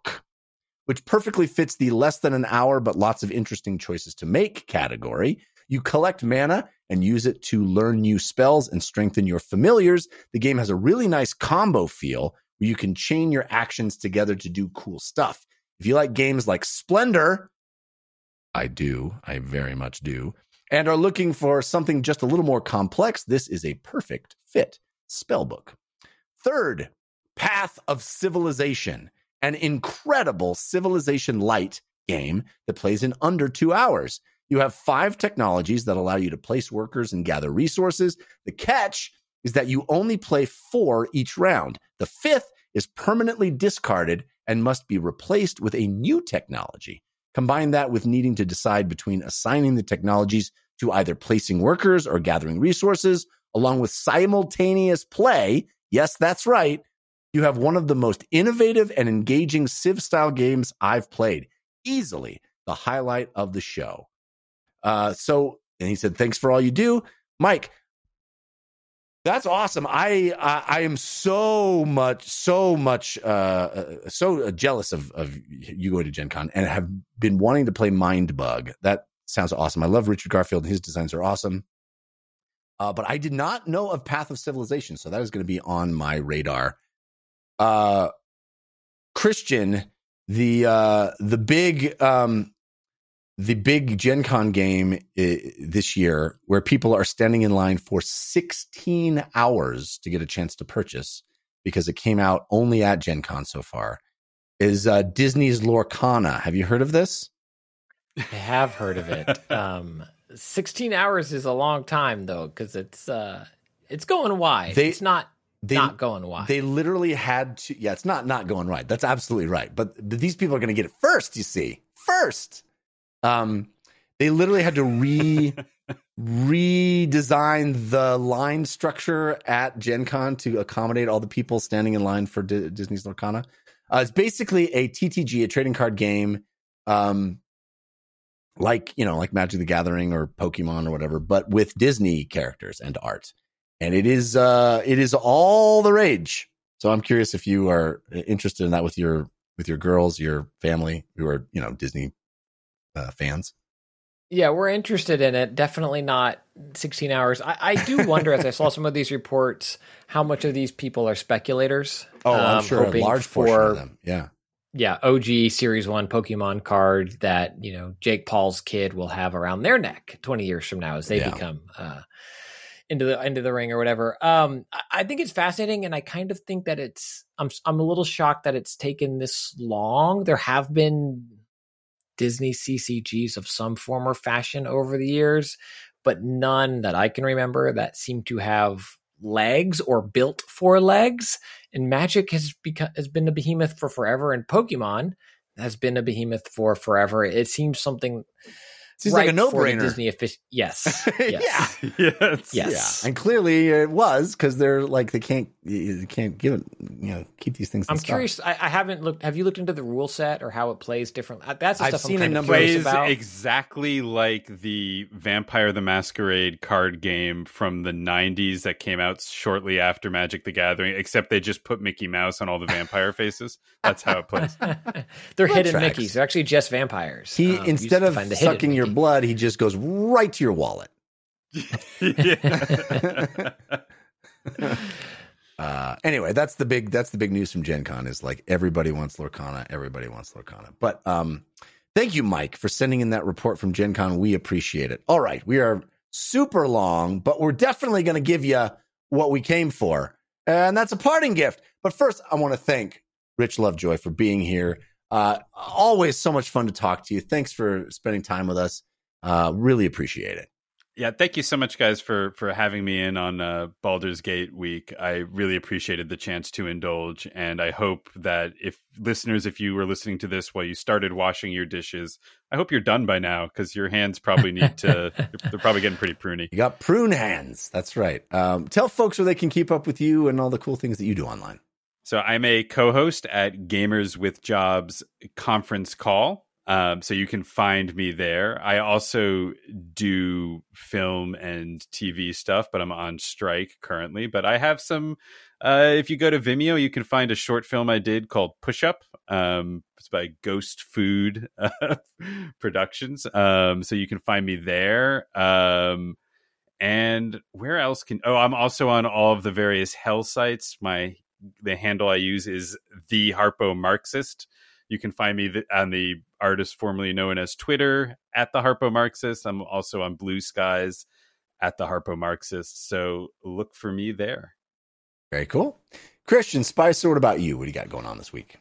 which perfectly fits the less than an hour but lots of interesting choices to make category. You collect mana and use it to learn new spells and strengthen your familiars. The game has a really nice combo feel where you can chain your actions together to do cool stuff. If you like games like Splendor, I do, I very much do, and are looking for something just a little more complex, this is a perfect fit. Spellbook. Third, Path of Civilization, an incredible Civilization Light game that plays in under 2 hours. You have 5 technologies that allow you to place workers and gather resources. The catch is that you only play 4 each round. The 5th is permanently discarded and must be replaced with a new technology. Combine that with needing to decide between assigning the technologies to either placing workers or gathering resources, along with simultaneous play. Yes, that's right. You have one of the most innovative and engaging Civ-style games I've played. Easily the highlight of the show. And he said, thanks for all you do. Mike, That's awesome. I am so jealous of you going to Gen Con, and have been wanting to play Mind Bug. That sounds awesome. I love Richard Garfield. His designs are awesome. But I did not know of Path of Civilization, so that is going to be on my radar. Christian, the big Gen Con game this year, where people are standing in line for 16 hours to get a chance to purchase, because it came out only at Gen Con so far, is Disney's Lorcana. Have you heard of this? I have heard of it. 16 hours is a long time, though, because it's going wide. It's not going wide. They literally had to. Yeah, it's not going right. That's absolutely right. But these people are going to get it first, you see. First. They literally had to redesign the line structure at Gen Con to accommodate all the people standing in line for Disney's Lorcana. It's basically a TTG, a trading card game, like Magic the Gathering or Pokemon or whatever, but with Disney characters and art. And it is all the rage. So I'm curious if you are interested in that with your girls, your family, who are, Disney fans. Yeah, we're interested in it. Definitely not 16 hours. I do wonder, as I saw some of these reports, how much of these people are speculators. Oh, I'm sure a large portion of them. Yeah. Yeah, OG Series 1 Pokemon card that, Jake Paul's kid will have around their neck 20 years from now as they become into the ring or whatever. I think it's fascinating, and I kind of think that I'm a little shocked that it's taken this long. There have been Disney CCGs of some form or fashion over the years, but none that I can remember that seem to have legs or built for legs. And Magic has been a behemoth for forever, and Pokemon has been a behemoth for forever. It seems like a no-brainer. Disney yes. Yes. Yeah. Yes. Yeah. And clearly it was, because they're like they can't give it, keep these things. I'm curious. I haven't looked. Have you looked into the rule set or how it plays different? That's the I've stuff seen I'm kind a of number plays about. Exactly like the Vampire the Masquerade card game from the 90s that came out shortly after Magic the Gathering, except they just put Mickey Mouse on all the vampire faces. That's how it plays. They're hidden tracks. Mickeys. They're actually just vampires. He instead of sucking your blood, he just goes right to your wallet. Anyway, that's the big news from Gen Con, is like everybody wants Lorcana. But thank you, Mike, for sending in that report from Gen Con. We appreciate it. All right, we are super long, but we're definitely going to give you what we came for, and that's a parting gift. But first, I want to thank Rich Lovejoy for being here. Always so much fun to talk to you. Thanks for spending time with us. Really appreciate it. Yeah, thank you so much, guys, for having me in on Baldur's Gate week. I really appreciated the chance to indulge, and I hope that if you were listening to this while you started washing your dishes, I hope you're done by now, because your hands probably need to. They're probably getting pretty pruney. You got prune hands. That's right. Tell folks where they can keep up with you and all the cool things that you do online. So I'm a co-host at Gamers With Jobs Conference Call, so you can find me there. I also do film and TV stuff, but I'm on strike currently. But I have some, if you go to Vimeo, you can find a short film I did called Push Up. It's by Ghost Food Productions. So you can find me there. And where else can... Oh, I'm also on all of the various hell sites. The handle I use is The Harpo Marxist. You can find me on the artist formerly known as Twitter at The Harpo Marxist. I'm also on Blue Skies at The Harpo Marxist. So look for me there. Very cool. Christian Spicer, what about you? What do you got going on this week?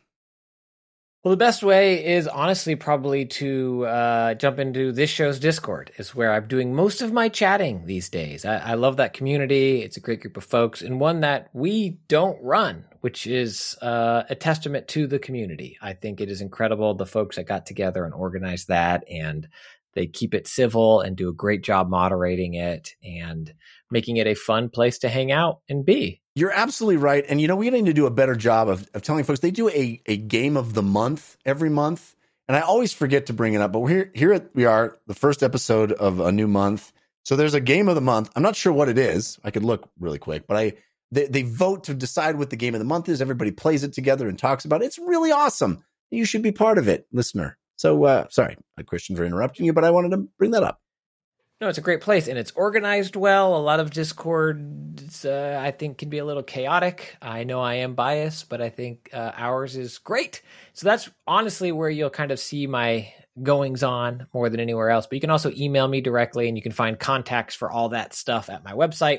Well, the best way is honestly probably to jump into this show's Discord, is where I'm doing most of my chatting these days. I love that community. It's a great group of folks, and one that we don't run, which is a testament to the community. I think it is incredible, the folks that got together and organized that, and they keep it civil and do a great job moderating it and making it a fun place to hang out and be. You're absolutely right. And, we need to do a better job of telling folks. They do a game of the month every month, and I always forget to bring it up. But we are, the first episode of a new month, So there's a game of the month. I'm not sure what it is. I could look really quick, but they vote to decide what the game of the month is. Everybody plays it together and talks about it. It's really awesome. You should be part of it, listener. So sorry, Christian, for interrupting you, but I wanted to bring that up. No, it's a great place, and it's organized well. A lot of Discord, I think, can be a little chaotic. I know I am biased, but I think ours is great. So that's honestly where you'll kind of see my goings on more than anywhere else. But you can also email me directly, and you can find contacts for all that stuff at my website,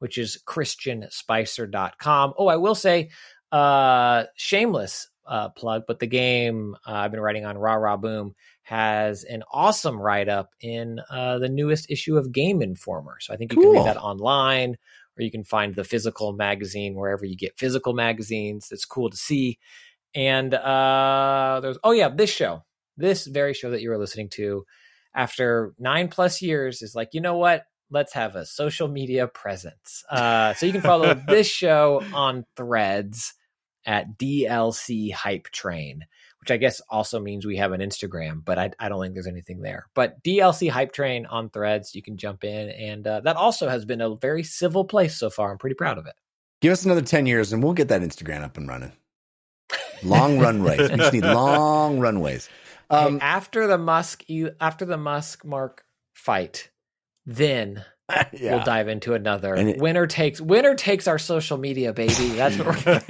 which is christianspicer.com. Oh, I will say, shameless plug, but the game I've been writing on, Rah Rah Boom, has an awesome write-up in the newest issue of Game Informer. So I think you Cool. can read that online, or you can find the physical magazine wherever you get physical magazines. It's cool to see. And this very show that you were listening to, after 9+ years, is like, you know what? Let's have a social media presence. So you can follow this show on Threads at DLC Hype Train, which I guess also means we have an Instagram, but I don't think there's anything there. But DLC Hype Train on Threads, you can jump in. And that also has been a very civil place so far. I'm pretty proud of it. Give us another 10 years and we'll get that Instagram up and running. Long runways. We just need long runways. Hey, after the Musk Mark fight, then yeah. We'll dive into another. Winner takes our social media, baby. That's what we're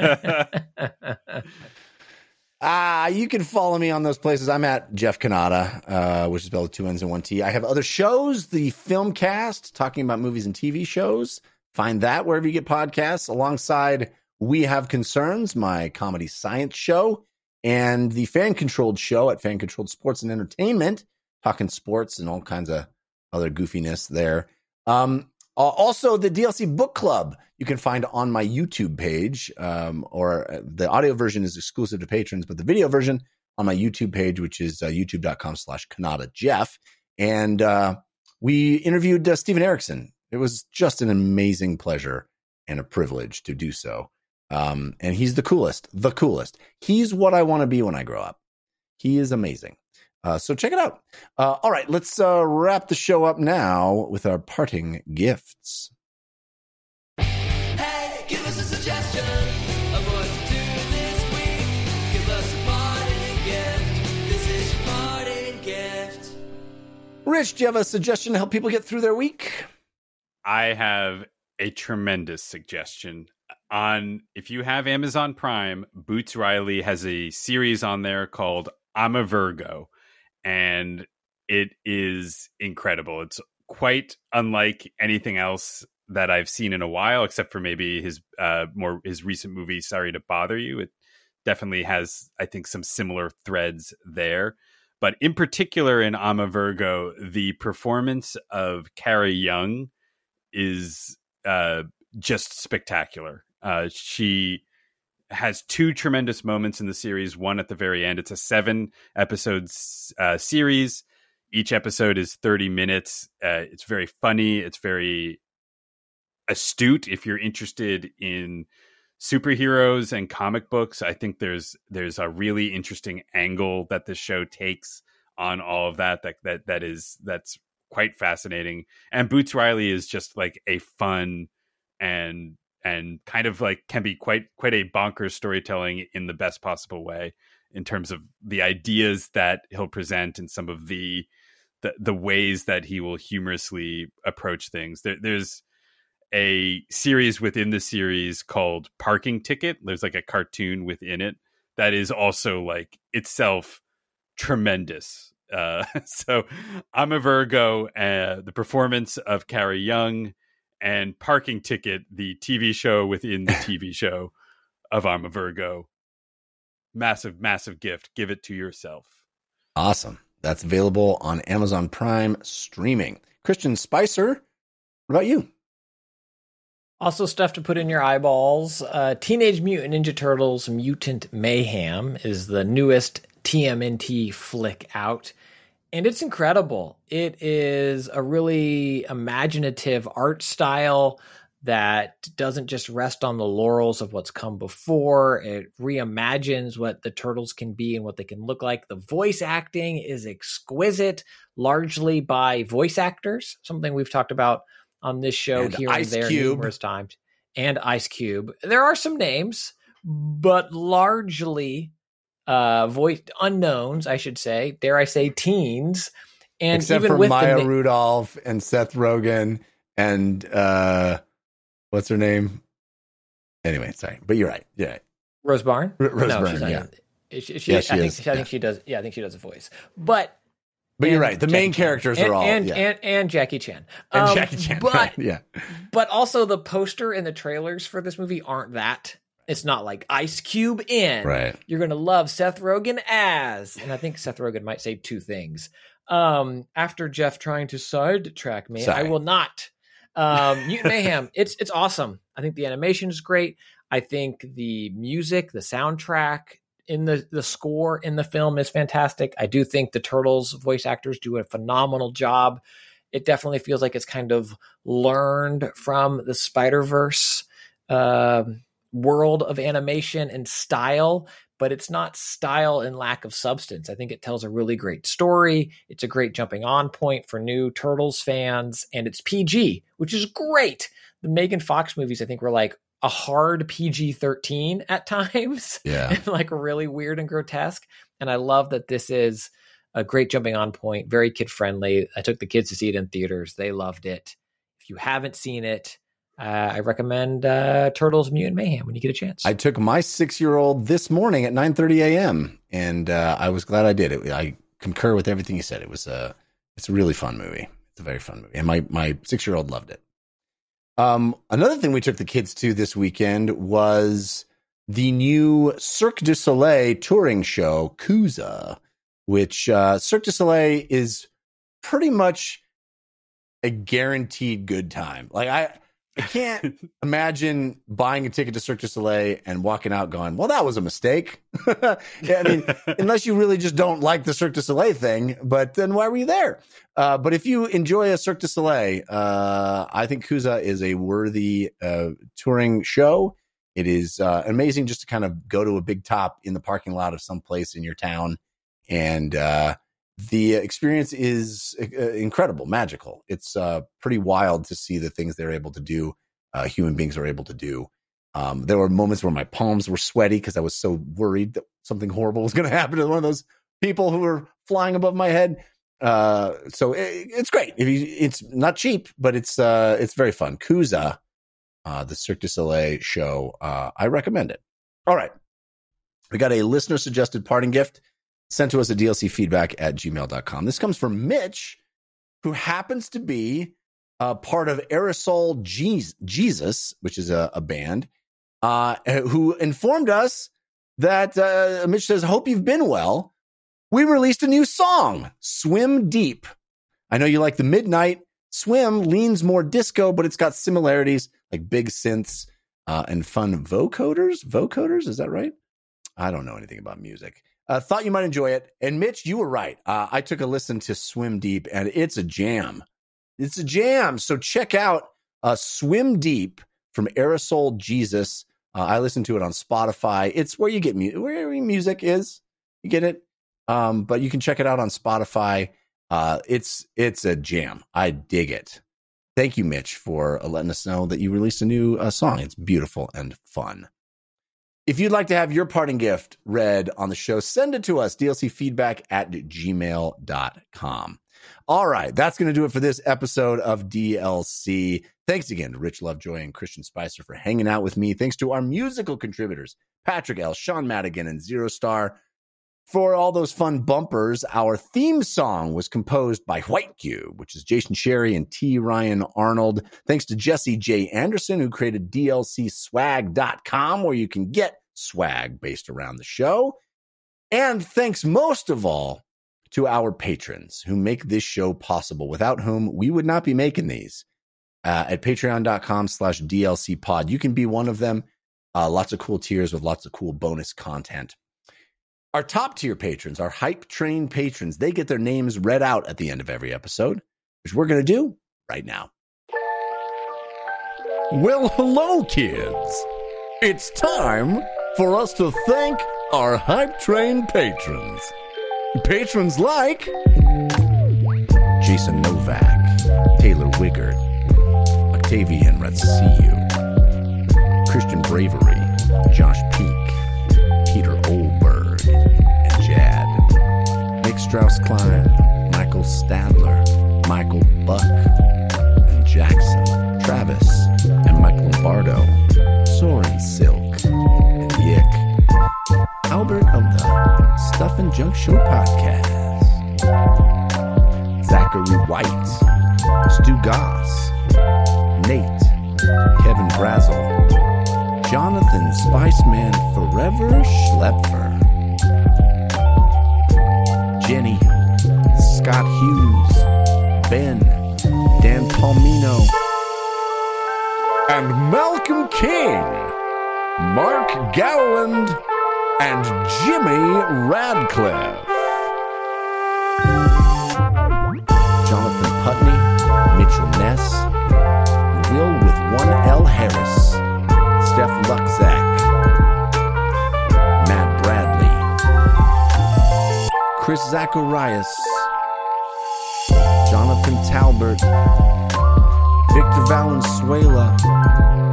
gonna you can follow me on those places. I'm at Jeff Cannata, which is spelled with 2 N's and 1 T. I have other shows, the Filmcast, talking about movies and TV shows. Find that wherever you get podcasts, alongside We Have Concerns, my comedy science show, and the Fan Controlled show at Fan Controlled Sports and Entertainment, talking sports and all kinds of other goofiness there. Also, the DLC Book Club you can find on my YouTube page, or the audio version is exclusive to patrons, but the video version on my YouTube page, which is youtube.com/KannataJeff. And we interviewed Steven Erickson. It was just an amazing pleasure and a privilege to do so. And he's the coolest. He's what I want to be when I grow up. He is amazing. So check it out. All right, let's wrap the show up now with our parting gifts. Hey, give us a suggestion of what to do this week. Give us a parting gift. This is your parting gift. Rich, do you have a suggestion to help people get through their week? I have a tremendous suggestion. If you have Amazon Prime, Boots Riley has a series on there called I'm a Virgo. And it is incredible. It's quite unlike anything else that I've seen in a while, except for maybe his recent movie, Sorry to Bother You. It definitely has, I think, some similar threads there. But in particular, in I'm a Virgo, the performance of Carrie Young is just spectacular. She has two tremendous moments in the series. One at the very end. It's a 7-episode series. Each episode is 30 minutes. It's very funny. It's very astute. If you're interested in superheroes and comic books, I think there's a really interesting angle that this show takes on all of that. That's quite fascinating. And Boots Riley is just like a fun and kind of like can be quite a bonkers storytelling in the best possible way, in terms of the ideas that he'll present and some of the ways that he will humorously approach things. There's a series within the series called Parking Ticket. There's like a cartoon within it that is also like itself tremendous. So I'm a Virgo, the performance of Carrie Young, and Parking Ticket, the TV show within the TV show of I'm a Virgo. Massive, massive gift. Give it to yourself. Awesome. That's available on Amazon Prime streaming. Christian Spicer, what about you? Also, stuff to put in your eyeballs. Teenage Mutant Ninja Turtles Mutant Mayhem is the newest TMNT flick out. And it's incredible. It is a really imaginative art style that doesn't just rest on the laurels of what's come before. It reimagines what the turtles can be and what they can look like. The voice acting is exquisite, largely by voice actors, something we've talked about on this show and here Ice and there Cube. Numerous times. And Ice Cube. There are some names, but largely voice unknowns, I should say. Dare I say teens. And except even for with Maya Rudolph and Seth Rogen and... what's her name? Anyway, sorry, but you're right. Yeah, Rose Byrne. Rose Byrne. She's not, yeah, I think she does. Yeah, I think she does a voice. But you're right. The Jackie main characters Chan. and Jackie Chan and Jackie Chan. But right. Yeah, but also the poster and the trailers for this movie aren't that. It's not like Ice Cube in. Right. You're gonna love Seth Rogen as, and I think Seth Rogen might say two things. After Jeff trying to sidetrack me, sorry. I will not. Mutant Mayhem, it's awesome. I think the animation is great. I think the music, the soundtrack, in the score in the film is fantastic. I do think the Turtles voice actors do a phenomenal job. It definitely feels like it's kind of learned from the Spider-Verse world of animation and style, but it's not style and lack of substance. I think it tells a really great story. It's a great jumping on point for new Turtles fans, and it's PG, which is great. The Megan Fox movies, I think, were like a hard PG-13 at times, yeah, like really weird and grotesque. And I love that this is a great jumping on point, very kid friendly. I took the kids to see it in theaters. They loved it. If you haven't seen it, I recommend Turtles Mutant Mayhem when you get a chance. I took my 6-year-old this morning at 9:30 a.m. and I was glad I did it. I concur with everything you said. It was it's a really fun movie. It's a very fun movie, and my 6-year-old loved it. Another thing we took the kids to this weekend was the new Cirque du Soleil touring show Kooza, which Cirque du Soleil is pretty much a guaranteed good time. Like I can't imagine buying a ticket to Cirque du Soleil and walking out going, well, that was a mistake. Yeah, I mean, unless you really just don't like the Cirque du Soleil thing, but then why were you there? But if you enjoy a Cirque du Soleil, I think Kooza is a worthy touring show. It is amazing just to kind of go to a big top in the parking lot of some place in your town. And the experience is incredible, magical. It's pretty wild to see the things they're able to do, human beings are able to do. There were moments where my palms were sweaty because I was so worried that something horrible was going to happen to one of those people who were flying above my head. So it's great. It's not cheap, but it's very fun. Kooza, the Cirque du Soleil show, I recommend it. All right. We got a listener-suggested parting gift sent to us at dlcfeedback@gmail.com. This comes from Mitch, who happens to be a part of Aerosol Jesus, which is a band, who informed us that Mitch says, hope you've been well. We released a new song, Swim Deep. I know you like the midnight. Swim leans more disco, but it's got similarities like big synths and fun vocoders. Vocoders, is that right? I don't know anything about music. Thought you might enjoy it. And Mitch, you were right. I took a listen to Swim Deep, and it's a jam. It's a jam. So check out Swim Deep from Aerosol Jesus. I listened to it on Spotify. It's where you get music. Where music is, you get it. But you can check it out on Spotify. It's a jam. I dig it. Thank you, Mitch, for letting us know that you released a new song. It's beautiful and fun. If you'd like to have your parting gift read on the show, send it to us, dlcfeedback@gmail.com. All right, that's going to do it for this episode of DLC. Thanks again to Rich Lovejoy and Christian Spicer for hanging out with me. Thanks to our musical contributors, Patrick L., Sean Madigan, and Zero Star, for all those fun bumpers. Our theme song was composed by White Cube, which is Jason Sherry and T. Ryan Arnold. Thanks to Jesse J. Anderson, who created DLCSwag.com, where you can get swag based around the show. And thanks most of all to our patrons who make this show possible, without whom we would not be making these. At patreon.com/DLC pod. You can be one of them. Lots of cool tiers with lots of cool bonus content. Our top tier patrons, our hype train patrons, they get their names read out at the end of every episode, which we're going to do right now. Well, hello, kids. It's time for us to thank our Hype Train patrons. Patrons like Jason Novak, Taylor Wiggert, Octavian Ratsiu, Christian Bravery, Josh Peake, Peter Olberg, and Jad, Nick Strauss-Klein, Michael Stadler, Michael Buck, and Jackson, Travis, and Mike Lombardo, Soren Silk, and Yick, Albert of the Stuff and Junk Show Podcast, Zachary White, Stu Goss, Nate, Kevin Brazel, Jonathan Spiceman Forever Schlepfer, Jenny, Scott Hughes, Ben, Dan Palmino, and Malcolm King, Mark Gowland, and Jimmy Radcliffe. Jonathan Putney, Mitchell Ness, Will with one L Harris, Steph Luxack, Matt Bradley, Chris Zacharias, Jonathan Talbert, Victor Valenzuela,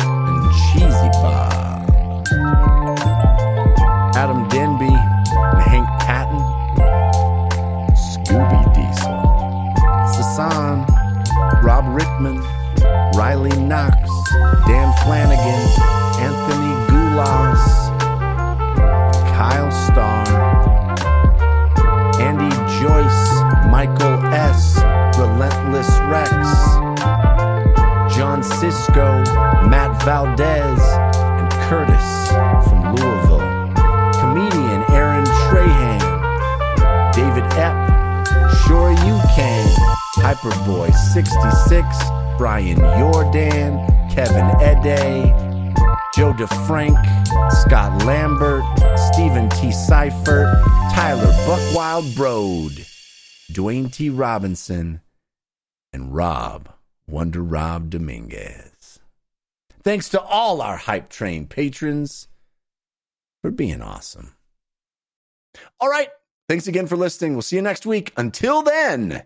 and Cheesy Bob, Adam Denby, and Hank Patton, Scooby Diesel, Sasan, Rob Rickman, Riley Knox, Dan Flanagan, Anthony Goulas, Kyle Starr, Andy Joyce, Michael S., Relentless Rex, John Sisko, Matt Valdez, and Curtis from Louisville. Comedian Aaron Trahan, David Epp, Sure You Can, Hyperboy66, Brian Jordan, Kevin Ede, Joe DeFrank, Scott Lambert, Stephen T. Seifert, Tyler Buckwild Broad, Dwayne T. Robinson, and Rob Wonder Rob Dominguez. Thanks to all our Hype Train patrons for being awesome. All right. Thanks again for listening. We'll see you next week. Until then,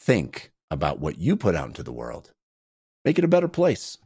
think about what you put out into the world. Make it a better place.